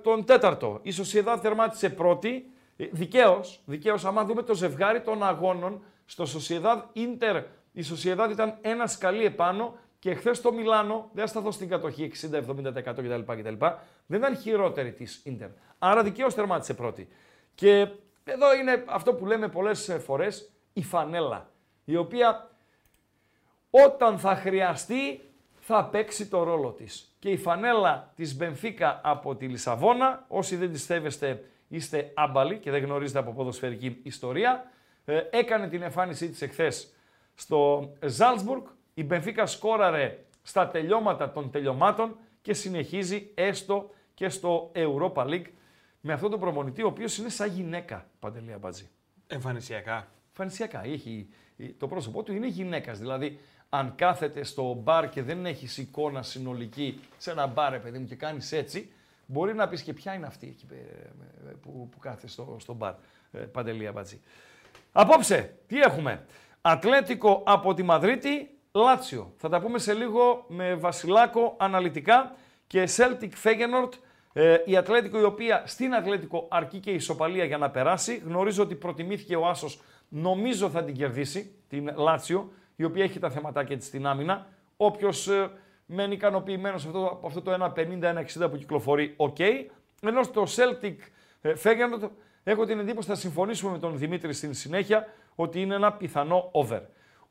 τον τέταρτο, η Σοσιαδάδ θερμάτισε πρώτη, δικαίως, άμα δούμε το ζευγάρι των αγώνων, στο Σοσιαδάδ Ίντερ, η Σοσιαδάδ ήταν ένα σκαλί επάνω και χθες στο Μιλάνο, δεν σταθώ στην κατοχή, 60-70% κτλ. Δεν ήταν χειρότερη της Ίντερ. Άρα δικαίως θερμάτισε πρώτη. Και εδώ είναι αυτό που λέμε πολλές φορές, η φανέλα, η οποία όταν θα χρειαστεί θα παίξει το ρόλο της. Και η φανέλα της Μπενφίκα από τη Λισαβόνα, όσοι δεν τη στέβεστε είστε άμπαλοι και δεν γνωρίζετε από ποδοσφαιρική ιστορία, έκανε την εμφάνισή της εχθές στο Ζάλτσμπουργκ. Η Μπενφίκα σκόραρε στα τελειώματα των τελειωμάτων και συνεχίζει έστω και στο Europa League με αυτόν τον προπονητή, ο οποίος είναι σαν γυναίκα, Παντελή Αμπατζή. Εμφανισιακά. Εμφανισιακά. Έχει, το πρόσωπό του είναι γυναίκας, δηλαδή αν κάθεται στο μπαρ και δεν έχεις εικόνα συνολική σε ένα μπαρ, παιδί μου, και κάνεις έτσι, μπορεί να πεις και ποια είναι αυτή εκεί που κάθεται στο μπαρ, Παντελή Αμπατζή. Απόψε, τι έχουμε. Ατλέτικο από τη Μαδρίτη, Λάτσιο. Θα τα πούμε σε λίγο με Βασιλάκο αναλυτικά και Celtic Feyenoord. Η Ατλέτικο, η οποία στην Ατλέτικο αρκεί και η ισοπαλία για να περάσει. Γνωρίζω ότι προτιμήθηκε ο Άσος, νομίζω θα την κερδίσει, την Λάτσιο, η οποία έχει τα θεματάκια της στην άμυνα. Όποιος μένει ικανοποιημένος από αυτό το 1.50-1.60 που κυκλοφορεί, οκ. Ενώ στο Celtic Feyenoord έχω την εντύπωση, θα συμφωνήσουμε με τον Δημήτρη στην συνέχεια, ότι είναι ένα πιθανό over.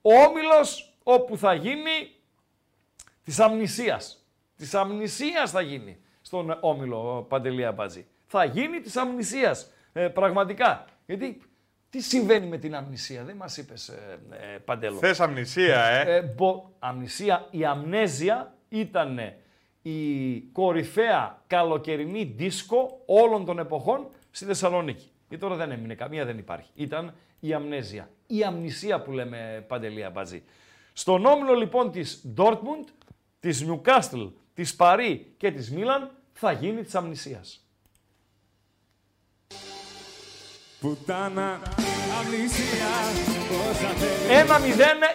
Ο όμιλος όπου θα γίνει της αμνησίας. Της αμνησίας θα γίνει στον όμιλο, Παντελία Μπατζή. Θα γίνει της αμνησίας, πραγματικά. Γιατί τι συμβαίνει με την αμνησία, δεν μας είπες, Παντέλο. Θες αμνησία, αμνησία, η αμνέζια ήταν η κορυφαία καλοκαιρινή δίσκο όλων των εποχών στη Θεσσαλονίκη. Και τώρα δεν έμεινε, καμία δεν υπάρχει. Ήταν η αμνέζια, η αμνησία που λέμε, Παντελία Μπατζή. Στον όμιλο λοιπόν της Ντόρτμουντ, της Νιουκάστλ, της Παρί και της Μίλαν θα γίνει της αμνησίας. Πουτάνα, αμνησία, 1-0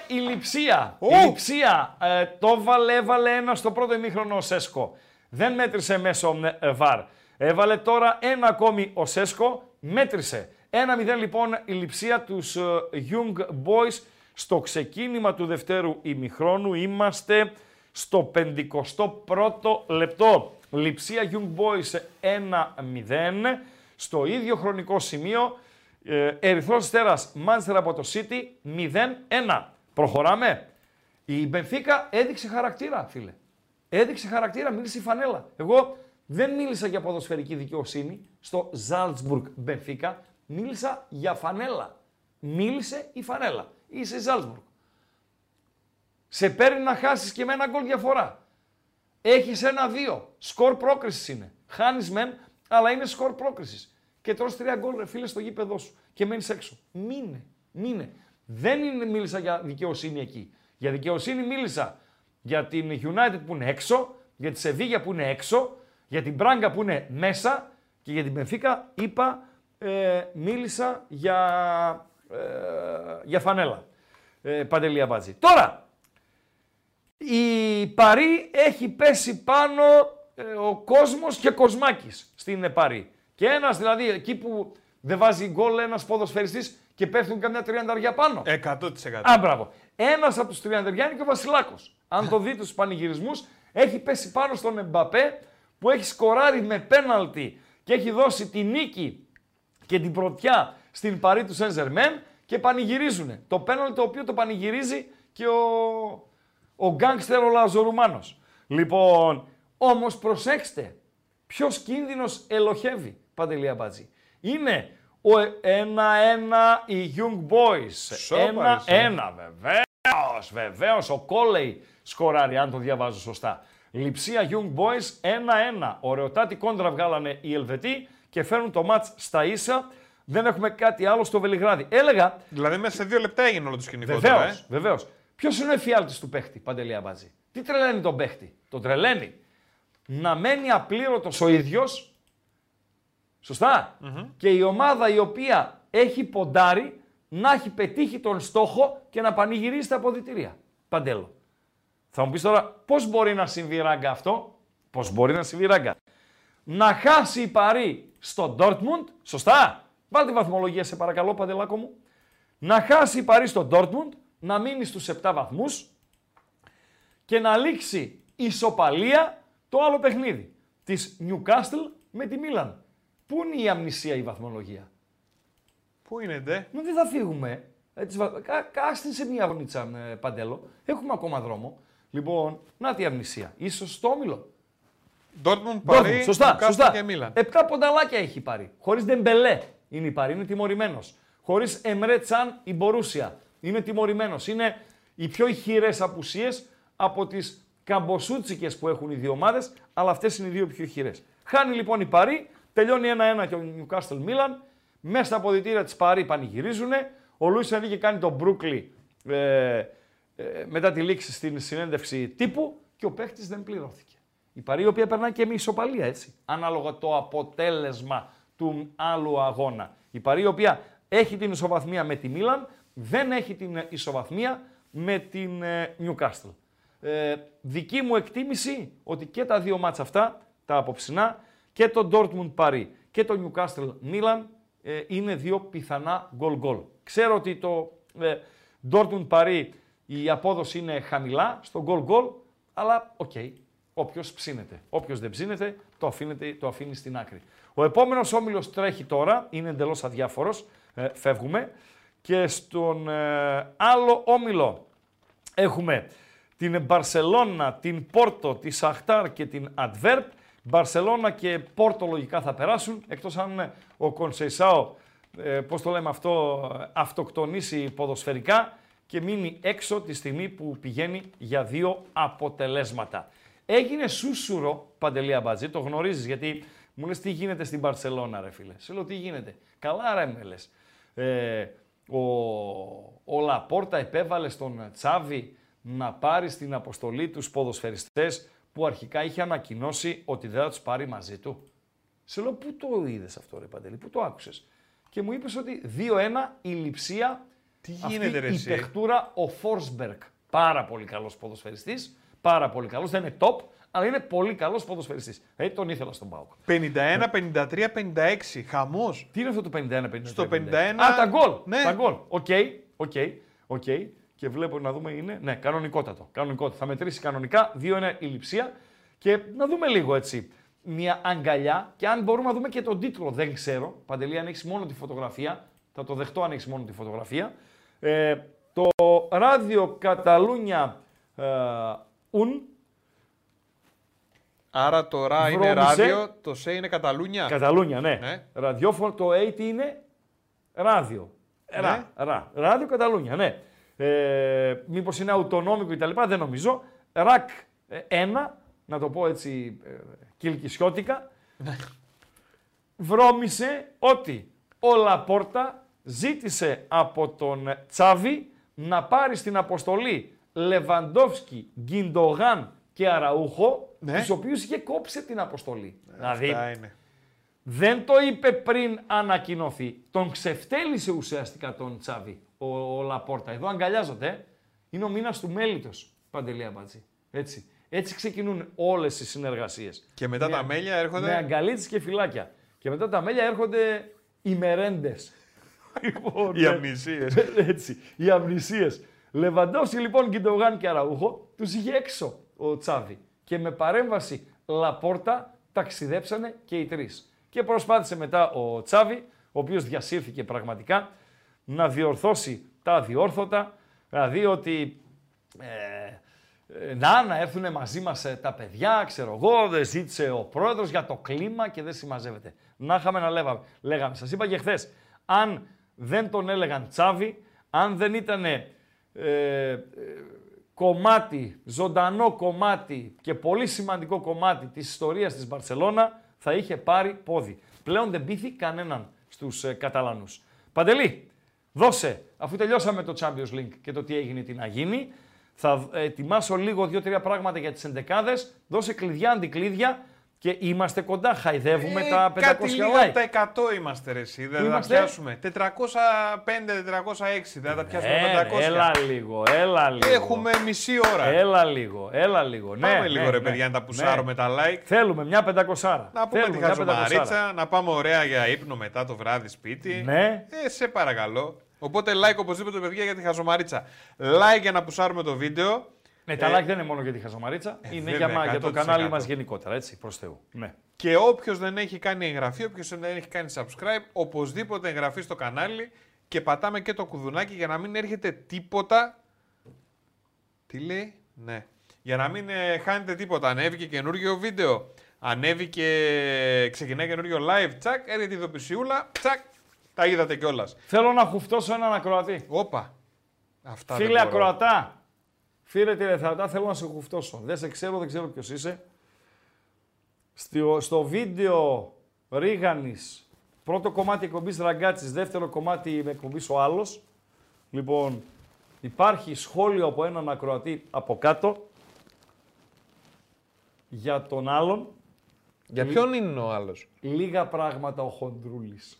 η Λειψία. Η Λειψία το έβαλε ένα στο πρώτο ημίχρονο ο Σέσκο. Δεν μέτρησε μέσω βαρ. Έβαλε τώρα ένα ακόμη ο Σέσκο, μέτρησε. 1-0 λοιπόν η Λειψία τους Young Boys. Στο ξεκίνημα του δευτέρου ημιχρόνου είμαστε στο 51ο λεπτό. Λειψία Young Boys 1-0. Στο ίδιο χρονικό σημείο Ερυθρός Αστέρας Manchester από το City 0-1. Προχωράμε. Η Μπενφίκα έδειξε χαρακτήρα, φίλε. Έδειξε χαρακτήρα, μίλησε η φανέλα. Εγώ δεν μίλησα για ποδοσφαιρική δικαιοσύνη στο Ζάλτσμπουργκ Μπενφίκα. Μίλησα για φανέλα. Μίλησε η φανέλα. Είσαι Ζάλτσμπουργκ. Σε παίρνει να χάσεις και με ένα γκολ διαφορά. Έχεις 1-2. Σκορ πρόκρισης είναι. Χάνεις μεν, αλλά είναι σκορ πρόκρισης. Και τρως 3 γκολ, ρε φίλε, στο γήπεδό σου. Και μένεις έξω. Μείνε. Μίλησα για δικαιοσύνη εκεί. Για δικαιοσύνη μίλησα για την United που είναι έξω, για τη Σεβίγια που είναι έξω, για την Μπράγκα που είναι μέσα και για την Μπενφίκα είπα, μίλησα για φανέλα. Παντελία Μπατζή. Τώρα, η Παρί έχει πέσει πάνω ο κόσμος και Κοσμάκης στην Παρί. Και ένας δηλαδή εκεί που δεν βάζει γκολ ένας ποδοσφαιριστής και πέφτουν καμιά τριανταριά πάνω. 100%. Α, μπράβο. Ένας από τους τριανταριά είναι και ο Βασιλάκος. Αν το δείτε στους πανηγυρισμούς, έχει πέσει πάνω στον Εμπαπέ που έχει σκοράρει με πέναλτι και έχει δώσει τη νίκη και την πρωτιά στην Παρί του Σεν Ζερμέν και πανηγυρίζουνε. Το πέναλτι το οποίο το πανηγυρίζει και ο γκάνγκστερ ο Λαζορουμάνος. Λοιπόν, όμως προσέξτε, ποιος κίνδυνος ελοχεύει, Παντελία Μπατζή. Είναι ο 1-1 οι Young Boys. 1-1, βεβαίως, ο Κόλεϊ σκοράρει, αν το διαβάζω σωστά. Λειψία Young Boys, 1-1. Ωραιοτάτη κόντρα βγάλανε οι Ελβετοί και φέρνουν το μάτς στα ίσα. Δεν έχουμε κάτι άλλο στο Βελιγράδι. Έλεγα... Δηλαδή μέσα σε 2 λεπτά έγινε όλο το σκηνικό. Βεβαίως. Ποιος είναι ο εφιάλτης του παίχτη, Παντελία Μπατζή. Τι τρελαίνει τον παίχτη. Τον τρελαίνει να μένει απλήρωτος ο ίδιος Σωστά. Mm-hmm. Και η ομάδα η οποία έχει ποντάρει να έχει πετύχει τον στόχο και να πανηγυρίσει τα αποδυτηρία. Παντέλο. Θα μου πεις τώρα πώς μπορεί να συμβεί ράγκα αυτό. Πώς μπορεί να συμβεί ράγκα. Να χάσει η Παρί στο Ντόρτμουντ. Σωστά. Βάλτε βαθμολογία σε παρακαλώ, Παντελάκο μου. Να χάσει η Παρί στο Ντόρτμουντ, να μείνει στους 7 βαθμούς και να λήξει ισοπαλία το άλλο παιχνίδι της Νιουκάστλ με τη Μίλαν. Πού είναι η αμνησία η βαθμολογία. Πού είναι ντε. Μα δεν θα φύγουμε. Κάστε σε μια αγωνίτσα, Παντέλο. Έχουμε ακόμα δρόμο. Λοιπόν, να τη αμνησία. Ίσως στο όμιλο. Ντόρτμουντ, Παρί, Νιουκάστλ και Μίλαν. 7 πονταλάκια έχει η Παρί. Χωρίς Ντεμπελέ είναι η Παρί, είναι τιμωρημένος. Χωρίς Εμρέ Τσάν η Μπορούσια. Είναι τιμωρημένος. Είναι οι πιο ηχηρές απουσίες από τις καμποσούτσικες που έχουν οι δύο ομάδες, αλλά αυτές είναι οι δύο πιο ηχηρές. Χάνει λοιπόν η Παρί, τελειώνει 1-1 και ο Νιουκάστλ Μίλαν. Μέσα στα αποδυτήρια της Παρί πανηγυρίζουνε. Ο Λούις Ενρίκε κάνει τον Μπρούκλι μετά τη λήξη στην συνέντευξη τύπου και ο παίχτης δεν πληρώθηκε. Η Παρί, η οποία περνάει και με ισοπαλία έτσι, ανάλογα το αποτέλεσμα του άλλου αγώνα. Η Παρί, η οποία έχει την ισοβαθμία με τη Μίλαν, δεν έχει την ισοβαθμία με την Νιουκάστλ. Δική μου εκτίμηση ότι και τα δύο μάτσα αυτά, τα απόψινά, και το Ντόρτμουντ Παρί και το Νιουκάστλ Μίλαν είναι δύο πιθανά γκολ-γκολ. Ξέρω ότι το Ντόρτμουντ Παρί η απόδοση είναι χαμηλά στο γκολ-γκολ, αλλά οκ, όποιος ψήνεται. Όποιος δεν ψήνεται, το αφήνει στην άκρη. Ο επόμενος όμιλος τρέχει τώρα, είναι εντελώς αδιάφορος, φεύγουμε. Και στον άλλο όμιλο έχουμε την Μπαρσελόνα, την Πόρτο, τη Σαχτάρ και την Αντβέρπ. Μπαρσελόνα και Πόρτο λογικά θα περάσουν, εκτός αν ο Κονσεϊσάο, πώς το λέμε αυτό, αυτοκτονήσει ποδοσφαιρικά και μείνει έξω τη στιγμή που πηγαίνει για δύο αποτελέσματα. Έγινε σούσουρο, Παντελή Αμπατζή, το γνωρίζεις, γιατί μου λες τι γίνεται στην Μπαρσελόνα ρε φίλε. Σε λέω τι γίνεται. Καλά ρε με λες. Ο Λαπόρτα επέβαλε στον Τσάβη να πάρει στην αποστολή τους ποδοσφαιριστές που αρχικά είχε ανακοινώσει ότι δεν θα τους πάρει μαζί του. Σε λέω πού το είδες αυτό ρε Παντελή, πού το άκουσες. Και μου είπες ότι 2-1 η Λειψία, τι γίνεται, αυτή η παιχτούρα ο Φόρσμπερκ. Πάρα πολύ καλός ποδοσφαιριστής, πάρα πολύ καλός, δεν είναι top, αλλά είναι πολύ καλός ποδοσφαιριστής. Δηλαδή τον ήθελα στον ΠΑΟΚ. 51, 53, 56. Χαμός. Τι είναι αυτό το 51, 53. Στο 51. Α, τα γκολ. Ναι. Τα γκολ. Οκ. Και βλέπω να δούμε είναι. Ναι, κανονικότατο. Κανονικότατο. Θα μετρήσει κανονικά. 2-1 η Λειψία. Και να δούμε λίγο έτσι. Μια αγκαλιά. Και αν μπορούμε να δούμε και τον τίτλο. Δεν ξέρω. Παντελή, αν έχεις μόνο τη φωτογραφία. Θα το δεχτώ αν έχεις μόνο τη φωτογραφία. Το ράδιο Καταλούνια Ουν. Άρα το ρα είναι ράδιο, το σε είναι Καταλούνια. Καταλούνια, ναι. Ραδιόφωνο, το A τι είναι ράδιο. Ρα. Ράδιο Καταλούνια, ναι. Μήπως είναι αυτονόμικο κτλ. Δεν νομίζω. Ρακ 1, να το πω έτσι κυλκισιώτικα. Βρώμησε ότι ο Λαπόρτα ζήτησε από τον Τσάβη να πάρει στην αποστολή Λεβαντόφσκι, Γκιντογάν και Αραούχο. Ναι. Τους οποίους είχε κόψει την αποστολή. Δηλαδή, δεν το είπε πριν ανακοινωθεί. Τον ξεφτέλησε ουσιαστικά τον Τσάβη, ο Λαπόρτα. Εδώ αγκαλιάζονται. Είναι ο μήνας του μέλιτος, Παντελή Αμπατζή. Έτσι ξεκινούν όλες οι συνεργασίες. Και μετά τα μέλια έρχονται. Με αγκαλίτσες και φυλάκια. Και μετά τα μέλια έρχονται οι μερέντες. Οι αμνησίες. Έτσι. Οι αμνησίες. Λεβαντόφσκι λοιπόν, Γκιντογάν και Αραούχο, τους είχε έξω ο Τσάβη. Και με παρέμβαση Λαπόρτα ταξιδέψανε και οι τρεις. Και προσπάθησε μετά ο Τσάβη, ο οποίος διασύρθηκε πραγματικά, να διορθώσει τα αδιόρθωτα. Δηλαδή ότι να έρθουνε μαζί μας τα παιδιά, ξέρω εγώ, δεν ζήτησε ο πρόεδρος για το κλίμα και δεν συμμαζεύεται. Να είχαμε να λέγαμε. Σας είπα και χθες, αν δεν τον έλεγαν Τσάβη, αν δεν ήτανε κομμάτι, ζωντανό κομμάτι και πολύ σημαντικό κομμάτι της ιστορίας της Μπαρσελόνα, θα είχε πάρει πόδι. Πλέον δεν πείθει κανέναν στους Καταλανούς. Παντελή, δώσε, αφού τελειώσαμε το Champions League και το τι έγινε τι να γίνει, θα ετοιμάσω λίγο 2-3 πράγματα για τις ενδεκάδες, δώσε κλειδιά, αντικλείδια, Και είμαστε κοντά, χαϊδεύουμε τα 500 like. Κάτι λίγο τα 100 είμαστε, ρε εσύ, δεν θα τα πιάσουμε. 405-406, δεν θα τα πιάσουμε 500. Έλα λίγο, έλα λίγο. Έχουμε μισή ώρα. Έλα λίγο, έλα λίγο. Πάμε λίγο ρε παιδιά να τα πουσάρουμε τα like. Θέλουμε μια 500. Να πούμε τη χαζομαρίτσα, να πάμε ωραία για ύπνο μετά το βράδυ σπίτι. Ναι. Σε παρακαλώ. Οπότε like οπωσδήποτε παιδιά για τη χαζομαρίτσα. Like για να πουσάρουμε το βίντεο. Ναι, τα like δεν είναι μόνο για τη χαζομαρίτσα, είναι για το κανάλι μας γενικότερα, έτσι, προς Θεού. Ναι. Και όποιος δεν έχει κάνει εγγραφή, όποιος δεν έχει κάνει subscribe, οπωσδήποτε εγγραφή στο κανάλι και πατάμε και το κουδουνάκι για να μην έρχεται τίποτα. Τι λέει, ναι. Για να μην χάνετε τίποτα. Ανέβηκε καινούργιο βίντεο, ξεκινάει καινούργιο live, τσακ, έρχεται η ειδοποιησιούλα, τσακ, τα είδατε κιόλας. Θέλω να χουφτώσω έναν ακροατή. Όπα. Φίλε ακροατά. Φίλε τηλεθεατά, θέλω να σε κουφτώσω. Δεν σε ξέρω, δεν ξέρω ποιος είσαι. Στο βίντεο Ρίγανης, πρώτο κομμάτι εκπομπής Ραγκάτσης, δεύτερο κομμάτι με εκπομπής ο άλλος. Λοιπόν, υπάρχει σχόλιο από έναν ακροατή από κάτω για τον άλλον. Για ποιον είναι ο άλλος? Λίγα πράγματα ο Χοντρούλης.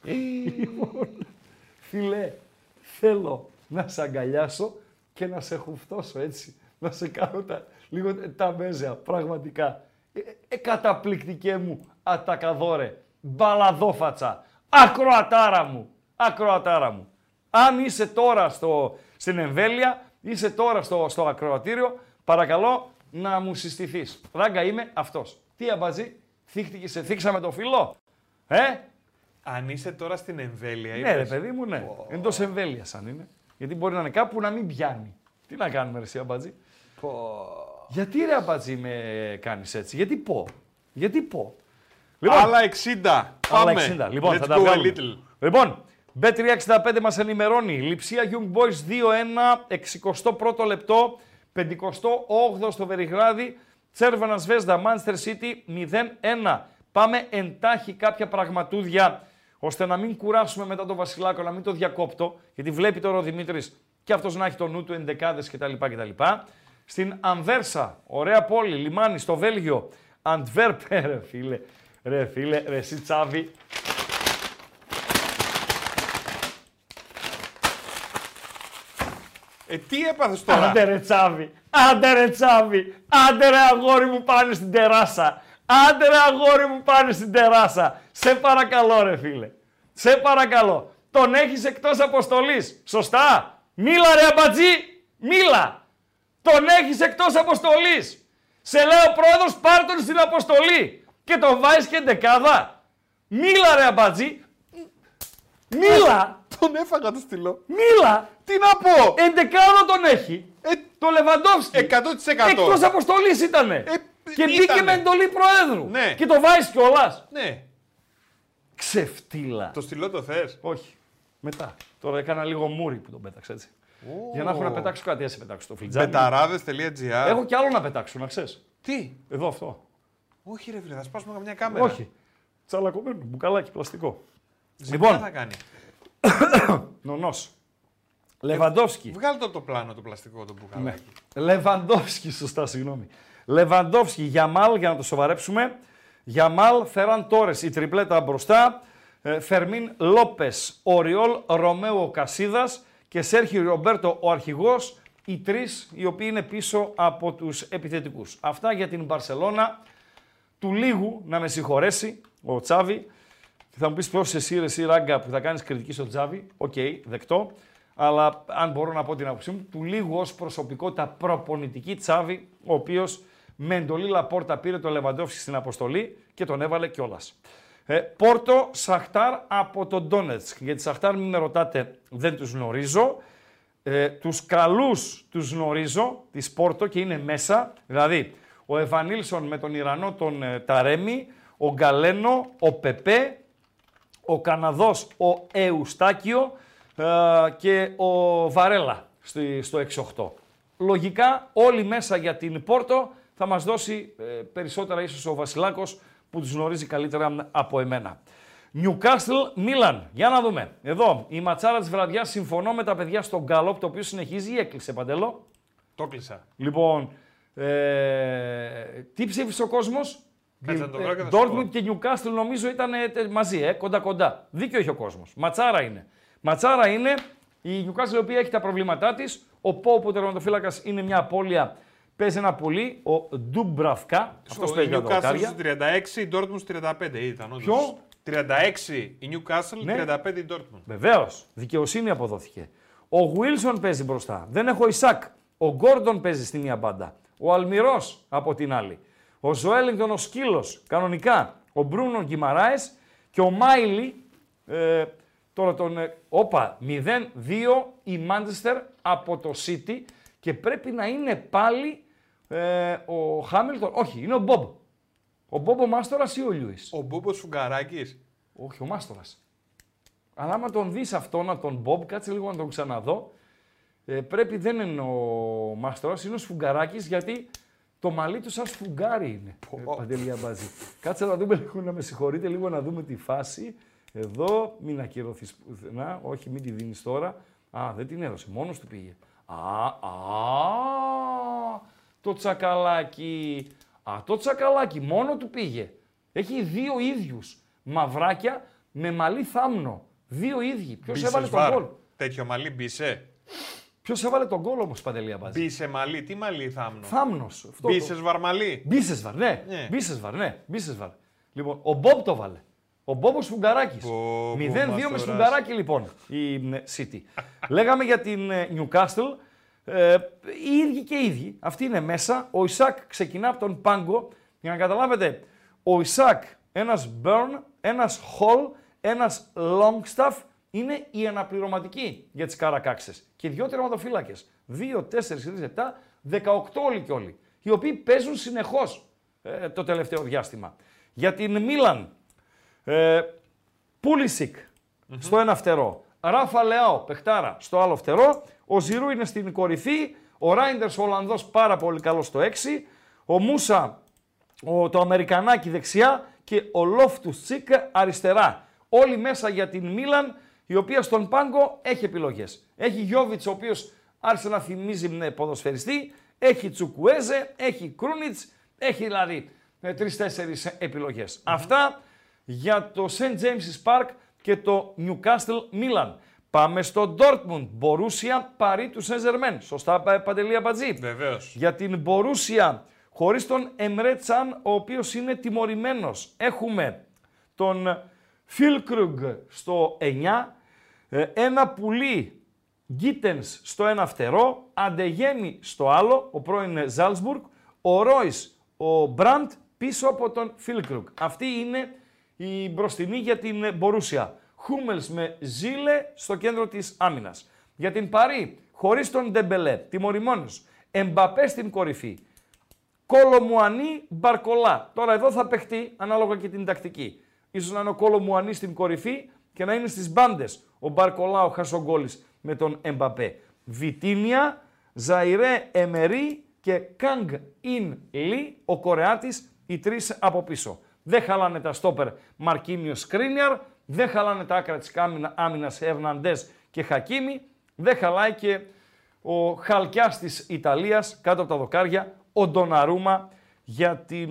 Φίλε, θέλω να σε αγκαλιάσω και να σε χουφτώσω, έτσι, να σε κάνω λίγο τα μέζεα, πραγματικά. Καταπληκτικέ μου, ατακαδόρε, μπαλαδόφατσα, ακροατάρα μου, ακροατάρα μου. Αν είσαι τώρα στην εμβέλεια, είσαι τώρα στο ακροατήριο, παρακαλώ να μου συστηθείς. Ράγκα είμαι αυτός. Τι αμπαζί, σε θίξαμε το φύλλο, Αν είσαι τώρα στην εμβέλεια, είπες. Ναι ρε παιδί μου, ναι. Oh. Εντός εμβέλειας αν είναι. Γιατί μπορεί να είναι κάπου να μην πιάνει. Τι να κάνουμε ρε εσύ αμπατζή. Γιατί ρε αμπατζή με κάνεις έτσι. Γιατί πω. Λοιπόν, άλλα 60. Πάμε. 60. Λοιπόν, let's θα τα βγάλουμε. Λοιπόν, Bet365 μας ενημερώνει. Λειψία Young Boys 2-1, 61ο λεπτό, 58ο στο Βελιγράδι. Τσέρβανα Σβέσδα, Manchester City 0-1. Πάμε εντάχει κάποια πραγματούδια, ώστε να μην κουράσουμε μετά τον Βασιλάκο, να μην το διακόπτω, γιατί βλέπει τώρα ο Δημήτρης και αυτός να έχει το νου του ενδεκάδες κτλ. Στην Ανβέρσα, ωραία πόλη, λιμάνι, στο Βέλγιο, Αντβέρπε, ρε φίλε, εσύ Τσάβη. Τι έπαθες τώρα? Άντε ρε Τσάβη, άντε ρε αγόρι μου πάνε στην τεράσα. Σε παρακαλώ ρε φίλε. Σε παρακαλώ. Τον έχεις εκτός αποστολής. Σωστά. Μίλα ρε αμπατζή. Μίλα. Τον έχεις εκτός αποστολής. Σε λέει ο πρόεδρος πάρ' τον στην αποστολή. Και τον βάζεις και δεκάδα. Μίλα ρε αμπατζή. Μίλα. Τον έφαγα το στυλό. Μίλα. Τι να πω. Εντεκάδα τον έχει. Το Λεβαντόφσκι. 100%. Εκτός αποστολής ήτανε. Και μπήκε με εντολή προέδρου. Ναι. Και το βάζει κιόλα. Ναι. Ξεφτύλα. Το στυλό το θες? Όχι. Μετά. Τώρα έκανα λίγο μούρι που τον πέταξε έτσι. Για να έχω να πετάξω κάτι, έτσι πετάξω το φλιτζάκι. Πεταράδες.gr. Έχω κι άλλο να πετάξω, να ξέρεις. Τι? Εδώ αυτό. Όχι, ρε φίλε, θα σπάσουμε καμιά κάμερα. Όχι. Τσαλακωμένο, μπουκαλάκι, πλαστικό. Λοιπόν. Τι θα κάνει. Νονός. Λεβαντόφσκι. Βγάλτε το από το πλάνο το πλαστικό το μπουκαλάκι. Ναι. Λεβαντόφσκι, σωστά, συγγνώμη. Λεβαντόφσκι, Γιαμάλ, για να το σοβαρέψουμε. Γιαμάλ, Φεράν Τόρες, η τριπλέτα μπροστά. Φερμίν Λόπες, Οριόλ, Ρωμαίο Κασίδας και Σέρχιο Ρομπέρτο, ο αρχηγός. Οι τρεις οι οποίοι είναι πίσω από τους επιθετικούς. Αυτά για την Μπαρσελώνα. Του λίγου να με συγχωρέσει ο Τσάβη. Θα μου πεις ποιος εσύ Ράγκα που θα κάνεις κριτική στο Τσάβη. Οκ, δεκτό. Αλλά αν μπορώ να πω την άποψή μου, του λίγου ως προσωπικότητα προπονητική Τσάβη, ο οποίος με εντολή Λαπόρτα πήρε τον Λεβαντόφσκι στην αποστολή και τον έβαλε κιόλας. Πόρτο Σαχτάρ από τον Ντόνετσκ. Γιατί Σαχτάρ μην με ρωτάτε, δεν τους γνωρίζω. Τους καλούς τους γνωρίζω, της Πόρτο και είναι μέσα. Δηλαδή, ο Ευανίλσον με τον Ιρανό τον Ταρέμι, ο Γκαλένο, ο Πεπέ, ο Καναδός, ο Εουστάκιο και ο Βαρέλα στο 6-8. Λογικά όλοι μέσα για την Πόρτο. Θα μας δώσει περισσότερα ίσως ο Βασιλάκος που τους γνωρίζει καλύτερα από εμένα. Νιουκάστλ Μίλαν. Για να δούμε. Εδώ η ματσάρα της βραδιάς. Συμφωνώ με τα παιδιά στον Γκάλοπ, το οποίο συνεχίζει ή έκλεισε, Παντελό? Το κλείσα. Λοιπόν, τι ψήφισε ο κόσμος? Ντόρτμουντ και Νιουκάστλ νομίζω ήταν μαζί, κοντά-κοντά. Δίκιο έχει ο κόσμος. Ματσάρα είναι. Ματσάρα είναι η Νιουκάστλ η οποία έχει τα προβλήματά της. Ο Πόπου, ο τερματοφύλακας, είναι μια απώλεια. Παίζει ένα πουλί, ο Ντουμπραφκά. Αυτός παίζει για τα δοκάρια. 36, η Ντόρτμουντ 35 ήταν. Ποιο? 36 η Νιουκάστλ, ναι. 35 η Ντόρτμουντ. Βεβαίως. Δικαιοσύνη αποδόθηκε. Ο Γουίλσον παίζει μπροστά. Δεν έχω Ισακ. Ο Γκόρντον παίζει στη μία μπάντα. Ο Αλμυρός από την άλλη. Ο Ζοέλινγκτον ο Σκύλος, κανονικά. Ο Μπρούνο Γκιμαράες και ο Μάιλι. Τώρα τον. Όπα, 0-2 η Μάντσεστερ από το City. Και πρέπει να είναι πάλι ο Χάμιλτον. Όχι, είναι ο Μπομπ. Ο Μπομπ ο Μάστορας ή ο Λιούις. Ο Μπομπ ο Σφουγγαράκης. Όχι, ο Μάστορας. Αλλά άμα τον δεις αυτόν, να τον Μπομπ, κάτσε λίγο να τον ξαναδώ. Πρέπει, δεν είναι ο Μάστορας, είναι ο Σφουγγαράκης, γιατί το μαλλί του σαν σφουγγάρι είναι. Παντελία Μπάζη. Κάτσε να δούμε λίγο, να με συγχωρείτε, λίγο να δούμε τη φάση. Εδώ, μην ακυρωθείς πουθενά. Όχι, μην τη δίνεις τώρα. Α, δεν την έδωσε. Μόνος του πήγε. Το τσακαλάκι. Το τσακαλάκι μόνο του πήγε. Έχει δύο ίδιους μαυράκια με μαλλί θάμνο. Δύο ίδιοι. Ποιος έβαλε τον γκολ? Τέτοιο μαλλί μπήσε. Ποιος έβαλε τον γκολ όμως, Παντελία Μπάζη? Μπήσε μαλλί. Τι μαλλί θάμνο? Θάμνος. Μπήσε βαρ μαλλί. Μπήσε βαρ, ναι. Μπήσε βαρ. Λοιπόν, ο Μπομπ το βάλε. Ο Μπόμπος Φουγγαράκης. 0-2 με Φουγγαράκη λοιπόν η City. Λέγαμε για την Newcastle. Οι ίδιοι και οι ίδιοι. Αυτή είναι μέσα. Ο Ισακ ξεκινά από τον πάγκο. Για να καταλάβετε, ο Ισακ, ένας Burn, ένας Hall, ένας Longstaff είναι οι αναπληρωματικοί για τις καρακάξες. Και δυο τερματοφύλακες. 2, 4, 3, 7, 18 όλοι και όλοι. Οι οποίοι παίζουν συνεχώς το τελευταίο διάστημα. Για την Μίλαν. Πούλισικ στο ένα φτερό, Ράφα Λεάο, παιχτάρα, στο άλλο φτερό, ο Ζιρού είναι στην κορυφή, ο Ράιντερς ο Ολλανδός πάρα πολύ καλός στο 6, ο Μούσα το Αμερικανάκι δεξιά και ο Λόφτους Τσίκ αριστερά. Όλοι μέσα για την Μίλαν, η οποία στον πάγκο έχει επιλογές. Έχει Γιόβιτς ο οποίος άρχισε να θυμίζει ποδοσφαιριστή, έχει Τσουκουέζε, έχει Κρούνιτς, έχει δηλαδή 3-4 επιλογές. Αυτά για το St. James's Park και το Newcastle Milan. Πάμε στο Dortmund. Μπορούσια Παρί του Saint-Germain. Σωστά, Παντελία Μπατζή? Βεβαίως. Για την Μπορούσια, χωρίς τον Εμρέ Τσάν, ο οποίος είναι τιμωρημένος. Έχουμε τον Φιλκρουγκ στο 9, ένα πουλί Γκίτενς στο ένα φτερό, Αντεγέμι στο άλλο, ο πρώην Ζάλσμπουργκ, ο Ρόις, ο Μπραντ πίσω από τον Φιλκρουγκ. Αυτή είναι η μπροστινή για την Μπορούσια. Χούμελς με Ζήλε στο κέντρο της άμυνας. Για την Παρί, χωρίς τον Ντεμπελέ, τιμωρημένος. Εμπαπέ στην κορυφή. Κολομουανί, Μπαρκολά. Τώρα εδώ θα παιχτεί ανάλογα και την τακτική. Ίσως να είναι ο Κολομουανί στην κορυφή και να είναι στις μπάντες. Ο Μπαρκολά, ο Χασογκόλης με τον Εμπαπέ. Βιτίνια, Ζαϊρέ Εμερί και Κανγκ Ιν Λι, ο Κορεάτης, οι τρεις από πίσω. Δεν χαλάνε τα στόπερ Μαρκίνιος Σκρίνιαρ, δεν χαλάνε τα άκρα της άμυνας Ερναντές και Χακίμι, δεν χαλάει και ο χαλκιάς της Ιταλίας κάτω από τα δοκάρια, ο Ντοναρούμα για την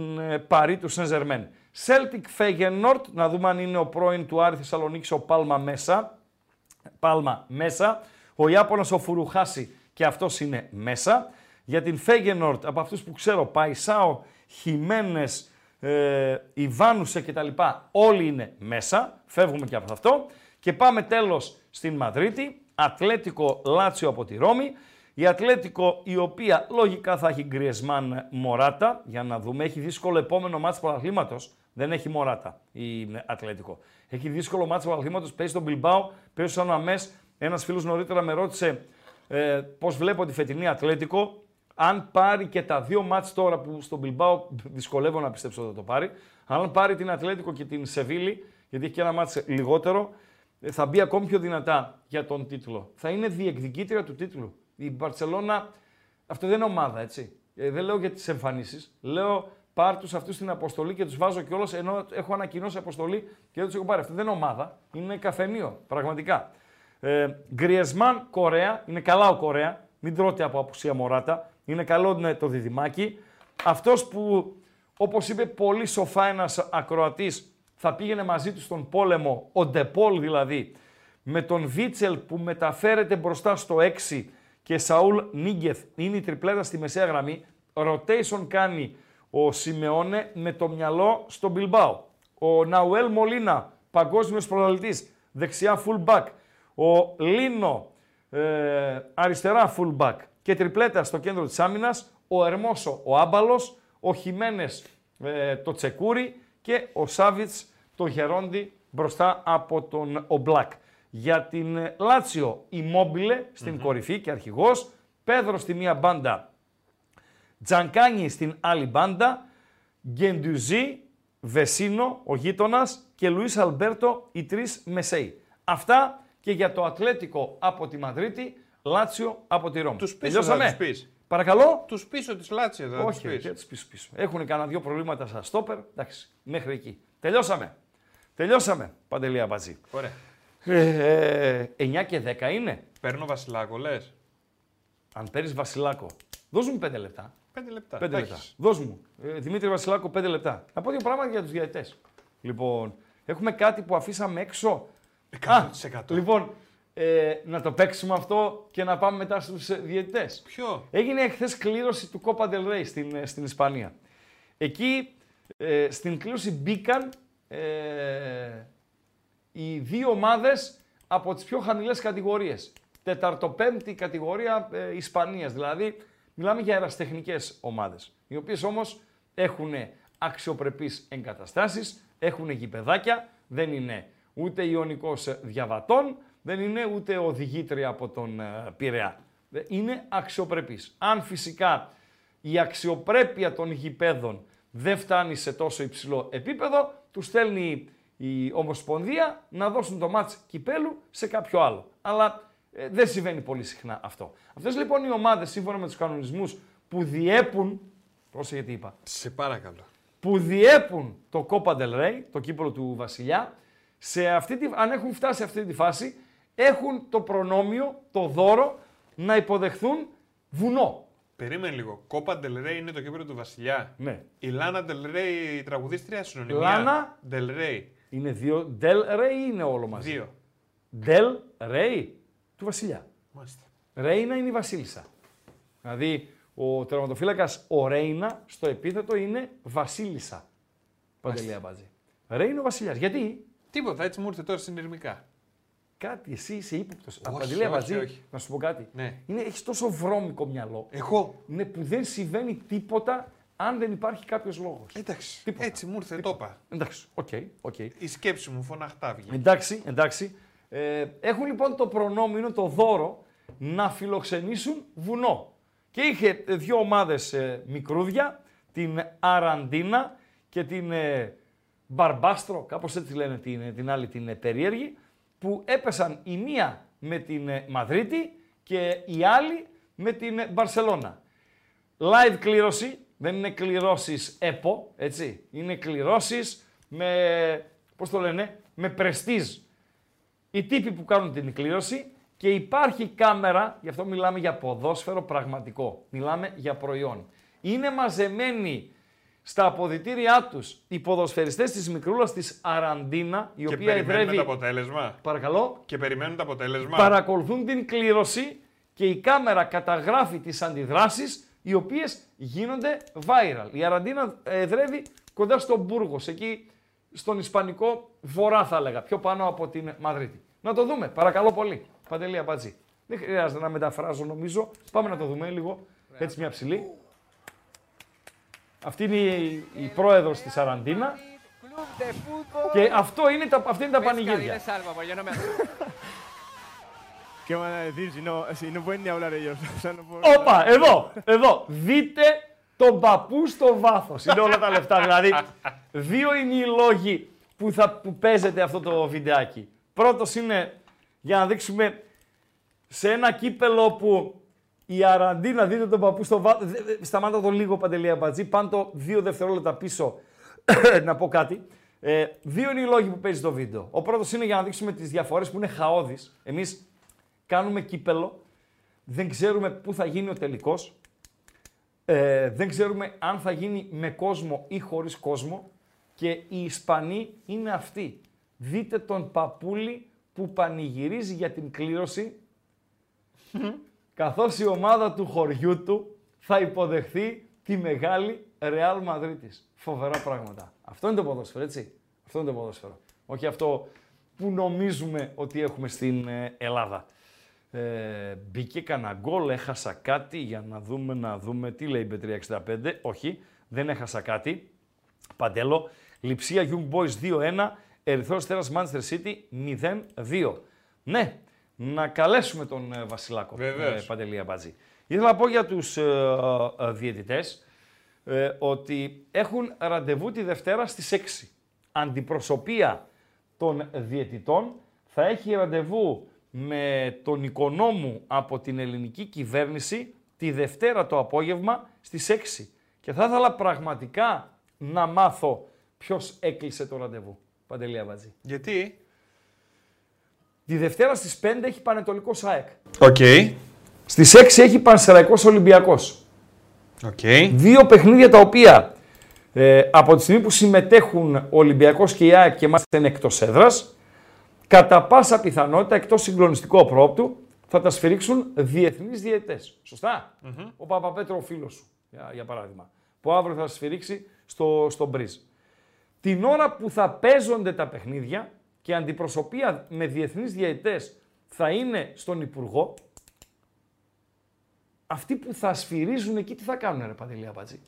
Παρί του Saint-Germain. Celtic Feyenoord, να δούμε αν είναι ο πρώην του Άρη Θεσσαλονίκης, ο Πάλμα μέσα. Πάλμα μέσα. Ο Ιάπωνας ο Φουρουχάση και αυτός είναι μέσα. Για την Feyenoord, από αυτούς που ξέρω, Παϊσάο, Χιμένες, Ιβάνουσε κτλ. Όλοι είναι μέσα. Φεύγουμε και από αυτό. Και πάμε τέλος στην Μαδρίτη. Ατλέτικο Λάτσιο από τη Ρώμη. Η Ατλέτικο η οποία λογικά θα έχει Γκριεσμάν Μωράτα. Για να δούμε. Έχει δύσκολο επόμενο μάτς πρωταθλήματος. Δεν έχει Μωράτα η Ατλέτικο. Έχει δύσκολο μάτς πρωταθλήματος. Παίζει στον Μπιλμπάο. Παίζει στον Αμές. Ένας φίλος νωρίτερα με ρώτησε πώς βλέπω τη φετινή Ατλέτικο. Αν πάρει και τα δύο μάτς τώρα που στον Μπιλμπάο δυσκολεύω να πιστέψω ότι θα το πάρει, αν πάρει την Ατλέτικο και την Σεβίλη, γιατί έχει και ένα μάτς λιγότερο, θα μπει ακόμη πιο δυνατά για τον τίτλο. Θα είναι διεκδικήτρια του τίτλου. Η Μπαρτσελώνα, αυτό δεν είναι ομάδα, έτσι. Δεν λέω για τις εμφανίσεις. Λέω πάρ' τους αυτούς στην αποστολή και τους βάζω κιόλας, ενώ έχω ανακοινώσει αποστολή και δεν τους έχω πάρει. Αυτό δεν είναι ομάδα, είναι καφενείο, πραγματικά. Γκριεσμάν Κορέα, είναι καλά ο Κορέα, μην τρώτε από απουσία Μωράτα. Είναι καλό το διδυμάκι. Αυτός που Όπως είπε πολύ σοφά ένας ακροατής, θα πήγαινε μαζί του στον πόλεμο, ο Ντεπόλ δηλαδή, με τον Βίτσελ που μεταφέρεται μπροστά στο 6 και Σαούλ Νίγκεθ, είναι η τριπλέτα στη μεσαία γραμμή. Rotation κάνει ο Σιμεώνε με το μυαλό στο Μπιλμπάο. Ο Ναουέλ Μολίνα, παγκόσμιος προλαλητής, δεξιά full back. Ο Λίνο, αριστερά full back και τριπλέτα στο κέντρο της άμυνας. Ο Ερμόσο, ο Άμπαλος, ο Χιμένες, το Τσεκούρι και ο Σάβιτς, το Γερόντι, μπροστά από τον Ομπλάκ. Για την Λάτσιο, η Μόμπιλε στην κορυφή και αρχηγός, Πέδρο στη μία μπάντα, Τζανκάνι στην άλλη μπάντα, Γκεντουζή, Βεσίνο, ο γείτονας και Λουίς Αλμπέρτο, οι τρεις μεσαίοι. Αυτά και για το Ατλέτικο από τη Μαδρίτη, Λάτσιο από τη Ρώμη. Τους πίσω θα τους πεις. Παρακαλώ. Τους πίσω της Λάτσιο θα τους πεις. Όχι, πίσω. Έχουν κανένα δύο προβλήματα στα στόπερ, εντάξει, μέχρι εκεί. Τελειώσαμε. Παντελία Μπατζή. Ωραία. 9 και 10 είναι. Παίρνω Βασιλάκο, λες. Αν παίρνεις Βασιλάκο, δώσ' μου 5 λεπτά. 5 λεπτά. Δώσ' μου. Δημήτρη Βασιλάκο, 5 λεπτά. Να πω δύο πράγματα για τους διαιτητές. Λοιπόν, έχουμε κάτι που αφήσαμε έξω. 100%. Λοιπόν, να το παίξουμε αυτό και να πάμε μετά στους διαιτητές. Ποιο? Έγινε χθες κλήρωση του Copa del Rey στην Ισπανία. Εκεί στην κλήρωση μπήκαν οι δύο ομάδες από τις πιο χαμηλές κατηγορίες. Τεταρτοπέμπτη κατηγορία Ισπανίας δηλαδή. Μιλάμε για αεραστεχνικές ομάδες, οι οποίες όμως έχουν αξιοπρεπείς εγκαταστάσεις, έχουν γηπεδάκια, δεν είναι ούτε ιονικός διαβατών, δεν είναι ούτε οδηγήτρια από τον Πειραιά. Είναι αξιοπρεπείς. Αν φυσικά η αξιοπρέπεια των γηπέδων δεν φτάνει σε τόσο υψηλό επίπεδο, τους στέλνει η Ομοσπονδία να δώσουν το μάτς κυπέλου σε κάποιο άλλο. Αλλά δεν συμβαίνει πολύ συχνά αυτό. Αυτές λοιπόν οι ομάδες, σύμφωνα με τους κανονισμούς που διέπουν. Πρόσεχε γιατί είπα. Σε παρακαλώ. Που διέπουν το Copa del Rey, το κύπελο του Βασιλιά, αν έχουν φτάσει σε αυτή τη φάση, έχουν το προνόμιο, το δώρο να υποδεχθούν βουνό. Περίμενε λίγο. Copa del Rey είναι το κύπελο του Βασιλιά. Ναι. Η Lana del Rey, η τραγουδίστρια, συνωνυμία. Lana del Rey. Είναι δύο. Del Rey είναι όλο μαζί. Δύο. Del Rey. Του Βασιλιά. Μάλιστα. Ρέινα είναι η Βασίλισσα. Δηλαδή, ο τερματοφύλακας ο Ρέινα στο επίθετο είναι Βασίλισσα. Παντελία Μπατζή. Ρέινα ο Βασιλιάς. Γιατί? Τίποτα, έτσι μου ήρθε τώρα συνειρμικά. Κάτι, εσύ είσαι ύποπτος. Παντελία Μπατζή, να σου πω κάτι. Ναι. Έχεις τόσο βρώμικο μυαλό. Εγώ. Ναι, που δεν συμβαίνει τίποτα αν δεν υπάρχει κάποιος λόγος. Εντάξει. Τίποτα. Έτσι μου ήρθε, το είπα. Εντάξει. Okay. Η σκέψη μου φωναχτά βγήκε. Εντάξει. Έχουν λοιπόν το προνόμιο, το δώρο, να φιλοξενήσουν βουνό. Και είχε δύο ομάδες μικρούδια, την Αραντίνα και την Μπαρμπάστρο, κάπως έτσι λένε την άλλη την περίεργη, που έπεσαν η μία με την Μαδρίτη και η άλλη με την Μπαρσελώνα. Live κλήρωση, δεν είναι κληρώσεις ΕΠΟ, έτσι, είναι κληρώσεις με πρεστίζ. Οι τύποι που κάνουν την κλήρωση και υπάρχει κάμερα, γι' αυτό μιλάμε για ποδόσφαιρο πραγματικό, μιλάμε για προϊόν. Είναι μαζεμένοι στα αποδυτήριά τους οι ποδοσφαιριστές της μικρούλας της Αραντίνα, η οποία περιμένουν το αποτέλεσμα. Παρακαλώ. Και περιμένουν το αποτέλεσμα. Παρακολουθούν την κλήρωση και η κάμερα καταγράφει τις αντιδράσεις, οι οποίες γίνονται viral. Η Αραντίνα εδρεύει κοντά στο Μπούργος, εκεί στον Ισπανικό Βορρά, θα έλεγα, πιο πάνω από την Μαδρίτη. Να το δούμε, παρακαλώ πολύ. Παντελία Μπατζή. Δεν χρειάζεται να μεταφράζω, νομίζω. Πάμε να το δούμε λίγο. Έτσι, μια ψηλή. Αυτή είναι η πρόεδρος της Αραντίνα. Και αυτή είναι τα πανηγύρια. Όπα, εδώ. Δείτε τον παππού στο βάθος. Είναι όλα τα λεφτά, δηλαδή. Δύο είναι οι λόγοι που παίζεται αυτό το βιντεάκι. Πρώτος είναι για να δείξουμε σε ένα κύπελο που η Αραντίνα, δείτε τον παππού στο βάθος. Σταμάτα το λίγο, Παντελία Μπατζή. Πάντο 2 δευτερόλεπτα πίσω να πω κάτι. Δύο είναι οι λόγοι που παίζει το βίντεο. Ο πρώτος είναι για να δείξουμε τις διαφορές που είναι χαώδεις. Εμείς κάνουμε κύπελο, δεν ξέρουμε πού θα γίνει ο τελικός. Δεν ξέρουμε αν θα γίνει με κόσμο ή χωρίς κόσμο και οι Ισπανοί είναι αυτοί. Δείτε τον Παπούλη που πανηγυρίζει για την κλήρωση καθώς η ομάδα του χωριού του θα υποδεχθεί τη μεγάλη Ρεάλ Μαδρίτης. Φοβερά πράγματα. Αυτό είναι το ποδόσφαιρο, έτσι. Αυτό είναι το ποδόσφαιρο. Όχι αυτό που νομίζουμε ότι έχουμε στην Ελλάδα. Μπήκε κανένα γκολ, έχασα κάτι, για να δούμε, τι λέει η Bet365. Όχι, δεν έχασα κάτι. Παντέλο, Λειψία Young Boys 2-1, Ερυθρός Αστέρας Manchester City 0-2. Ναι, να καλέσουμε τον Βασιλάκο, Παντελή Αμπατζή. Ήθελα να πω για τους διαιτητές ότι έχουν ραντεβού τη Δευτέρα στις 6. Αντιπροσωπεία των διαιτητών θα έχει ραντεβού με τον οικονόμου από την ελληνική κυβέρνηση τη Δευτέρα το απόγευμα στις 6. Και θα ήθελα πραγματικά να μάθω ποιος έκλεισε το ραντεβού. Παντελή Αμπατζή. Γιατί? Τη Δευτέρα στις 5 έχει Πανετολικός ΑΕΚ. Οκ. Okay. Στις 6 έχει Πανσεραϊκός Ολυμπιακός. Οκ. Okay. Δύο παιχνίδια τα οποία από τη στιγμή που συμμετέχουν ο Ολυμπιακός και η ΑΕΚ και μάλιστα είναι εκτός έδρας, κατά πάσα πιθανότητα, εκτός συγκλονιστικού πρόπτου, θα τα σφυρίξουν διεθνείς διαιτητές. Σωστά. Mm-hmm. Ο Παπαπέτρο, ο φίλος σου, για παράδειγμα, που αύριο θα σφυρίξει στο Μπριζ. Την ώρα που θα παίζονται τα παιχνίδια και αντιπροσωπεία με διεθνείς διαιτητές θα είναι στον Υπουργό, αυτοί που θα σφυρίζουν εκεί τι θα κάνουν, ρε Παντελή Αμπατζή.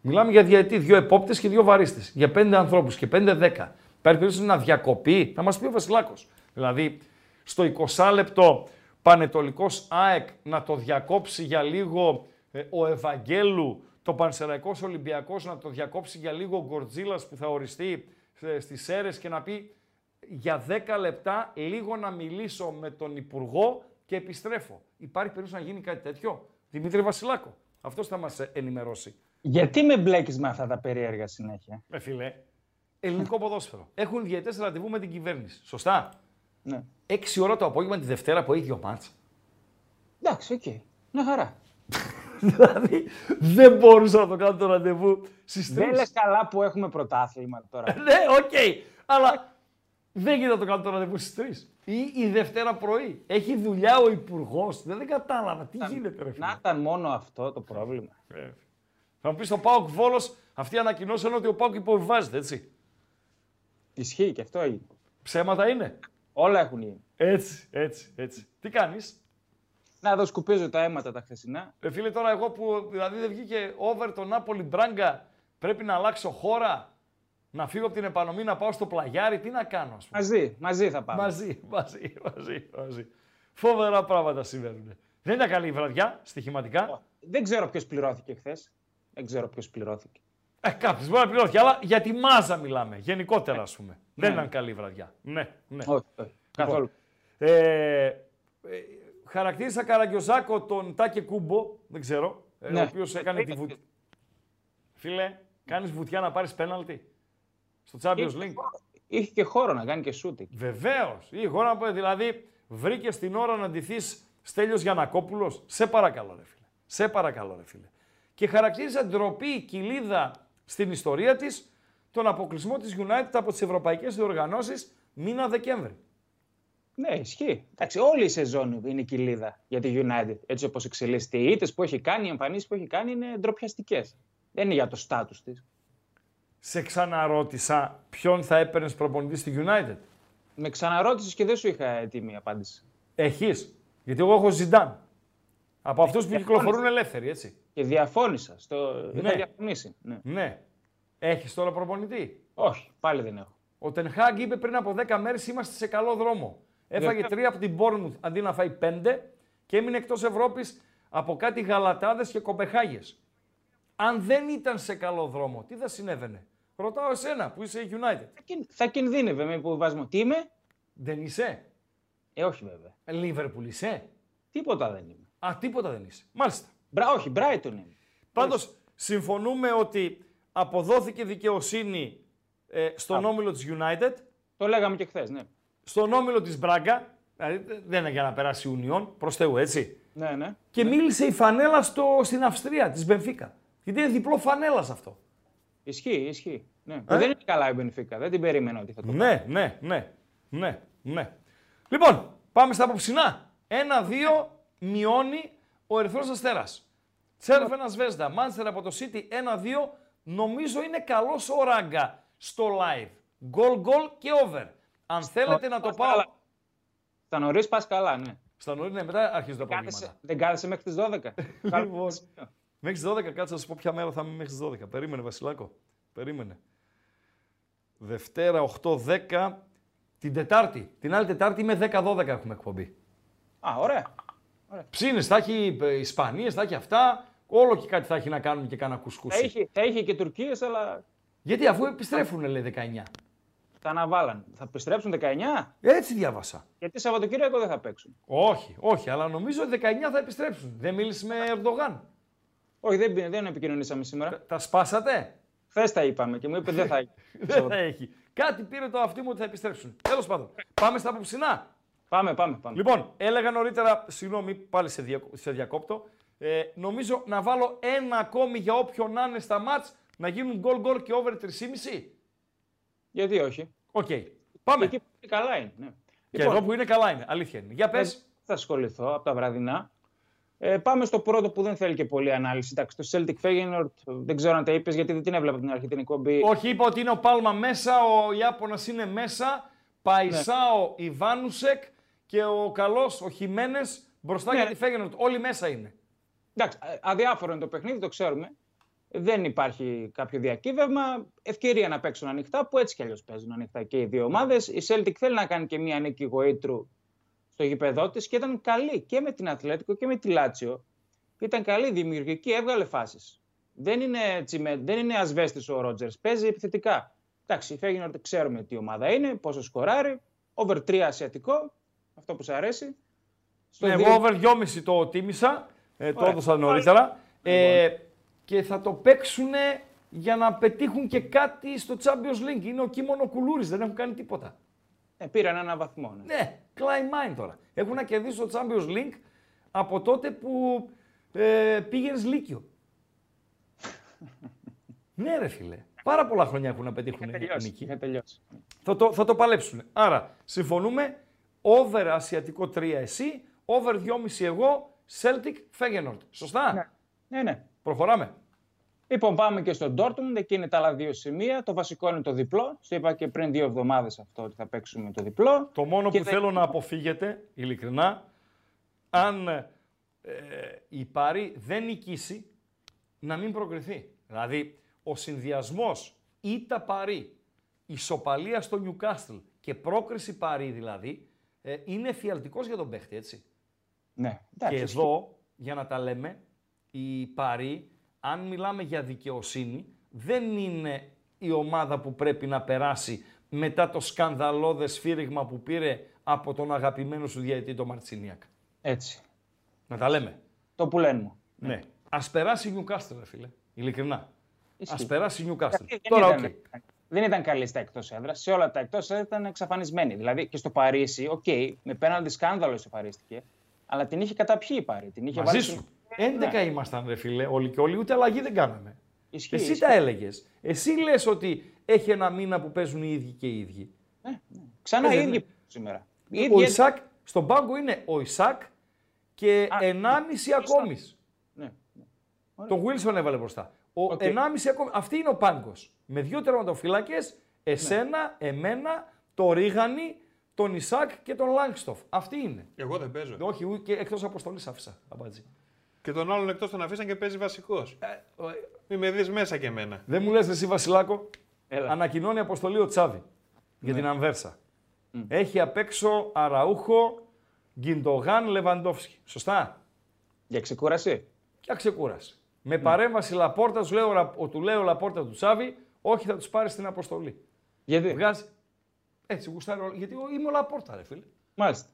Μιλάμε για διαιτητή, 2 επόπτες και 2 βαρίστες. Για 5 ανθρώπους και 5-10. Υπάρχει περίπτωση να διακοπεί, θα μας πει ο Βασιλάκος. Δηλαδή, στο 20 λεπτό Πανετολικός ΑΕΚ να το διακόψει για λίγο ο Ευαγγέλου, το Πανσεραϊκός Ολυμπιακός να το διακόψει για λίγο ο Γκορτζίλας που θα οριστεί στις Σέρρες και να πει για 10 λεπτά λίγο να μιλήσω με τον Υπουργό και επιστρέφω. Υπάρχει περίπτωση να γίνει κάτι τέτοιο? Δημήτρη Βασιλάκο, αυτός θα μας ενημερώσει. Γιατί με μπλέκεις με αυτά τα περίεργα συνέχεια? Φίλε, ελληνικό ποδόσφαιρο. Έχουν διαιτητές ραντεβού με την κυβέρνηση. Σωστά. Ναι. 6 ώρα το απόγευμα τη Δευτέρα που έχει 2 μάτς. Εντάξει, οκ. Okay. Μια χαρά. Δηλαδή δεν μπορούσα να το κάνω το ραντεβού στις 3. Δεν λες καλά που έχουμε πρωτάθλημα τώρα. Ναι, οκ. Okay. Αλλά δεν γίνεται να το κάνω το ραντεβού στις 3. Ή η Δευτέρα πρωί. Έχει δουλειά ο Υπουργός. Δεν κατάλαβα τι γίνεται, ρε φίλε. Να ήταν μόνο αυτό το πρόβλημα. Θα μου πει στο ΠΑΟΚ Βόλος, αυτοί ανακοινώσαν ότι ο ΠΑΟΚ υποβιβάζεται, έτσι. Ισχύει και αυτό έγινε. Ψέματα είναι. Όλα έχουν γίνει. Έτσι. Τι κάνεις? Να εδώ σκουπίζω τα αίματα τα χθεσινά. Φίλε, τώρα εγώ που δηλαδή δεν βγήκε over το Νάπολι Μπράγκα, πρέπει να αλλάξω χώρα, να φύγω από την επανομή, να πάω στο πλαγιάρι. Τι να κάνω, ας πούμε. Μαζί θα πάμε. Μαζί. Φοβερά πράγματα συμβαίνουν. Δεν ήταν καλή η βραδιά, στοιχηματικά. Δεν ξέρω ποιος πληρώθηκε χθες. Κάποιος μπορεί να πληρώθηκε, αλλά για τη μάζα μιλάμε. Γενικότερα, ας πούμε. Ναι. Δεν ήταν καλή βραδιά. Ναι. Όχι. Καθόλου. Χαρακτήρισα Καραγκιοζάκο τον Τάκε Κούμπο, δεν ξέρω, ο οποίος έκανε τη βουτιά. Φίλε, κάνεις βουτιά να πάρεις πέναλτι στο Champions League. Είχε και χώρο να κάνει και σούτι. Βεβαίως. Είχε χώρο να πάρει. Δηλαδή, βρήκε την ώρα να ντυθείς Στέλιος Γιαννακόπουλος. Σε παρακαλώ, ρε φίλε. Και χαρακτήρισε ντροπή κοιλίδα στην ιστορία της τον αποκλεισμό της United από τις ευρωπαϊκές διοργανώσεις μήνα Δεκέμβρη. Ναι, ισχύει. Εντάξει, όλη η σεζόν είναι κοιλίδα για τη United. Έτσι όπως εξελίσσεται. Οι ήττες που έχει κάνει, οι εμφανίσεις που έχει κάνει είναι ντροπιαστικές. Δεν είναι για το στάτους της. Σε ξαναρώτησα ποιον θα έπαιρνες προπονητή στη United. Με ξαναρώτησες και δεν σου είχα έτοιμη απάντηση. Έχεις. Γιατί εγώ έχω Ζιντάν. Από αυτούς που κυκλοφορούν ελεύθεροι, έτσι. Και διαφώνησα. Είχα διαφωνήσει. Ναι. Έχεις τώρα προπονητή? Όχι, πάλι δεν έχω. Ο Τεν Χάγκ είπε πριν από 10 μέρες είμαστε σε καλό δρόμο. Έφαγε 3 από την Bournemouth αντί να φάει 5 και έμεινε εκτός Ευρώπης από κάτι Γαλατάδες και Κοπεχάγες. Αν δεν ήταν σε καλό δρόμο, τι θα συνέβαινε? Ρωτάω εσένα που είσαι United. Θα κινδύνευε με υποβιβασμό. Τι είμαι? Δεν είσαι. Όχι βέβαια. Λίβερπουλ είσαι? Τίποτα δεν είμαι. Τίποτα δεν είσαι. Μάλιστα. Όχι, Brighton είναι. Πάντως, συμφωνούμε ότι αποδόθηκε δικαιοσύνη στον όμιλο της United. Το λέγαμε και χθες, ναι. Στον όμιλο της Μπράγκα, δηλαδή δεν είναι για να περάσει Union, προς Θεού, έτσι. Ναι. Και μίλησε η φανέλα στην Αυστρία, της Μπενφίκα. Γιατί είναι διπλό φανέλας αυτό. Ισχύει, ισχύει. Ναι. Δεν είναι καλά η Μπενφίκα. Δεν την περίμενα ότι θα το κάνει. Ναι. Λοιπόν, πάμε στα απόψινά. 1-2 μειώνει ο Ερυθρός Αστέρας. Τσέρβενα Σβέσδα, Μάντσερ από το City 1-2. Νομίζω είναι καλός ο Ράγκα στο live. Γκολ και over. Αν θέλετε να το πάω. Καλά. Στα νωρίς πας καλά, ναι. Στα νωρίς, ναι, μετά αρχίζουν τα προβλήματα. Δεν κάθεσαι μέχρι τις 12. Λοιπόν, μέχρι τις 12, κάτσε να σου πω ποια μέρα θα είμαι μέχρι τις 12. Περίμενε, Βασιλάκο. Περίμενε. Δευτέρα 8-10. Την Τετάρτη. Την άλλη Τετάρτη είμαι 10-12 έχουμε εκπομπή. Α, ωραία. Ψήνες, θα έχει Ισπανίες, θα έχει αυτά. Όλο και κάτι θα έχει να κάνουν και κάνα κουσκούσι. Θα έχει και Τουρκίες, αλλά. Γιατί αφού επιστρέφουν, λέει 19. Τα αναβάλαν. Θα επιστρέψουν 19. Έτσι διάβασα. Γιατί Σαββατοκύριακο δεν θα παίξουν. Όχι, αλλά νομίζω ότι 19 θα επιστρέψουν. Δεν μίλησε με Ερντογάν. Όχι, δεν επικοινωνήσαμε σήμερα. Τα σπάσατε. Χθες τα είπαμε και μου είπε δεν θα έχει. Δεν θα έχει. Κάτι πήρε το αυτί μου ότι θα επιστρέψουν. Τέλος πάντων. Πάμε στα απόψινά. Πάμε. Λοιπόν, έλεγα νωρίτερα, συγγνώμη, πάλι σε διακόπτω. Νομίζω να βάλω ένα ακόμη για όποιον να είναι στα μάτς να γίνουν γκολ και over 3,5. Γιατί όχι. Οκ. Πάμε. Εκεί που καλά είναι. Ναι. Και λοιπόν, εδώ που είναι καλά είναι. Αλήθεια είναι. Για πες. Θα ασχοληθώ από τα βραδινά. Πάμε στο πρώτο που δεν θέλει και πολλή ανάλυση. Εντάξει, το Celtic Feyenoord δεν ξέρω αν τα είπες γιατί δεν την έβλεπα από την αρχή την εκπομπή. Όχι, είπα ότι είναι ο Πάλμα μέσα, ο Ιάπωνας είναι μέσα, Παϊσάο, ναι. Ιβάνουσεκ και ο καλός, ο Χιμένες μπροστά, ναι, για τη Feyenoord. Όλοι μέσα είναι. Εντάξει, αδιάφορο είναι το παιχνίδι, το ξέρουμε. Δεν υπάρχει κάποιο διακύβευμα. Ευκαιρία να παίξουν ανοιχτά, που έτσι κι αλλιώς παίζουν ανοιχτά και οι δύο ομάδες. Η Celtic θέλει να κάνει και μία νίκη γοήτρου στο γήπεδό της και ήταν καλή και με την Ατλέτικο και με τη Λάτσιο. Ήταν καλή, δημιουργική, έβγαλε φάσεις. Δεν είναι ασβέστης ο Ρότζερς, παίζει επιθετικά. Εντάξει, η Feyenoord ξέρουμε τι ομάδα είναι, πόσο σκοράρει. Over 3 ασιατικό, αυτό που σας αρέσει. Εγώ over 2,5 το τίμησα, το έδωσα νωρίτερα. Και θα το παίξουν για να πετύχουν και κάτι στο Champions League. Είναι ο Κίμωνο Κουλούρης, δεν έχουν κάνει τίποτα. Πήραν ένα βαθμό. Ναι, climb mine τώρα. Έχουν να κερδίσουν το Champions League από τότε που πήγαινες Λύκειο. Ναι ρε φίλε, πάρα πολλά χρόνια έχουν να πετύχουν νίκη. Θα το παλέψουν. Άρα, συμφωνούμε, over ασιατικό 3 εσύ, over 2,5 εγώ, Celtic Feyenoord. Σωστά? Ναι. Προχωράμε. Λοιπόν, πάμε και στον Dortmund. Εκεί είναι τα άλλα δύο σημεία. Το βασικό είναι το διπλό. Σου είπα και πριν 2 εβδομάδες αυτό ότι θα παίξουμε το διπλό. Το μόνο και που θέλω να αποφύγετε, ειλικρινά, αν η Πάρη δεν νικήσει, να μην προκριθεί. Δηλαδή, ο συνδυασμός ήττα Πάρη, ισοπαλία στο Νιουκάστλ και πρόκριση Πάρη δηλαδή, είναι φιαλτικός για τον παίχτη, έτσι. Ναι. Εντάξει, και εδώ, για να τα λέμε, η Πάρη, αν μιλάμε για δικαιοσύνη, δεν είναι η ομάδα που πρέπει να περάσει μετά το σκανδαλώδες σφύριγμα που πήρε από τον αγαπημένο σου διαιτητή, τον Μαρτσινιακ. Έτσι. Να τα λέμε. Το που λένε. Ναι. Ας περάσει η Νιουκάστρ, φίλε. Ειλικρινά. Ας περάσει η Νιουκάστρ. Τώρα, οκ. Δεν ήταν καλή στα εκτός έδρας. Σε όλα τα εκτός έδρας ήταν εξαφανισμένη. Δηλαδή και στο Παρίσι, με πέναντι σκάνδαλο ισοφαρίστηκε, αλλά την είχε καταπιεί η Πάρη. Την είχε βάλει. 11 ήμασταν, ρε φίλε, όλοι και όλοι, ούτε αλλαγή δεν κάναμε. Εσύ τα έλεγες. Εσύ λες ότι έχει ένα μήνα που παίζουν οι ίδιοι και οι ίδιοι. Ξανά οι ίδιοι σήμερα. Ο Ισακ, στον πάγκο είναι ο Ισακ και 1,5 ακόμη. Τον Wilson έβαλε μπροστά. 1,5 ακόμη. Αυτή είναι ο πάγκος. Με 2 τερματοφύλακες, εσένα, εμένα, το Ρίγανη, τον Ισακ και τον Λάγκστοφ. Αυτή είναι. Εγώ δεν παίζω. Όχι, εκτός αποστολής άφησα. Και τον άλλον εκτός τον αφήσαν και παίζει βασικός. Μη με δεις μέσα και εμένα. Δεν μου λες εσύ Βασιλάκο. Έλα. Ανακοινώνει αποστολή ο Τσάβη για την Ανβέρσα. Έχει απ' έξω Αραούχο, Γκιντογάν, Λεβαντόφσκι. Σωστά. Για ξεκούραση. Για ξεκούραση. Με παρέμβαση Λαπόρτα, του λέει ο Λαπόρτα του Τσάβη, όχι θα τους πάρει στην αποστολή. Γιατί. Βγάζει. Έτσι, γουστάρω. Γιατί είμαι ο Λαπόρτα, ρε φίλε. Μάλιστα.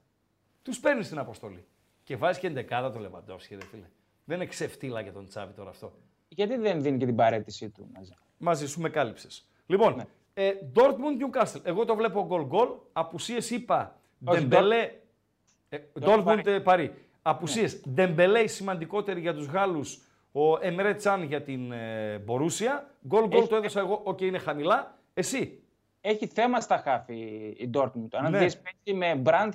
Τους παίρνει στην αποστολή. Και βάζει και εντεκάδα το Λεβαντόφσκι, ρε φίλε. Δεν είναι ξεφτύλα για τον Τσάβη τώρα αυτό. Γιατί δεν δίνει και την παρέτησή του μαζί. Μαζί σου με κάλυψες. Λοιπόν, Dortmund Newcastle. Εγώ το βλέπω γκολ. Απουσίες είπα. Ντεμπελέ. Dortmund Παρί. Απουσίες. Ντεμπελέ σημαντικότερη για τους Γάλλους. Ο Εμρέ Τσάν για την Μπορούσια. Γκολ το έδωσα εγώ, οκ, είναι χαμηλά. Εσύ. Έχει θέμα στα χάφη η Dortmund. Αν δεις παίζει με Μπραντ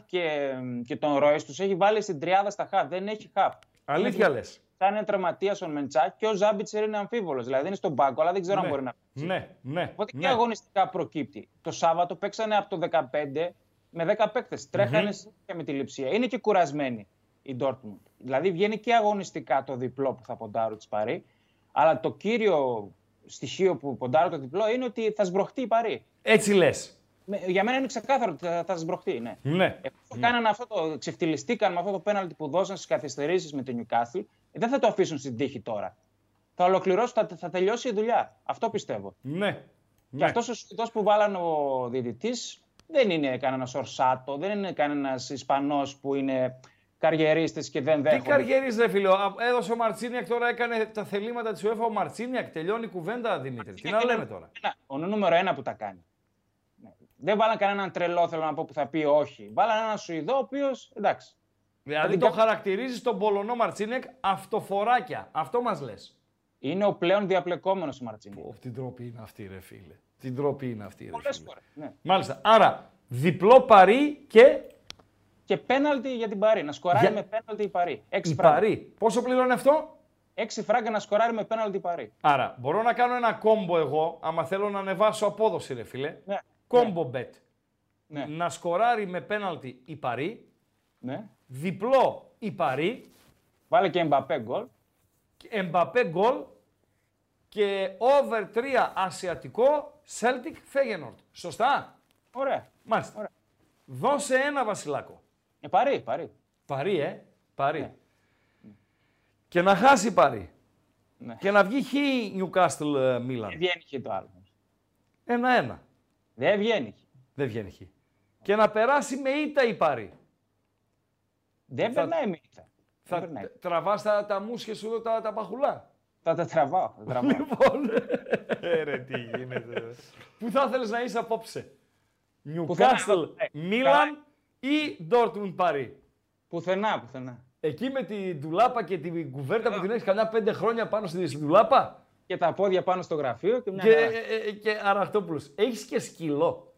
και τον Ρόις, τους έχει βάλει στην τριάδα στα χάφ. Δεν έχει χάφ. Αλήθεια λες. Θα είναι τραυματίας ο Μεντσάκ και ο Ζάμπιτσερ είναι αμφίβολος. Δηλαδή είναι στον πάγκο, αλλά δεν ξέρω αν μπορεί να παίξει. Ναι. Οπότε και αγωνιστικά προκύπτει. Το Σάββατο παίξανε από το 15 με 10 παίκτες. Τρέχανε και με τη λειψία. Είναι και κουρασμένοι η Dortmund. Δηλαδή βγαίνει και αγωνιστικά το διπλό που θα ποντάρουν τη Παρί. Αλλά το κύριο στοιχείο που ποντάρουν το διπλό είναι ότι θα σμπροχτεί η Παρί. Έτσι λες. Για μένα είναι ξεκάθαρο ότι θα σμπροχτεί. Ναι. Ξεφτυλιστήκαν με αυτό το πέναλτι που δώσαν στις καθυστερήσεις με την Newcastle. Δεν θα το αφήσουν στην τύχη τώρα. Θα ολοκληρώσουν, θα τελειώσει η δουλειά. Αυτό πιστεύω. Ναι. Και αυτός ο σχεδός που βάλαν ο διαιτητής δεν είναι κανένας Ορσάτο, δεν είναι κανένας Ισπανός που είναι καριερίστες και δεν δέχονται. Τι καριερίστες, ρε φίλε. Έδωσε ο Μαρτσίνιακ, τώρα έκανε τα θελήματα της UEFA ο Μαρτσίνιακ. Τελειώνει η κουβέντα, Δημήτρη. Τι να λέμε τώρα. Ο νούμερο ένα που τα κάνει. Δεν βάλαν κανέναν τρελό, θέλω να πω, που θα πει όχι. Βάλαν έναν Σουηδό, ο οποίος εντάξει. Δηλαδή το χαρακτηρίζει τον Πολωνό Μαρτσίνιακ αυτοφοράκια. Αυτό μας λες. Είναι ο πλέον διαπλεκόμενος ο Μαρτσίνιακ. Την τροπή είναι αυτή, ρε φίλε. Την τροπή είναι αυτή. Πολλές φορές. Ναι. Μάλιστα. Άρα διπλό Παρί και. Και πέναλτι για την Παρί. Να σκοράρει με πέναλτι η Παρί. 6 φράγκα. Πόσο πληρώνει αυτό? 6 φράγκα να σκοράρει με πέναλτι η Παρί. Άρα μπορώ να κάνω ένα κόμπο εγώ, άμα θέλω να ανεβάσω απόδοση, ρε φίλε. Ναι. Κόμπο bet. Ναι. Να σκοράρει με πέναλτι η Παρί. Ναι. Διπλό η Παρί. Βάλε και Εμπαπέ γκολ. Εμπαπέ γκολ. Και over 3 ασιατικό Celtic Feyenoord. Σωστά. Ωραία. Μάλιστα. Ωραία. Δώσε ένα βασιλάκο. Παρί. Ναι. Και να χάσει Παρί. Ναι. Και να βγει χι Newcastle Μίλαν. Δεν βγαίνει χι το άλλο. 1-1. Δεν βγαίνει χι. Και να περάσει με ήττα η Παρί. Δεν περνάει με ήττα. Θα τραβάς τα μουσια σου εδώ τα παχουλά. Θα τα τραβάω. Λοιπόν, ρε τι γίνεται. Πού θα θέλεις να είσαι απόψε? Newcastle, Μίλαν ή Dortmund, Παρί? Πουθενά. Εκεί με τη ντουλάπα και την κουβέρτα που την έχεις κανένα 5 χρόνια πάνω στη ντουλάπα. Και τα πόδια πάνω στο γραφείο και μια και Αραχτόπουλος. Έχεις και σκύλο.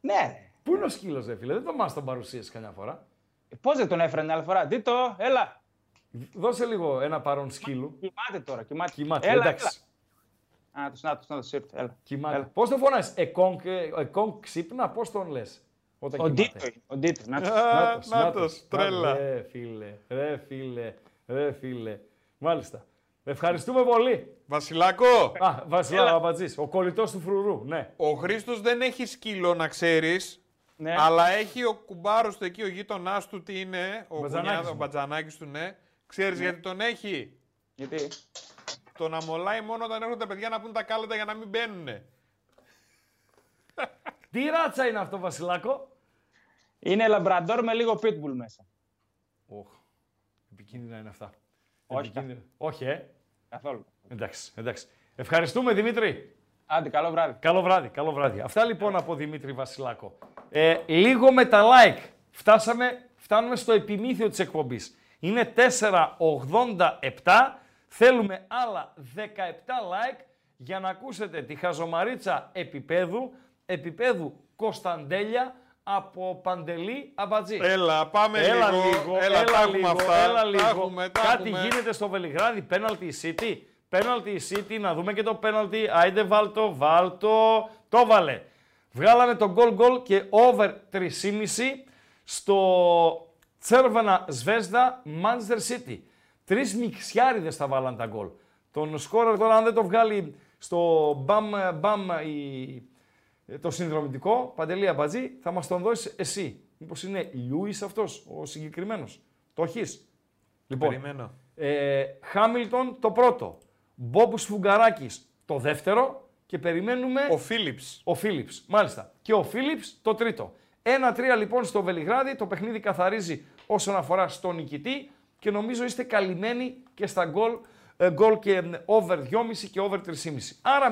Ναι. Πού είναι ο σκύλος, ρε φίλε? Δεν το μας τον παρουσίασε καμιά φορά. Πώς δεν τον έφερε άλλη φορά? Δείτε το, έλα. Δώσε λίγο ένα παρόν σκύλου. Κοιμάται τώρα, κοιμάται. Έλα, εντάξει. Έλα. Να τους ήρθε, έλα. Κοιμάται. Πώς τον φωνάζεις, εκόνκ ξύπνα, πώς τον λες? Ο Ντίτο, νάτος, τρέλα. Ρε φίλε. Μάλιστα. Ευχαριστούμε πολύ. Βασιλάκο. Βασιλάκο Παπατζής, ο κολλητός του φρουρού, ναι. Ο Χρήστος δεν έχει σκύλο, να ξέρεις. Ναι. Αλλά έχει ο κουμπάρος του εκεί, ο γείτονάς του, τι είναι, ο Μπατζανάκης του, ναι. Ξέρεις γιατί τον έχει? Γιατί? Τον αμολάει μόνο όταν έρχονται τα παιδιά να πουν τα κάλατα για να μην μπαίνουνε. Τι ράτσα είναι αυτό, Βασιλάκο? Είναι λαμπραντόρ με λίγο pitbull μέσα. Ωχ, επικίνδυνα είναι αυτά. Όχι, καθόλου. Εντάξει. Ευχαριστούμε, Δημήτρη. Άντε, καλό βράδυ. Καλό βράδυ. Αυτά λοιπόν από Δημήτρη Βασιλάκο. Λίγο με τα like. Φτάνουμε στο επιμήθειο της εκπομπής. Είναι 4.87. Θέλουμε άλλα 17 like για να ακούσετε τη χαζομαρίτσα επίπεδου Κωνσταντέλια από Παντελή Αμπατζή. Έλα, πάμε λίγο. Κάτι γίνεται στο Βελιγράδι, penalty City. Πέναλτι City, να δούμε και το πέναλτι. Άιντε βάλτο. Το βάλε. Βγάλαμε το γκολ και over 3,5 στο Τσέρβανα Σβέσδα Manchester City. 3 μιξιάριδες θα βάλαν τα γκολ. Τον σκόρερ τώρα, αν δεν το βγάλει στο μπαμ το συνδρομητικό, Παντελή Αμπατζή, θα μας τον δώσεις εσύ. Μήπως είναι Λιούις αυτός, ο συγκεκριμένος? Το έχεις. Λοιπόν, Χάμιλτον το πρώτο. Μπόμπου Σφουγγαράκης το δεύτερο και περιμένουμε... Ο Φίλιπς, μάλιστα. Και ο Φίλιπς το τρίτο. 1-3 λοιπόν στο Βελιγράδι, το παιχνίδι καθαρίζει όσον αφορά στον νικητή και νομίζω είστε καλυμμένοι και στα γκολ και over 2,5 και over 3,5. Άρα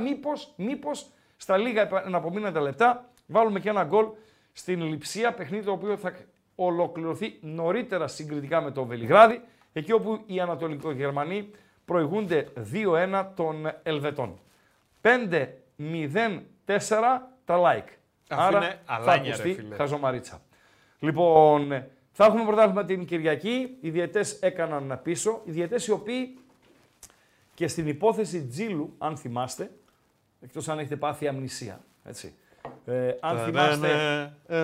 μήπως στα λίγα εναπομείναντα λεπτά βάλουμε και ένα γκολ στην Λειψία, παιχνίδι το οποίο θα ολοκληρωθεί νωρίτερα συγκριτικά με το Βελιγράδι, εκεί όπου οι Ανατολικογερμανοί προηγούνται 2-1 των Ελβετών. 5-0-4 τα like. Άρα θα ακουστεί χαζομαρίτσα. Λοιπόν, θα έχουμε πρωτάθλημα την Κυριακή. Οι διαιτές έκαναν πίσω. Οι διαιτές οι οποίοι και στην υπόθεση Τζίλου, αν θυμάστε, εκτός αν έχετε πάθει αμνησία, έτσι. Αν θυμάστε,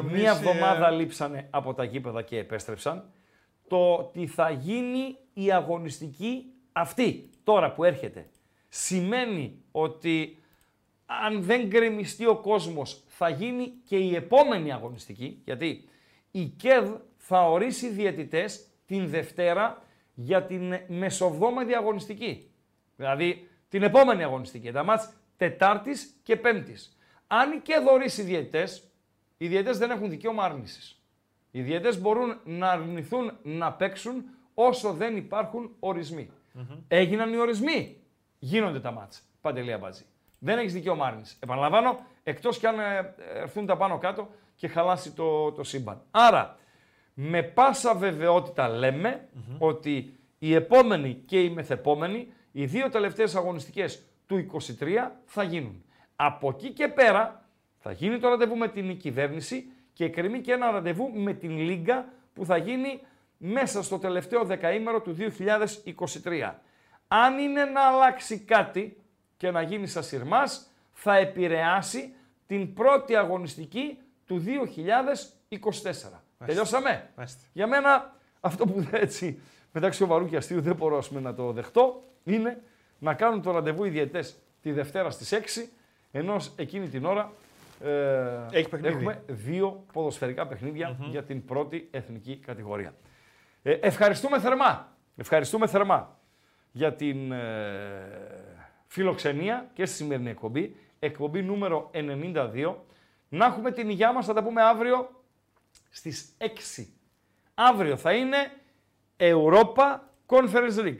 μία εβδομάδα λείψανε από τα γήπεδα και επέστρεψαν. Το ότι θα γίνει η αγωνιστική αυτή, τώρα που έρχεται, σημαίνει ότι αν δεν γκρεμιστεί ο κόσμος, θα γίνει και η επόμενη αγωνιστική, γιατί η ΚΕΔ θα ορίσει διαιτητές την Δευτέρα για την μεσοβδόμαδη αγωνιστική. Δηλαδή, την επόμενη αγωνιστική, τα μάτς Τετάρτης και Πέμπτης. Αν και δωρήσει διαιτητές, οι διαιτητές δεν έχουν δικαίωμα άρνησης. Οι διαιτητές μπορούν να αρνηθούν να παίξουν όσο δεν υπάρχουν ορισμοί. Mm-hmm. Έγιναν οι ορισμοί, γίνονται τα μάτς. Παντελή Αμπατζή. Δεν έχεις δικαίωμα άρνησης. Επαναλαμβάνω, εκτός κι αν έρθουν τα πάνω κάτω και χαλάσει το σύμπαν. Άρα, με πάσα βεβαιότητα λέμε ότι η επόμενη και η μεθεπόμενη, οι δύο τελευταίες αγωνιστικές του 23 θα γίνουν. Από εκεί και πέρα θα γίνει το ραντεβού με την κυβέρνηση και κρεμεί και ένα ραντεβού με την Λίγκα που θα γίνει μέσα στο τελευταίο δεκαήμερο του 2023. Αν είναι να αλλάξει κάτι και να γίνει σαν σειρμάς, θα επηρεάσει την πρώτη αγωνιστική του 2024. Τελειώσαμε. Για μένα αυτό που έτσι μεταξύ σοβαρού και αστείου δεν μπορώ να το δεχτώ είναι να κάνουν το ραντεβού οι διαιτητές τη Δευτέρα στις 6, ενώ εκείνη την ώρα έχουμε δύο ποδοσφαιρικά παιχνίδια για την πρώτη εθνική κατηγορία. Ευχαριστούμε θερμά, για την φιλοξενία και στη σημερινή εκπομπή, εκπομπή νούμερο 92. Να έχουμε την υγειά μας, θα τα πούμε αύριο στις 6. Αύριο θα είναι Europa Conference League.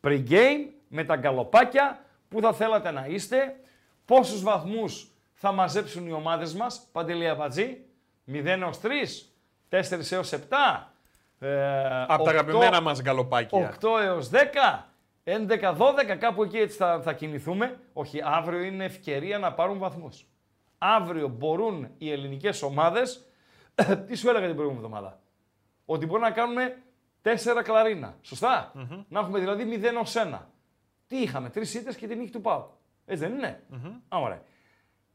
Pre-game με τα γκαλοπάκια που θα θέλατε να είστε. Πόσους βαθμούς θα μαζέψουν οι ομάδες μας, Παντελή Αμπατζή, 0 έως 3, 4 έως 7, από 8, τα αγαπημένα μας γκαλοπάκια. 8 έως 10, 11, 12, κάπου εκεί έτσι θα κινηθούμε. Όχι, αύριο είναι ευκαιρία να πάρουν βαθμούς. Αύριο μπορούν οι ελληνικές ομάδες, τι σου έλεγα την προηγούμενη εβδομάδα, ότι μπορούν να κάνουμε 4 κλαρίνα, σωστά, να έχουμε δηλαδή 0 ως 1. Τι είχαμε, 3 ήττες και την νίκη του ΠΑΟΚ. Έτσι δεν είναι. Ωραία.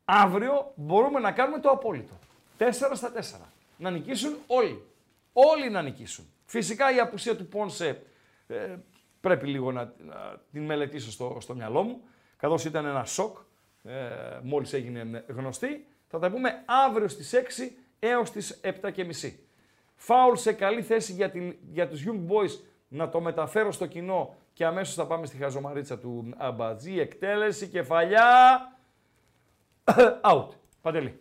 Αύριο μπορούμε να κάνουμε το απόλυτο. 4-4. Να νικήσουν όλοι. Όλοι να νικήσουν. Φυσικά η απουσία του Πόνσε πρέπει λίγο να την μελετήσω στο μυαλό μου, καθώς ήταν ένα σοκ μόλις έγινε γνωστή. Θα τα πούμε αύριο στις 6 έως τις 7.30. Φάουλ σε καλή θέση για τους Young Boys, να το μεταφέρω στο κοινό και αμέσως θα πάμε στη χαζομαρίτσα του Αμπατζή. Εκτέλεση, κεφαλιά, out. Παντελή.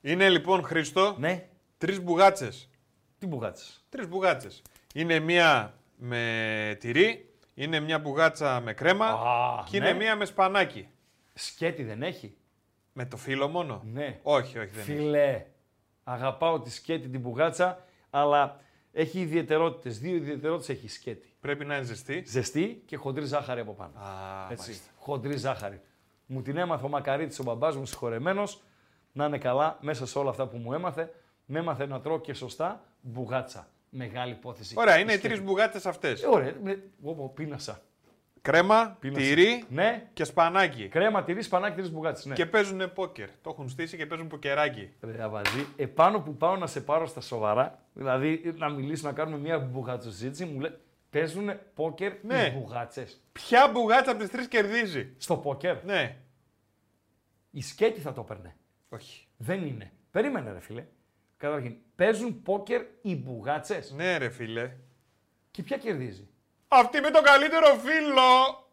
Είναι λοιπόν, Χρήστο, ναι, 3 μπουγάτσες. Τι μπουγάτσες? 3 μπουγάτσες. Είναι μία με τυρί, είναι μία μπουγάτσα με κρέμα και είναι μία με σπανάκι. Σκέτη δεν έχει? Με το φύλλο μόνο. Ναι. Όχι, όχι, δεν Φιλέ. Έχει. Αγαπάω τη σκέτη την μπουγάτσα, αλλά έχει ιδιαιτερότητες. Δύο ιδιαιτερότητες έχει η σκέτη. Πρέπει να είναι ζεστή. Ζεστή και χοντρή ζάχαρη από πάνω. Έτσι. Χοντρή ζάχαρη. Μου την έμαθε ο Μακαρίτης, ο μπαμπάς μου, συγχωρεμένος. Να είναι καλά μέσα σε όλα αυτά που μου έμαθε. Με έμαθε να τρώω και σωστά μπουγάτσα. Μεγάλη υπόθεση. Ωραία, είναι οι 3 μπουγάτσες αυτές. Ωραία, πίνασα. Κρέμα, τυρί και σπανάκι. Κρέμα, τυρί, σπανάκι, 3 μπουγάτσες. Ναι. Και παίζουν πόκερ. Το έχουν στήσει και παίζουν ποκεράκι. Ρε Αμπατζή, επάνω που πάω να σε πάρω στα σοβαρά, δηλαδή να μιλήσουμε, να κάνουμε μια μπουγάτσοζήτηση, μου λέει παίζουν πόκερ με μπουγάτσες. Ποια μπουγάτσα από τις 3 κερδίζει? Στο πόκερ. Ναι. Η σκέτη θα το έπαιρνε. Όχι. Δεν είναι. Περίμενε, ρε φίλε. Καταρχήν, παίζουν πόκερ οι μπουγάτσες. Ναι, ρε φίλε. Και ποια κερδίζει? Αυτή με το καλύτερο φίλο!